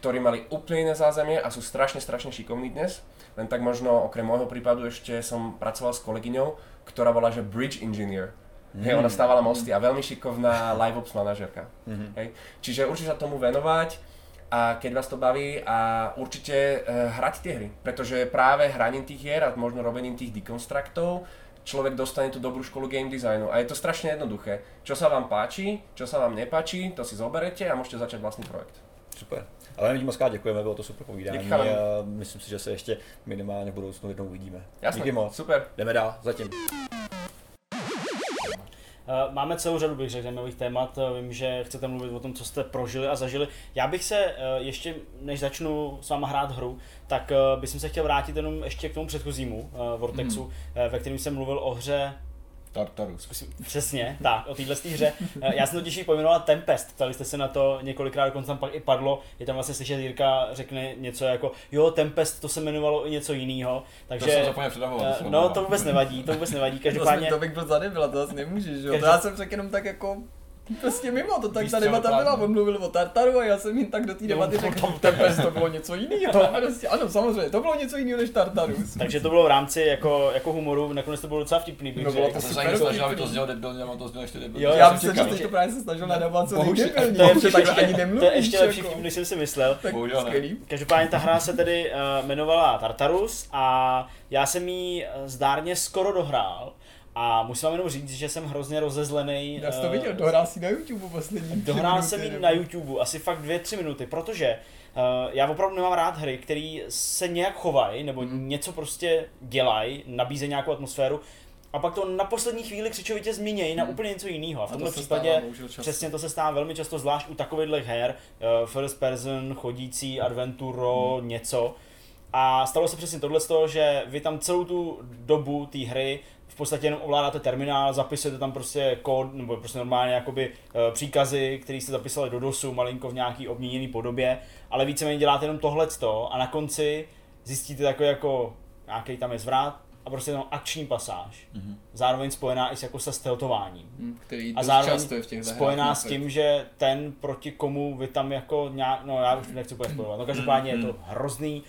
ktorí mali úplne iné zázemie a sú strašne, strašne šikovní dnes. Len tak možno, okrem môjho prípadu, ešte som pracoval s kolegyňou, ktorá bola že bridge engineer. Mm. Hej, ona stávala mosty a veľmi šikovná live ops manažerka. Mm-hmm. Hej. Čiže určite sa tomu venovať a keď vás to baví a určite uh, hrať tie hry. Pretože práve hraním tých hier a možno robením tých dekonstruktov človek dostane tú dobrú školu game designu a je to strašne jednoduché. Čo sa vám páči, čo sa vám nepáči, to si zoberete a môžete začať vlastný projekt. Super. Ale my moc krát děkujeme, bylo to super povídání. Děkujeme. Myslím si, že se ještě minimálně v budoucnu jednou uvidíme. Jasně. Díky moc. Super. Jdeme dál, zatím. Máme celou řadu, bych řekl, nových témat. Vím, že chcete mluvit o tom, co jste prožili a zažili. Já bych se ještě, než začnu s váma hrát hru, tak bych se chtěl vrátit jenom ještě k tomu předchozímu Vortexu, mm. ve kterém jsem mluvil o hře Tartarus. Přesně, tak, o téhle hře. Já jsem to těžší pojmenoval Tempest, ptali jste se na to několikrát, dokonce tam pak i padlo, je tam vlastně slyšet, Jirka řekne něco jako jo, Tempest, to se jmenovalo i něco jiného. Takže, to jsem zapomněl předavovat. Uh, no, to vůbec nevadí, to vůbec nevadí, každopádně. To, to bych byl zadebila, to zase nemůžeš, jo, každopádně... já jsem řekl jenom tak jako... Prostě mimo to, tak ta debata plán, byla, on mluvil o Tartaru a já jsem jim tak do té debaty řekl, Tempest to bylo něco jiného, prostě, ano samozřejmě, to bylo něco jiného než Tartarus. Takže to bylo v rámci jako, jako humoru, nakonec to bylo docela vtipný, bych no, bylo to super vtipný. Já jsem se snažil, aby to znělo debilně, ale to znělo ještě debilně. Já myslím, že teď to právě se snažil nadávat co nejdebilní, protože takhle ani nemluvíš. To je ještě lepší vtip, než jsem si myslel. Každopádně ta hra se tedy jmenovala Tartarus a já jsem ji zdárně skoro dohrál. A musím vám jenom říct, že jsem hrozně rozezlený. Já jsem to viděl, dohrál si na YouTube poslední. Dohrál jsem ji na YouTube asi fakt dvě, tři minuty, protože uh, já opravdu nemám rád hry, které se nějak chovají nebo mm. něco prostě dělají, nabízejí nějakou atmosféru a pak to na poslední chvíli křičovitě změnějí mm. na úplně něco jiného. A v tomhle to případě přesně to se stává velmi často, zvlášť u takovýchhle her, uh, first person, chodící, adventuro, mm. něco. A stalo se přesně tohle z toho, že vy tam celou tu dobu té hry v podstatě jenom ovládáte terminál, zapisujete tam prostě kód, nebo prostě normálně jakoby příkazy, které jste zapisali do DOSu, malinko v nějaký obměněný podobě, ale víceméně děláte jenom tohleto a na konci zjistíte takový jako nějaký tam je zvrat a prostě jenom akční pasáž, mm-hmm. zároveň spojená i s, jako se stealthováním. Mm, který a zároveň v těch spojená s tím, že ten proti komu vy tam jako nějak, no já už nechci úplně spojovat, no každopádně mm-hmm. je to hrozný.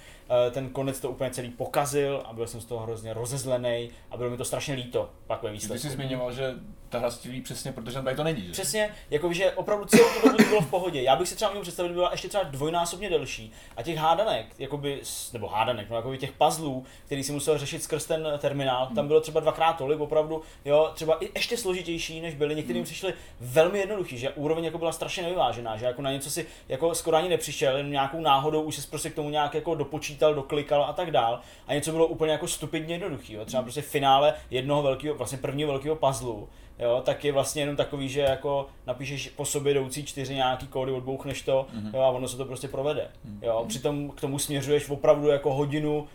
Ten konec to úplně celý pokazil a byl jsem z toho hrozně rozezlený a bylo mi to strašně líto pak ve výsledku. Ty jsi zmiňoval, že ta hra střílí přesně, protože tam tady to není. Že? Přesně, jakože opravdu celou tu dobu to bylo v pohodě. Já bych si třeba měl představit, by byla ještě třeba dvojnásobně delší. A těch hádanek, jakoby, nebo hádanek, no jakoby těch puzzlů, který si musel řešit skrz ten terminál, tam bylo třeba dvakrát tolik, opravdu, jo, třeba i ještě složitější, než byly. Některým přišly velmi jednoduchý, že úroveň jako byla strašně nevyvážená, že jako na něco si jako skoro ani nepřišel, jen nějakou náhodou už se prostě k tomu nějak jako dopočítal, doklikal a tak dál. A něco bylo úplně jako stupidně jednoduchý, jo. Třeba prostě finále jednoho velkého, vlastně prvního velkého puzzlu. Jo, tak je vlastně jenom takový, že jako napíšeš po sobě jdoucí čtyři nějaký kódy, odbouchneš to, mm-hmm. jo, a ono se to prostě provede. Jo, přitom k tomu směřuješ opravdu jako hodinu,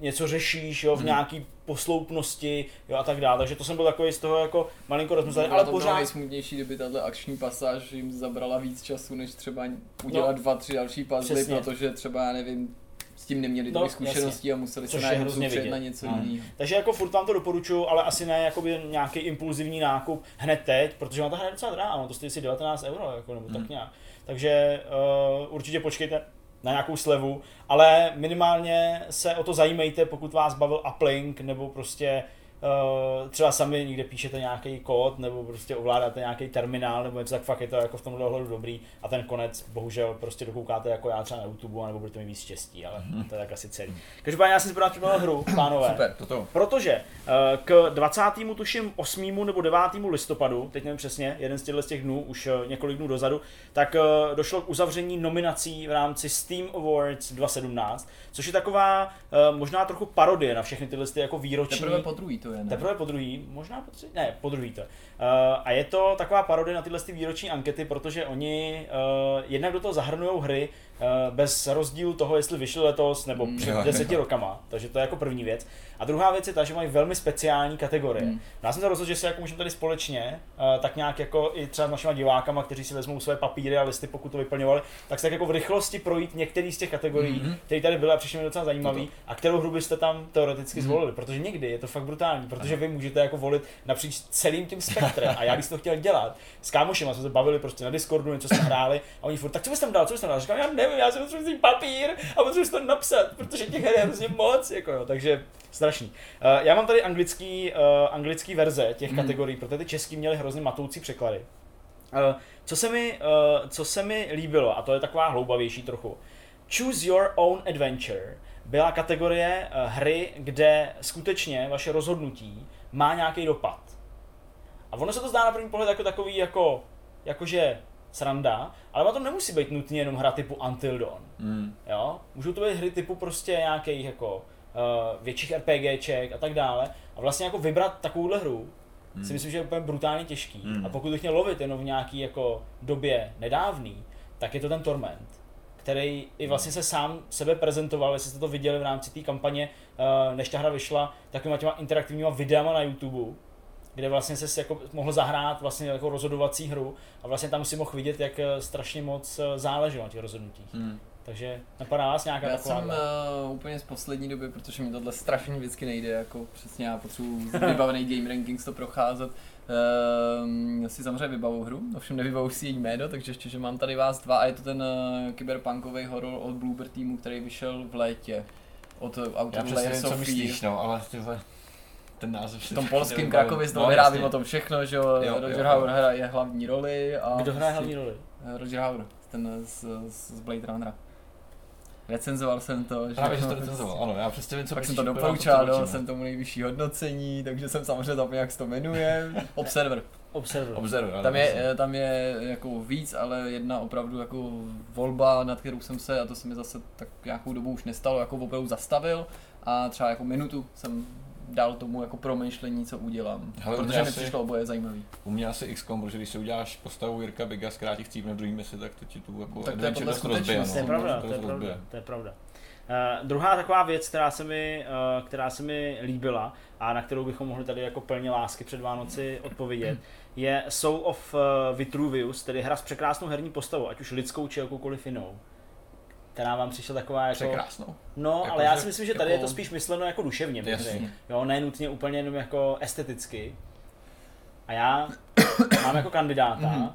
něco řešíš, jo, v mm-hmm. nějaký posloupnosti, jo, a tak dále. Takže to jsem byl takový z toho jako malinko rozmyslel, ale to pořád nejsmutnější, kdyby tahle akční pasáž jim zabrala víc času, než třeba udělat no, dva, tři další puzzle, protože třeba já nevím, s tím neměli no, zkušenosti a museli což se najednou soustředit na něco hmm. jiného. Takže jako furt vám to doporučuju, ale asi ne jakoby nějaký impulzivní nákup hned teď, protože ona ta hra je docela drahá, ono to stojí si devatenáct euro jako, nebo hmm. tak nějak. Takže uh, určitě počkejte na nějakou slevu, ale minimálně se o to zajímejte, pokud vás bavil uplink, nebo prostě uh, třeba sami někde píšete nějaký kód, nebo prostě ovládáte nějaký terminál, nebo něco, tak fakt je to jako v tomhle ohledu dobrý a ten konec bohužel prostě dokoukáte jako já třeba na YouTube, nebo budete mít víc štěstí, ale mm-hmm. to je tak asi celý. Každopádně já jsem si pro nás připravil hru, pánové, super, toto. Protože uh, k dvacátému tuším osmému nebo devátému listopadu, teď nevím přesně, jeden z těchto z těch dnů, už uh, několik dnů dozadu, tak uh, došlo k uzavření nominací v rámci Steam Awards dva tisíce sedmnáct, což je taková uh, možná trochu parodie na všechny tyhle jako výroční. Teprve po druhý, možná po tři, ne, po druhý to. Uh, a je to taková parodie na tyhle ty výroční ankety, protože oni uh, jednak do toho zahrnujou hry uh, bez rozdílu toho, jestli vyšly letos nebo mm, před deseti rokama, takže to je jako první věc. A druhá věc je ta, že mají velmi speciální kategorie. Mm. No já jsem se rozhodl, že se jako můžeme tady společně, uh, tak nějak jako i třeba s našimi divákama, kteří si vezmou své papíry a listy, pokud to vyplňovali, tak se tak jako v rychlosti projít některý z těch kategorií, mm-hmm. které tady byly a přišly mi docela zajímavý, Toto. a kterou hru byste tam teoreticky mm-hmm. zvolili, protože někdy je to fakt brutální. Protože vy můžete jako volit napříč celým tím spektrem a já bych to chtěl dělat. S kámošima jsme se bavili prostě na Discordu, něco jsme hráli a oni furt, tak co bys tam dal, co bys tam dal? Říkám, já nevím, já si potřebuji vzít papír a potřebuji si to napsat, protože těch her je hrozně moc, jako jo, takže strašný. Uh, já mám tady anglický, uh, anglický verze těch kategorií, mm. protože ty český měly hrozně matoucí překlady. Uh, co, se mi, uh, co se mi líbilo, a to je taková hloubavější trochu, Choose your own adventure. Byla kategorie hry, kde skutečně vaše rozhodnutí má nějaký dopad. A ono se to zdá na první pohled jako takový jako, jakože sranda, ale na tom nemusí být nutně jenom hra typu Until Dawn. Mm. Jo? Můžou to být hry typu prostě nějakých jako uh, větších RPGček a tak dále. A vlastně jako vybrat takovouhle hru mm. si myslím, že je úplně brutálně těžký. Mm. A pokud bych měl lovit jenom v nějaký jako době nedávný, tak je to ten Torment, který i vlastně se sám sebe prezentoval, jestli jste to viděli v rámci té kampaně, než ta hra vyšla, takovýma těma interaktivníma videama na YouTube, kde vlastně se jako mohl zahrát vlastně jako rozhodovací hru a vlastně tam si mohl vidět, jak strašně moc záleželo na těch rozhodnutích. Hmm. Takže napadá vás nějaká já taková? Já jsem uh, úplně z poslední doby, protože mi tohle strašně vždycky nejde, jako přesně já potřebuji vybavený Game Rankings to procházet. Já si samozřejmě vybavu hru, ovšem nevybavu si její jméno, takže ještě, že mám tady vás dva a je to ten uh, kyberpunkový horor od Bloober týmu, který vyšel v létě. Od autorů Layers of Fear, ale tyhle, ten název v tom polském Krakově znovu vyrábím o tom všechno, že jo, jo Roger Hauer hraje hlavní roli a... Kdo hraje hlavní roli? Roger Hauer, ten z, z Blade Runnera. Recenzoval jsem to, že právě, že to recenzoval, ano, já přesně vím, co pak jsem to doporučal, dal jsem tomu nejvyšší hodnocení, takže jsem samozřejmě zapomněl, jak se to jmenuje. Observer. Observer. Observer tam, je, tam je jako víc, ale jedna opravdu jako volba, nad kterou jsem se, a to se mi zase tak nějakou dobu už nestalo, jako opravdu zastavil a třeba jako minutu jsem dal tomu jako promýšlení, co udělám. Hele, protože mi přišlo oboje zajímavý. U mě asi iks kom, protože když si uděláš postavu Jirka Biga, zkrátíš cívne v druhý mesi, tak to ti tu jako adventure dost rozbije. To je pravda, to je pravda. Uh, druhá taková věc, která se, mi, uh, která se mi líbila a na kterou bychom mohli tady jako plně lásky před Vánoci odpovědět, je Soul of uh, Vitruvius, tedy hra s překrásnou herní postavou, ať už lidskou či jakoukoliv jinou. Která vám přišla taková jako... Překrásnou. No, jako ale já si myslím, že tady jako... je to spíš myšleno jako duševně, jo, ne nutně úplně jenom jako esteticky. A já mám jako kandidáta, mm-hmm. uh,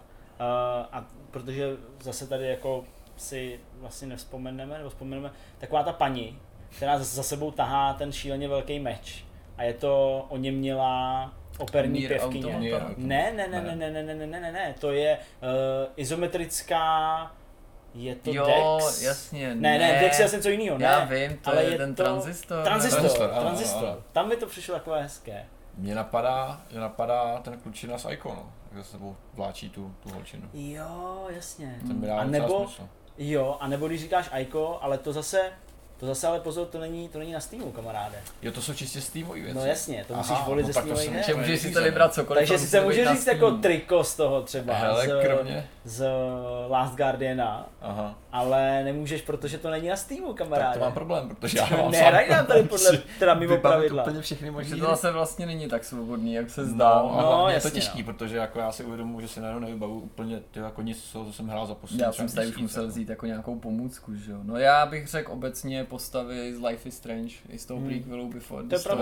a protože zase tady jako si vlastně nevzpomeneme, nebo vzpomeneme, taková ta paní, která za sebou tahá ten šíleně velký meč. A je to, o něm měla operní pěvkyně. Ne, ne, ne, ne, ne, ne, ne, ne, ne, ne, to je uh, izometrická... Je to jo, Dex? Jo, jasně, ne. Ne, ne, Dex je asi něco jiného, ne? Já vím, to ale je ten to... transistor. Transistor, transistor, ano, transistor. Ano. Tam mi to přišlo takové hezké. Mně napadá, mě napadá ten klučina z Iconu, kde se sebou vláčí tu, tu holčinu. Jo, jasně. Hmm. A nebo, jo, a nebo když říkáš Ico, ale to zase, to zase ale pozor, to není, to není na Steamu, kamaráde. Jo, to jsou čistě Steamový věci. No jasně, to aha, musíš volit no, ze Steamových věcí. Takže můžeš si to vybrat cokoliv. Takže si se můžeš říct jako triko z toho třeba, hele, z, z Last Guardiana, aha, ale nemůžeš, protože to není na Steamu, kamaráde. Tak to mám problém, protože já mám nehrají nám tady podle, teda mimo pravidla. Úplně všechny možný. To zase vlastně není tak svobodný, jak se zdá. No, no je to těžký, protože jako já si uvědomuji, že si najednou nevybavu úplně jako nic, co jsem hrál za poslední. Já jsem si už musel vzít jako nějakou pomůcku, že jo. No já bych řekl obecně postavy z Life is Strange, i z toho hmm. prequelu Before the Storm,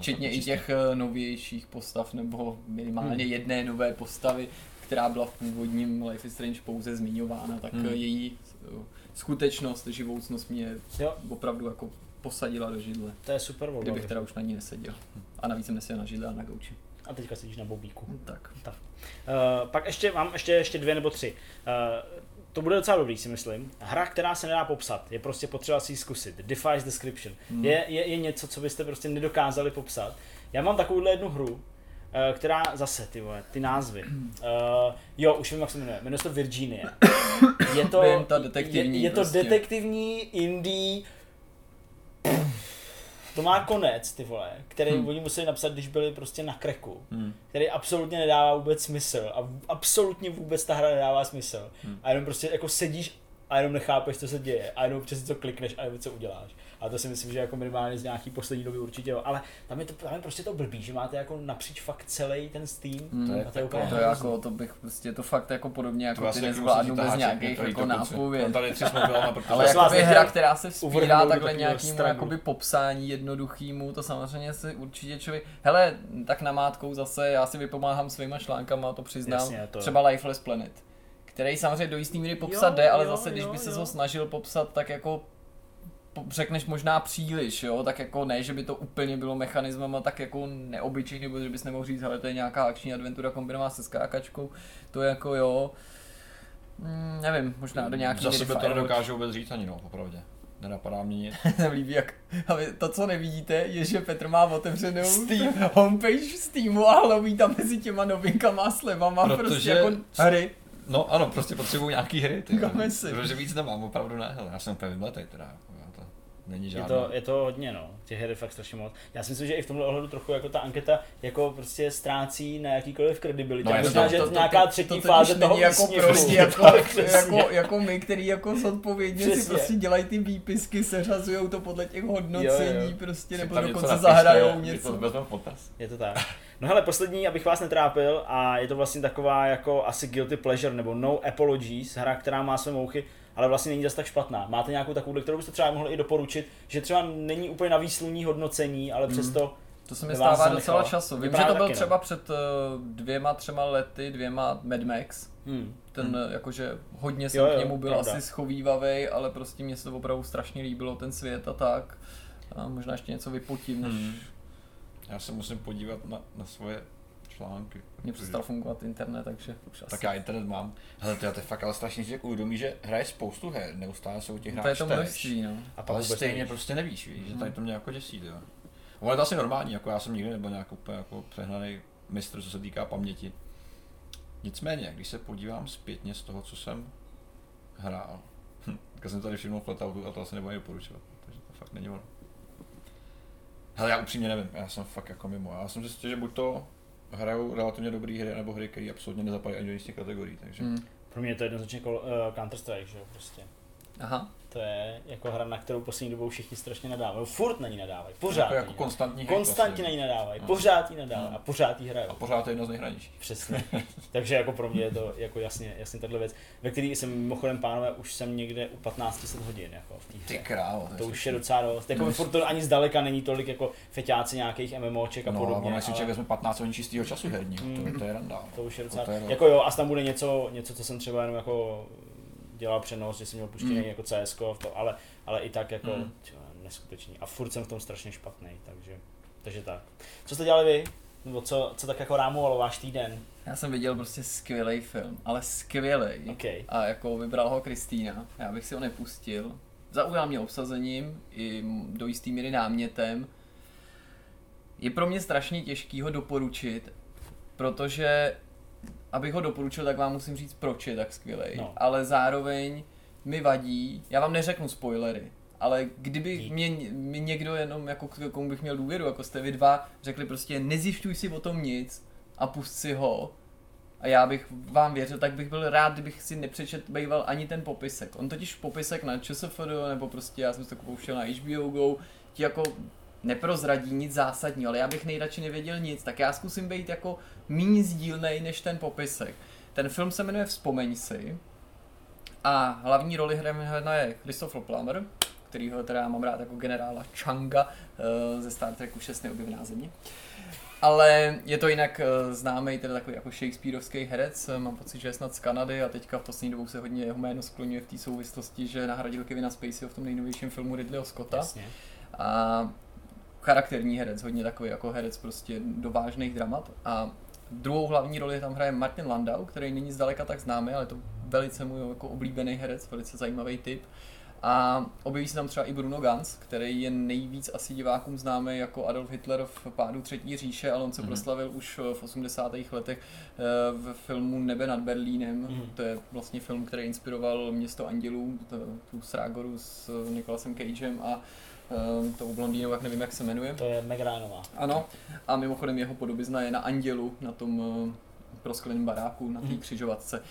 včetně i těch novějších postav, nebo minimálně hmm. jedné nové postavy, která byla v původním Life is Strange pouze zmiňována, tak hmm. její skutečnost, živoucnost mě jo. opravdu jako posadila do židle. To je super volba. Kdybych teda už na ní neseděl. A navíc jsem neseděl na židle a na gauči. A teďka sedíš na bobíku. Tak. tak. Uh, pak ještě mám ještě, ještě dvě nebo tři. Uh, To bude docela dobrý, si myslím. Hra, která se nedá popsat, je prostě potřeba si ji zkusit. Defies description. Hmm. Je, je, je něco, co byste prostě nedokázali popsat. Já mám takovouhle jednu hru, která zase, ty vole, ty názvy. Uh, jo, už vím, jak se jmenuje. Jmenuje se to Virginie. Je to, je, je to prostě detektivní indie... To má konec, ty vole, který hmm. oni museli napsat, když byli prostě na kreku, hmm. který absolutně nedává vůbec smysl a absolutně vůbec ta hra nedává smysl hmm. a jenom prostě jako sedíš a jenom nechápeš, co se děje a jenom přesně co klikneš a jenom co uděláš. A to si myslím, že jako minimálně z nějaký poslední doby určitě jo, ale tam je, to, tam je prostě to blbý, že máte jako napříč fakt celý ten Steam. Mm, to je, to je úplně to jako, to bych prostě to fakt jako podobně jako ty nezvládnu bez nějakých jako nápověd. Ale jakoby hra, která se vzpírá takhle nějakým jakoby popsání jednoduchýmu, to samozřejmě si určitě člověk, hele, tak namátkou zase, já si vypomáhám svýma článkama, to přiznám, jasně, to třeba Lifeless Planet, který samozřejmě do jistý míry popsat jde, ale zase když by se ho snažil popsat, tak jako řekneš možná příliš, jo, tak jako ne, že by to úplně bylo mechanismem a tak jako neobyčejný, nebo že bys nemohl říct, hele, to je nějaká akční adventura kombinovaná se skákačkou, to je jako jo, mm, nevím, možná do nějaký... Za sebe to nedokážu vůbec říct ani, no, popravdě. Nenapadá mě nic. Líbí, jak to, co nevidíte, je, že Petr má otevřenou Steam, homepage Steamu a hloví tam mezi těma novinkama a slevama, protože... prostě jako hry. No ano, prostě potřebuji nějaký hry, ty, protože víc nemám, opravdu ne, hele, já jsem úplně vybletej teda. Není je, to, je to hodně, no. Těch her je fakt strašně moc. Já si myslím, že i v tomhle ohledu trochu jako ta anketa jako prostě ztrácí na jakýkoliv kredibilitě. No, možná, to, že to, to, nějaká třetí to, to, fáze toho jako prostě jako, jako, jako my, který jako zodpovědně si prostě dělají ty výpisky, seřazujou to podle těch hodnocení, jo, jo. prostě nebo dokonce zahrajou něco. Je to tak. No hele, poslední, abych vás netrápil, a je to vlastně taková jako asi guilty pleasure nebo no apologies, hra, která má své mouchy, ale vlastně není zase tak špatná. Máte nějakou takovou, kterou byste třeba mohli i doporučit, že třeba není úplně na výsluní hodnocení, ale přesto... Mm. To se mi stává docela času. Vím, že to byl třeba ne? před dvěma, třema lety, dvěma Mad Max. Hmm. Ten hmm. jakože hodně jsem jo, jo, k němu byl pravda. Asi schovívavej, ale prostě mě se to opravdu strašně líbilo, ten svět a tak. A možná ještě něco vypotím. Hmm. Já se musím podívat na, na svoje... články. Mě přestal fungovat internet, takže už asi. Tak já internet mám. Hele, to je fakt ale strašně, že uvědomí, že hraje spoustu her, neustále jsou těch hráč to množství, no. A ale stejně nevíš. Prostě nevíš, víš, že tady to mě jako děsí, jo. Ono je to asi normální, jako já jsem nikdy nebyl nějak úplně jako přehnaný mistr, co se týká paměti. Nicméně, když se podívám zpětně z toho, co jsem hrál, tak jsem tady všimnul Flatoutu a to asi nebudu ani doporučovat, takže to fakt není ono. Hele, já upřímně nevím, já jsem fakt jako mimo, já jsem zjistil, že buď to hrajou relativně dobré hry, nebo hry, které absolutně nezapadají ani do jistých kategorií, takže... Hmm. Pro mě je to jednoznačně kol, uh, Counter-Strike, že jo, prostě. Aha. To je jako hra, na kterou poslední dobou všichni strašně nadávají, furt na ní nadávají, pořád jako, jako konstantní hry. Konstantně na ní nadávají, no. pořád ji nadávají no. a pořád ji hrajou. A pořád je jedno z nejhranějších. Přesně. Takže jako pro mě je to jako jasně, jasně tato věc, ve které jsem mimochodem, pánové, už jsem někde u patnáct set hodin jako v té hře. Ty králo. To, to už je docela dost, jako no, furt to ani zdaleka není tolik jako feťáci nějakých M M O ček a podobně. No, ale myslím, že vezme patnáct hodin čistého času herního, mm. to, to je randál. To už je docela, jako jo, a tam bude něco, něco, co jsem třeba jenom jako dělal přenos, že jsem měl puštěný mm. jako C S ko, to, ale, ale i tak jako mm. čo, neskutečný. A furt jsem v tom strašně špatný, takže, takže tak. Co jste dělali vy? Nebo co, co tak jako rámoval váš týden? Já jsem viděl prostě skvělej film, ale skvělej. Okay. A jako vybral ho Kristýna, já bych si ho nepustil. Zaujal mě obsazením i do jisté míry námětem. Je pro mě strašně těžký ho doporučit, protože abych ho doporučil, tak vám musím říct, proč je tak skvělej. No. Ale zároveň mi vadí, já vám neřeknu spoilery, ale kdyby mě, mě někdo jenom, jako komu bych měl důvěru, jako jste vy dva, řekli prostě nezjišťuj si o tom nic a pust si ho a já bych vám věřil, tak bych byl rád, kdybych si nepřečetbejval ani ten popisek. On totiž popisek na ČSFD, nebo prostě já jsem to koušel na H B O Go, ti jako neprozradí nic zásadního, ale já bych nejradši nevěděl nic, tak já zkusím být jako méně sdílnej než ten popisek. Ten film se jmenuje Vzpomeň si a hlavní roli hraje Christopher Plummer, kterýho teda mám rád jako generála Changa ze Star Treku šest Neobjevená země. Ale je to jinak známý teda takový jako shakespearovský herec, mám pocit, že je snad z Kanady a teďka v poslední dobou se hodně jeho jméno skloňuje v té souvislosti, že nahradil Kevina Spaceyho v tom nejnovějším filmu Ridleyho Scotta. Jasně. A charakterní herec, hodně takový jako herec prostě do vážných dramat. A druhou hlavní roli tam hraje Martin Landau, který není zdaleka tak známý, ale je to velice můj jako oblíbený herec, velice zajímavý typ. A objeví se tam třeba i Bruno Ganz, který je nejvíc asi divákům známý jako Adolf Hitler v pádu třetí říše, ale on se mm-hmm. proslavil už v osmdesátých letech v filmu Nebe nad Berlínem. Mm-hmm. To je vlastně film, který inspiroval Město andělů, tu srágoru s Nicolasem Cagem a tou blondýnou, jak nevím, jak se jmenuje. To je Meg Ryanová. Ano, a mimochodem jeho podobizna je na andělu, na tom proskleném baráku, na té mm-hmm. křižovatce.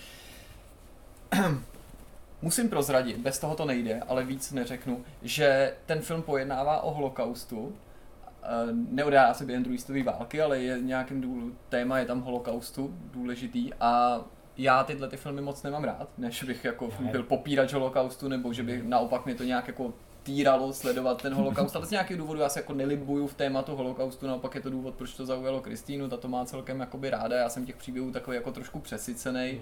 Musím prozradit, bez toho to nejde, ale víc neřeknu, že ten film pojednává o holokaustu. Neodhrává se během druhé světové války, ale je nějakým důl... téma je tam holokaustu důležitý a já tyhle ty filmy moc nemám rád, než bych jako byl popírač holokaustu, nebo že by naopak mě to nějak jako týralo sledovat ten holokaust, ale z nějakých důvodů já se jako nelibuju v tématu holokaustu, naopak je to důvod, proč to zaujalo Kristýnu, ta to má celkem jakoby ráda, já jsem těch příběhů takový jako trošku přesycenej.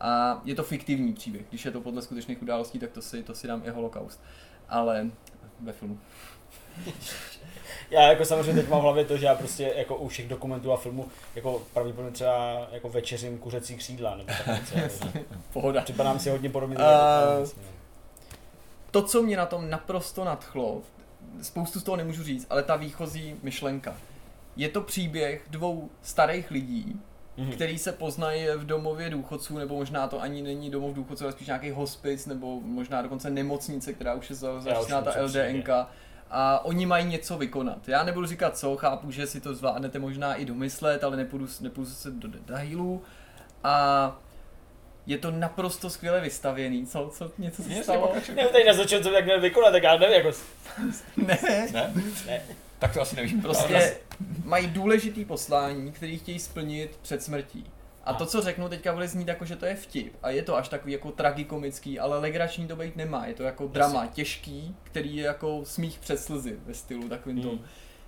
A je to fiktivní příběh, když je to podle skutečných událostí, tak to si, to si dám i holokaust, ale ve filmu. Já jako samozřejmě teď mám v hlavě to, že já prostě jako u všech dokumentů a filmů jako pravděpodobně třeba jako večeřím kuřecí křídla nebo takové. Pohoda. Připadám si hodně podobně. Uh, to, co mě na tom naprosto nadchlo, spoustu z toho nemůžu říct, ale ta výchozí myšlenka. Je to příběh dvou starých lidí, Mm-hmm. který se poznají v domově důchodců, nebo možná to ani není domov důchodců, ale spíš nějaký hospic, nebo možná dokonce nemocnice, která už je zařízená ta L D N K. A oni mají něco vykonat. Já nebudu říkat co, chápu, že si to zvládnete možná i domyslet, ale nepůjdu, nepůjdu se do detailů. A je to naprosto skvěle vystavěný, co, co něco se stalo. Nebo tady naznačil, co by tak měl vykonat, tak já nevím, jako... ne. ne, ne. Tak to asi nevím. Prostě mají důležitý poslání, který chtějí splnit před smrtí. A to, co řeknu teďka, bude znít jako, že to je vtip. A je to až takový jako tragikomický, ale legrační to být nemá. Je to jako drama těžký, který je jako smích přes slzy ve stylu takovým tom. Hmm.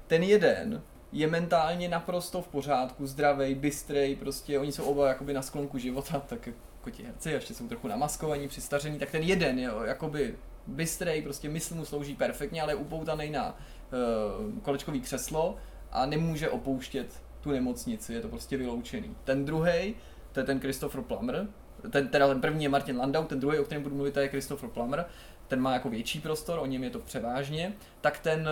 Ten jeden je mentálně naprosto v pořádku, zdravej, bystrej, prostě oni jsou oba jakoby na sklonku života, tak jako ti herci, ještě jsou trochu namaskovaní, přistaření, tak ten jeden je jakoby bystrej, prostě mysl mu slouží perfektně, ale je upoutanej na kolečkový křeslo a nemůže opouštět tu nemocnici, je to prostě vyloučený. Ten druhej, to je ten Christopher Plummer, ten, teda ten první je Martin Landau, ten druhý, o kterém budu mluvit, je Christopher Plummer, ten má jako větší prostor, o něm je to převážně, tak ten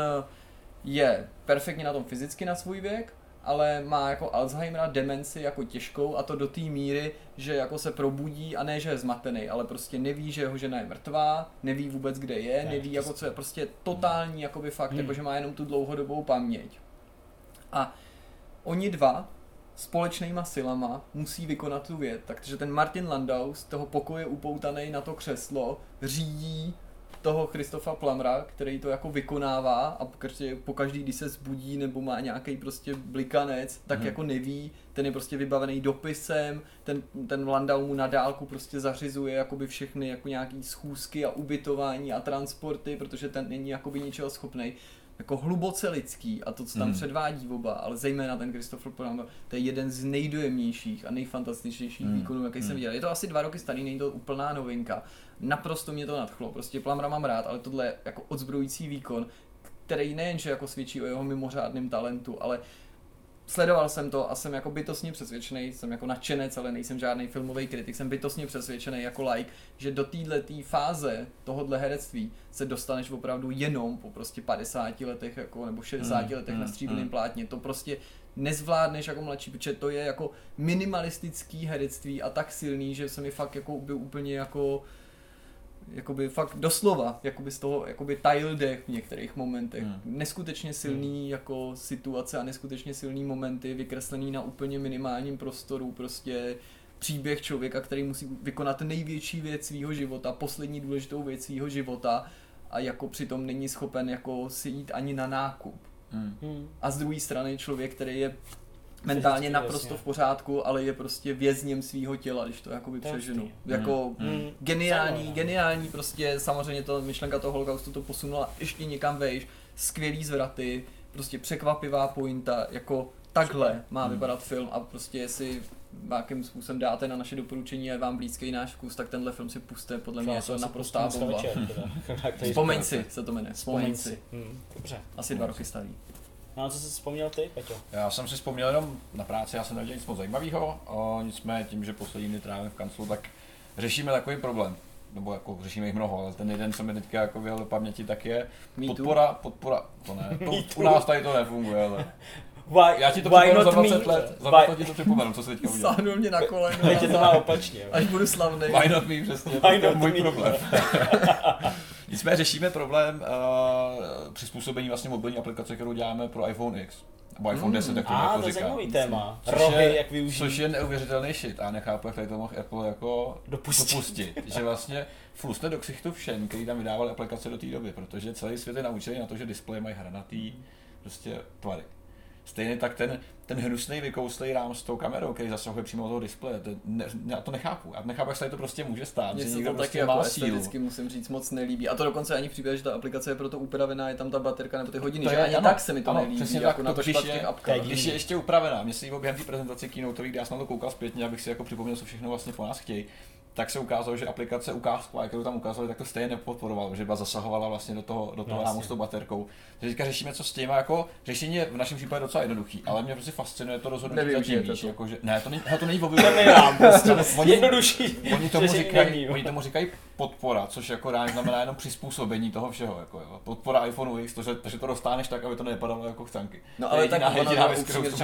je perfektně na tom fyzicky na svůj věk, ale má jako Alzheimera, demenci jako těžkou a to do té míry, že jako se probudí a ne, že je zmatený, ale prostě neví, že jeho žena je mrtvá, neví vůbec, kde je, neví jako co je, prostě totální jakoby fakt, hmm. jako že má jenom tu dlouhodobou paměť. A oni dva společnýma silama musí vykonat tu věc, takže ten Martin Landau z toho pokoje upoutanej na to křeslo řídí toho Christopha Plumra, který to jako vykonává a pokaždý, když se zbudí nebo má nějaký prostě blikanec, tak mm. jako neví, ten je prostě vybavený dopisem, ten, ten Landau mu na dálku prostě zařizuje jakoby všechny jako nějaký schůzky a ubytování a transporty, protože ten není jakoby ničeho schopnej. Jako hluboce lidský a to, co tam mm. předvádí oba, ale zejména ten Christopher Plummer, to je jeden z nejdojemnějších a nejfantastičnějších mm. výkonů, jaký mm. jsem viděl. Je to asi dva roky starý, není to úplná novinka. Naprosto mě to nadchlo, prostě Plumera mám rád, ale tohle je jako odzbrojící výkon, který nejenže jako svědčí o jeho mimořádném talentu, ale sledoval jsem to a jsem jako bytostně přesvědčený, jsem jako nadšenec, ale nejsem žádný filmový kritik, jsem bytostně přesvědčený jako like, že do této fáze tohohle herectví se dostaneš opravdu jenom po prostě padesáti letech jako, nebo šedesáti mm, letech mm, na stříbrném mm. plátně. To prostě nezvládneš jako mladší, protože to je jako minimalistický herectví a tak silný, že se mi fakt jako byl úplně jako jakoby fakt doslova, jakoby z toho, jakoby tajl dech v některých momentech. Hmm. Neskutečně silný hmm. jako situace a neskutečně silný momenty, vykreslený na úplně minimálním prostoru, prostě příběh člověka, který musí vykonat největší věc svýho života, poslední důležitou věc svýho života a jako přitom není schopen jako si jít ani na nákup. Hmm. A z druhé strany člověk, který je mentálně naprosto v pořádku, ale je prostě vězněm svýho těla, když to jakoby přeženu. Jako mm. geniální, geniální prostě, samozřejmě ta myšlenka toho holokaustu to posunula ještě někam vejš, skvělý zvraty, prostě překvapivá pointa, jako takhle má vypadat film a prostě jestli nějakým způsobem dáte na naše doporučení a je vám blízký náš vkus, tak tenhle film si puste, podle mě je to naprostá bomba. Vzpomeň si se to jmenuje, Vzpomeň si. Dobře. Asi dva roky starý. No a co jsi vzpomněl ty, Peťo? Já jsem si vzpomněl jenom na práci, já jsem neviděl nic moc zajímavého, nicméně tím, že poslední dny trávím v kanclu, tak řešíme takový problém. Nebo jako řešíme jich mnoho, ale ten jeden, co mi teďka jako vyjel do paměti, tak je podpora, podpora, to ne, to, u nás tady to nefunguje, ale... Why, já ti to připomenu za dvacet me? Let, za dvacet let ti to připomenu, co se teďka udělal. Sáhnul mě na koleno. Teď je to má opačně. Až budu slavný. Why not me, přesně, to je můj problém. Nicméně řešíme problém uh, přizpůsobení vlastně mobilní aplikace, kterou děláme pro iPhone X. Nebo iPhone deset, jak to říká. A to je zajímavý téma. Rohy, jak využít. Což je neuvěřitelný shit. A nechápu, jak tady to mohl Apple jako dopustit. dopustit. Že vlastně flusne do ksichtu všem, kteří tam vydávali aplikace do té doby. Protože celý svět je naučený na to, že displeje mají hranatý prostě tvary. Stejně tak ten, ten hnusný vykouslej rám s tou kamerou, který zasahuje přímo do toho displeje, to ne, já to nechápu, já nechápu, jak se tady to prostě může stát, mě že někdo prostě má sílu. Mně se to taky musím říct, moc nelíbí, a to dokonce ani příběh, že ta aplikace je proto upravená, je tam ta baterka nebo ty hodiny, to že je, ani ano, tak se mi to ano, nelíbí, přesně jako tak, na to, když je, když je ještě upravená, mě se jí během té prezentace keynoteových, kdy já jsem na to koukal zpětně, abych si jako připomněl, co všechno vlastně po nás chtějí, tak se ukázalo, že aplikace ukázková, kterou tam ukázali, tak to stejně nepodporovala, že byla zasahovala vlastně do toho, do toho no, rámu s tou baterkou. Takže teďka řešíme, co s těma, jako řešení je v našem případě docela jednoduchý, ale mě prostě fascinuje to rozhodnutí zatím víš, jakože ne, to není, to není prostě jednodušší. Oni tomu říkají, oni tomu říkají podpora, což jako reálně znamená jenom přizpůsobení toho všeho, jako jo. Podpora iPhoneu X, to, že, to, že to dostáhneš tak, aby to nevypadalo jako chcanky. No ale tak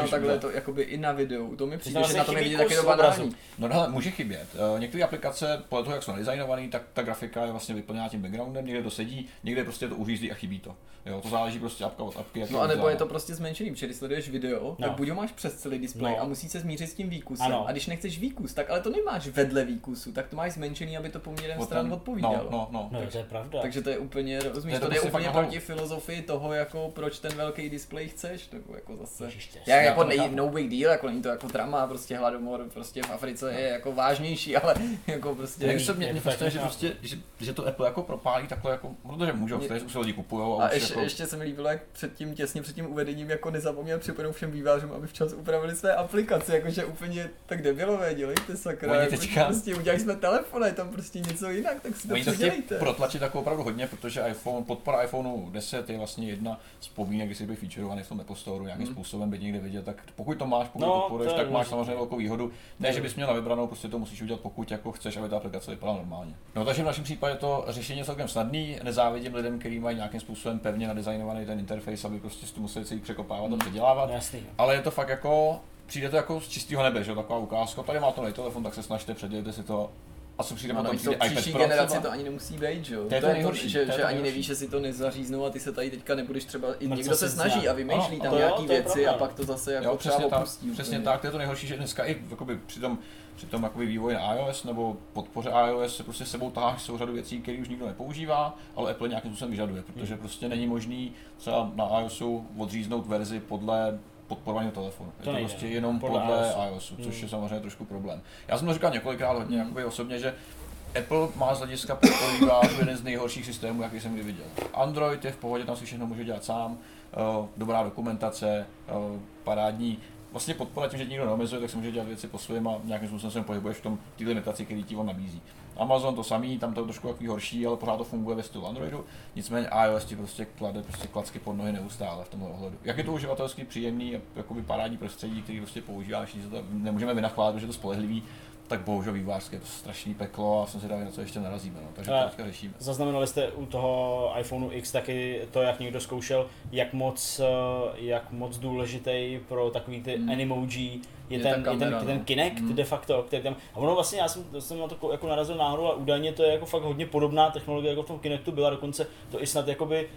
to takhle to jakoby i na videu, to mi přijde, že na tom je vidět taky dobanání. No ale může chybět. Některé aplikace, podle toho, jak jsou nadizajnovaný, tak ta grafika je vlastně vyplněná tím backgroundem, někde to sedí, někde prostě to uřízlí a chybí to. Jo, to záleží prostě apka od apky. No a nebo je to prostě zmenšený, protože když sleduješ video, no. tak buď ho máš přes celý displej no. a musíš se zmířit s tím výkusem. Ano. A když nechceš výkus, tak ale to nemáš vedle výkusu, tak to máš zmenšený, aby to poměrem stran odpovídalo. No, no, no. no to je pravda. Takže to je úplně, rozumíš, to je úplně proti filozofii toho, jako proč ten velký displej chceš, nebo jako zase. Já jako no big deal, jako není to jako drama, prostě hladomor, prostě v Africe je jako vážnější, ale jako prostě ne, mě, mě prostě, že prostě že, že to Apple jako propálí takhle jako protože můžou, že už se lidi kupujou a, a ještě, jako... ještě se mi líbilo, jak předtím těsně před tím uvedením jako nezapomněl připomenout všem vývářům, aby včas upravili své aplikace, jakože úplně tak debilové, dělejte sakra. Jako, teďka... prostě udělali jsme telefon, a je tam prostě něco jinak, tak si to předělejte. Protlačit jako opravdu hodně, protože iPhone podpora iPhoneu deset je vlastně jedna z podmínek, když by featureovaný v tom Apple Store nějakým hmm. způsobem být někde vidět, tak pokud to máš, pokud no, podporuješ, tak máš samozřejmě velkou výhodu. Ne, že bys měl na vybranou, prostě to musíš udělat, pokud jako chceš, aby ta aplikace vypadala normálně. No takže v našem případě to řešení je celkem snadný, nezávidím lidem, kteří mají nějakým způsobem pevně nadizajnovaný ten interface, aby prostě si museli celý překopávat mm. a předělávat. Jasný. Ale je to fakt jako, přijde to jako z čistého nebe, že taková ukázka, tady má to nový telefon, tak se snažte, předělejte si to. A co přijde potom, když iPad příští Pro generaci to ani nemusí být, jo? To je to nejhorší, že, že ani nevíš, že si to nezaříznou a ty se tady teďka nebudeš třeba... I někdo se snaží zna. a vymýšlí tam nějaké věci a pak to zase jako jo, přesně třeba opustí. Tak, přesně tak, to je to nejhorší, že dneska i jakoby, při tom, při tom jakoby, vývoji na iOS nebo podpoře iOS se prostě sebou táháš souřadu věcí, které už nikdo nepoužívá, ale Apple nějakým způsobem vyžaduje, protože prostě není možný třeba na iOSu odříznout verzi podle podporovaného telefonu. Je to, to prostě jenom podle, podle iOSu, iOSu což hmm. je samozřejmě trošku problém. Já jsem to říkal několikrát hodně jakoby osobně, že Apple má z hlediska podpory jeden z nejhorších systémů, jaký jsem kdy viděl. Android je v pohodě, tam si všechno může dělat sám, dobrá dokumentace, parádní vlastně podpora tím, že nikdo neomezuje, tak se může dělat věci po svém a nějakým způsobem pohybuješ v tom ty limitaci, který ti on nabízí. Amazon to samý, tam to je trošku takový horší, ale pořád to funguje ve stylu Androidu, nicméně iOS ti prostě klade prostě klacky pod nohy neustále v tomhle ohledu. Jak je to uživatelsky příjemný a jakoby parádní prostředí, který prostě používáš, nic to nemůžeme vynachválit, že to spolehlivý, tak bohužel vývojářské je to strašný peklo a jsem si dávě na co ještě narazíme, no, takže to teďka řešíme. Zaznamenali jste u toho iPhoneu X taky to, jak někdo zkoušel, jak moc, jak moc důležitý pro takový ty hmm. Animoji je, je ten, kamera, je ten, ten Kinect hmm. de facto, který tam, a ono vlastně, já jsem, jsem na to jako narazil náhodou a údajně to je jako fakt hodně podobná technologie, jako v tom Kinectu byla, dokonce to i snad jakoby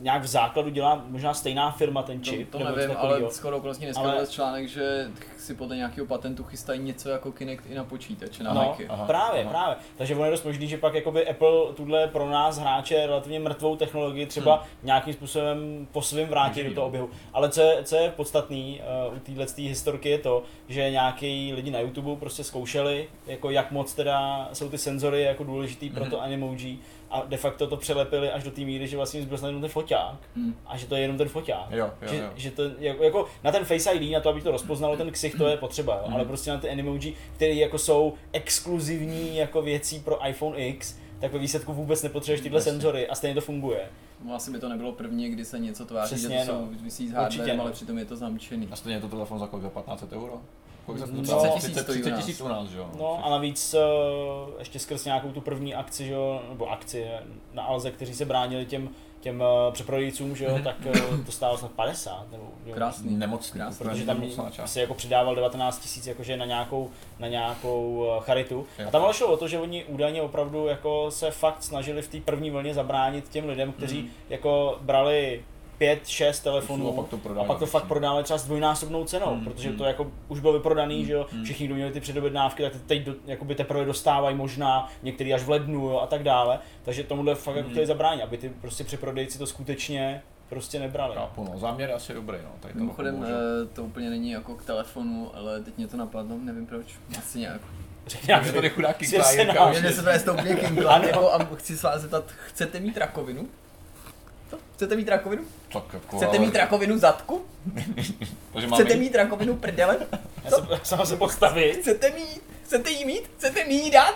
nějak v základu dělá možná stejná firma ten čip. To, to nevím, takový, ale skoro okolností dneska ale... článek, že si podle nějakého patentu chystají něco jako Kinect i na počítač, na no, Macy. Právě, aha. právě. Takže ono je dost možný, že pak jakoby Apple tuhle pro nás hráče relativně mrtvou technologii třeba hmm. nějakým způsobem po svým vrátí do toho oběhu. Ale co je, co je podstatný uh, u téhle historky je to, že nějaký lidi na YouTube prostě zkoušeli, jako jak moc teda jsou ty senzory jako důležitý pro hmm. to animoji. A de facto to přelepili až do té míry, že vlastně zbyl snad jenom ten foťák hmm. a že to je jenom ten foťák. Jo, jo, že, jo. že to jako, jako na ten Face I D, na to, aby to rozpoznalo ten ksich, to je potřeba, hmm. ale prostě na ty animoji, které jako jsou exkluzivní jako věcí pro iPhone X, tak ve výsledku vůbec nepotřebuješ tyhle vlastně senzory a stejně to funguje. No, asi by to nebylo první, kdy se něco tváří, přesně, že to no. vysí s hardwarem, ale přitom je to zamčený. A stejně je to telefon za kolik? patnáct euro? třicet tisíc u nás, jo. No a navíc uh, ještě skrz nějakou tu první akci, že jo, nebo akci na Alze, kteří se bránili těm těm uh, přeprodejcům, že jo, tak uh, to stálo snad padesát nebo jo, krásný, nemocný, krásný, protože tam se jako přidával devatenáct tisíc jakože na nějakou na nějakou charitu. A tam ale šlo o to, že oni údajně opravdu jako se fakt snažili v té první vlně zabránit těm lidem, kteří mm. jako brali pět, šest telefonů a pak to, a pak to fakt prodávali třeba s dvojnásobnou cenou, mm, protože mm. to jako už bylo vyprodaný, mm, že jo, všichni, kdo měli ty předobjednávky, tak teď do, jakoby teprve dostávají možná, některý až v lednu, jo, a tak dále, takže tomuhle fakt mm. jako chtěli zabránit, aby ty prostě přeprodejci to skutečně prostě nebrali. Chápu, no, záměr asi dobrý, no, tady to mimochodem, bohužel. To úplně není jako k telefonu, ale teď mě to napadlo, nevím proč, asi nějak. Řekněme, že tady chudá Kingla Jirka, že se tady stoupně Kingla, nebo a chci se vás zeptat, chcete mít rakovinu? Chcete mít rakovinu? Tak jako, chcete mít rakovinu zadku? Chcete mít rakovinu prdele? Co? Já se, se postavit. Chcete mít? Chcete jí mít? Chcete mi jí dát?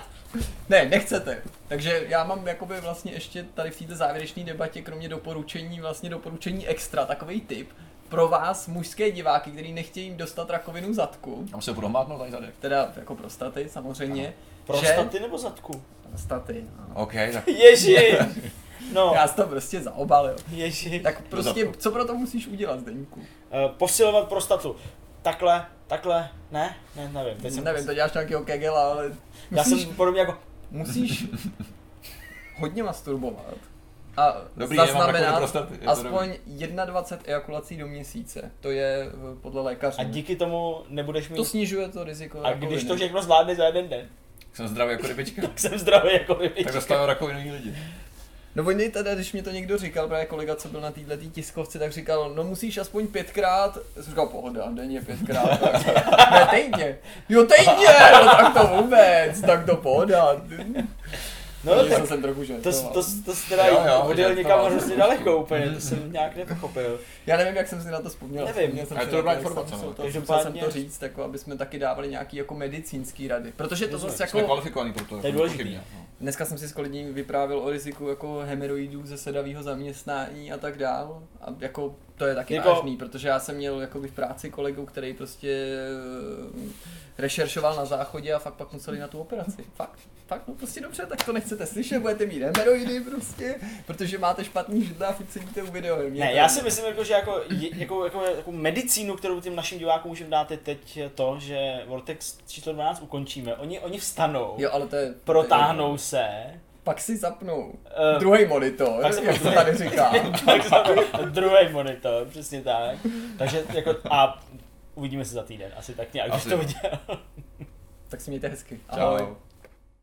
Ne, nechcete. Takže já mám jakoby vlastně ještě tady v této závěrečné debatě, kromě doporučení, vlastně doporučení extra, takovej tip pro vás, mužské diváky, kteří nechtějí dostat rakovinu zadku. Tam se budou mátnout tady zadek. Teda jako prostaty samozřejmě. Ano. Prostaty že... nebo zadku? Prostaty, ano. Okay, tak... Ježi! No. Já to prostě zaobalil. Ježi. Tak prostě, co pro to musíš udělat, Zdeňku? Uh, posilovat prostatu. Takhle, takhle, ne? Ne, nevím. Teď nevím, to děláš nějakého kegela, ale... Já musíš, jsem podobně jako... Musíš hodně masturbovat a dobrý, zaznamenat aspoň dvacet jedna ejakulací do měsíce. To je podle lékařů. A díky tomu nebudeš mít... To snižuje to riziko. A když to všechno zvládne za jeden den? Tak jsem zdravý jako rybička. Tak jsem zdravý jako rybička. Tak dostávám rakovinový lidi. No oni teda, když mi to někdo říkal, právě kolega, co byl na této tiskovce, tak říkal, no musíš aspoň pětkrát, jsem říkal, pohoda, denně pětkrát, tak, ne, týdně, jo týdně, no tak to vůbec, tak to pohoda. No, no tak, jsem trochu, že to, to, to, to jsi teda jo, jo, hodil někam hrozně daleko úplně, to jsem nějak nepochopil. Já nevím, jak jsem si na to vzpomněl. Nevím, já jsem to dobrá informace. Musel jsem to říct, jako, aby jsme taky dávali nějaký jako medicínský rady, protože to zase jako... Jsme kvalifikovaní pro to, to je důležitý. Dneska jsem si s kolegy vyprávěl o riziku jako hemeroidů ze sedavého zaměstnání a tak dál. A jako to je taky jako... vážný, protože já jsem měl jakoby v práci kolegu, který prostě rešeršoval na záchodě a fakt pak museli na tu operaci. Fakt, fakt, no prostě dobře, tak to nechcete slyšet, budete mít hemeroidy prostě, protože máte špatný židla a furt sedíte u video. Ne, tady... já si myslím, jako, že jako, jako, jako, jako medicínu, kterou těm našim divákům můžeme dát, je teď to, že Vortex číslo dvanáct ukončíme. Oni, oni vstanou, jo, ale to je, protáhnou to je... se. Pak si zapnou uh, druhý monitor, pak si jak to tady říká. Pak zapnou druhý monitor, přesně tak. Takže jako a uvidíme se za týden, asi tak nějak, už to viděl. Tak si mějte hezky. Ahoj. Ahoj.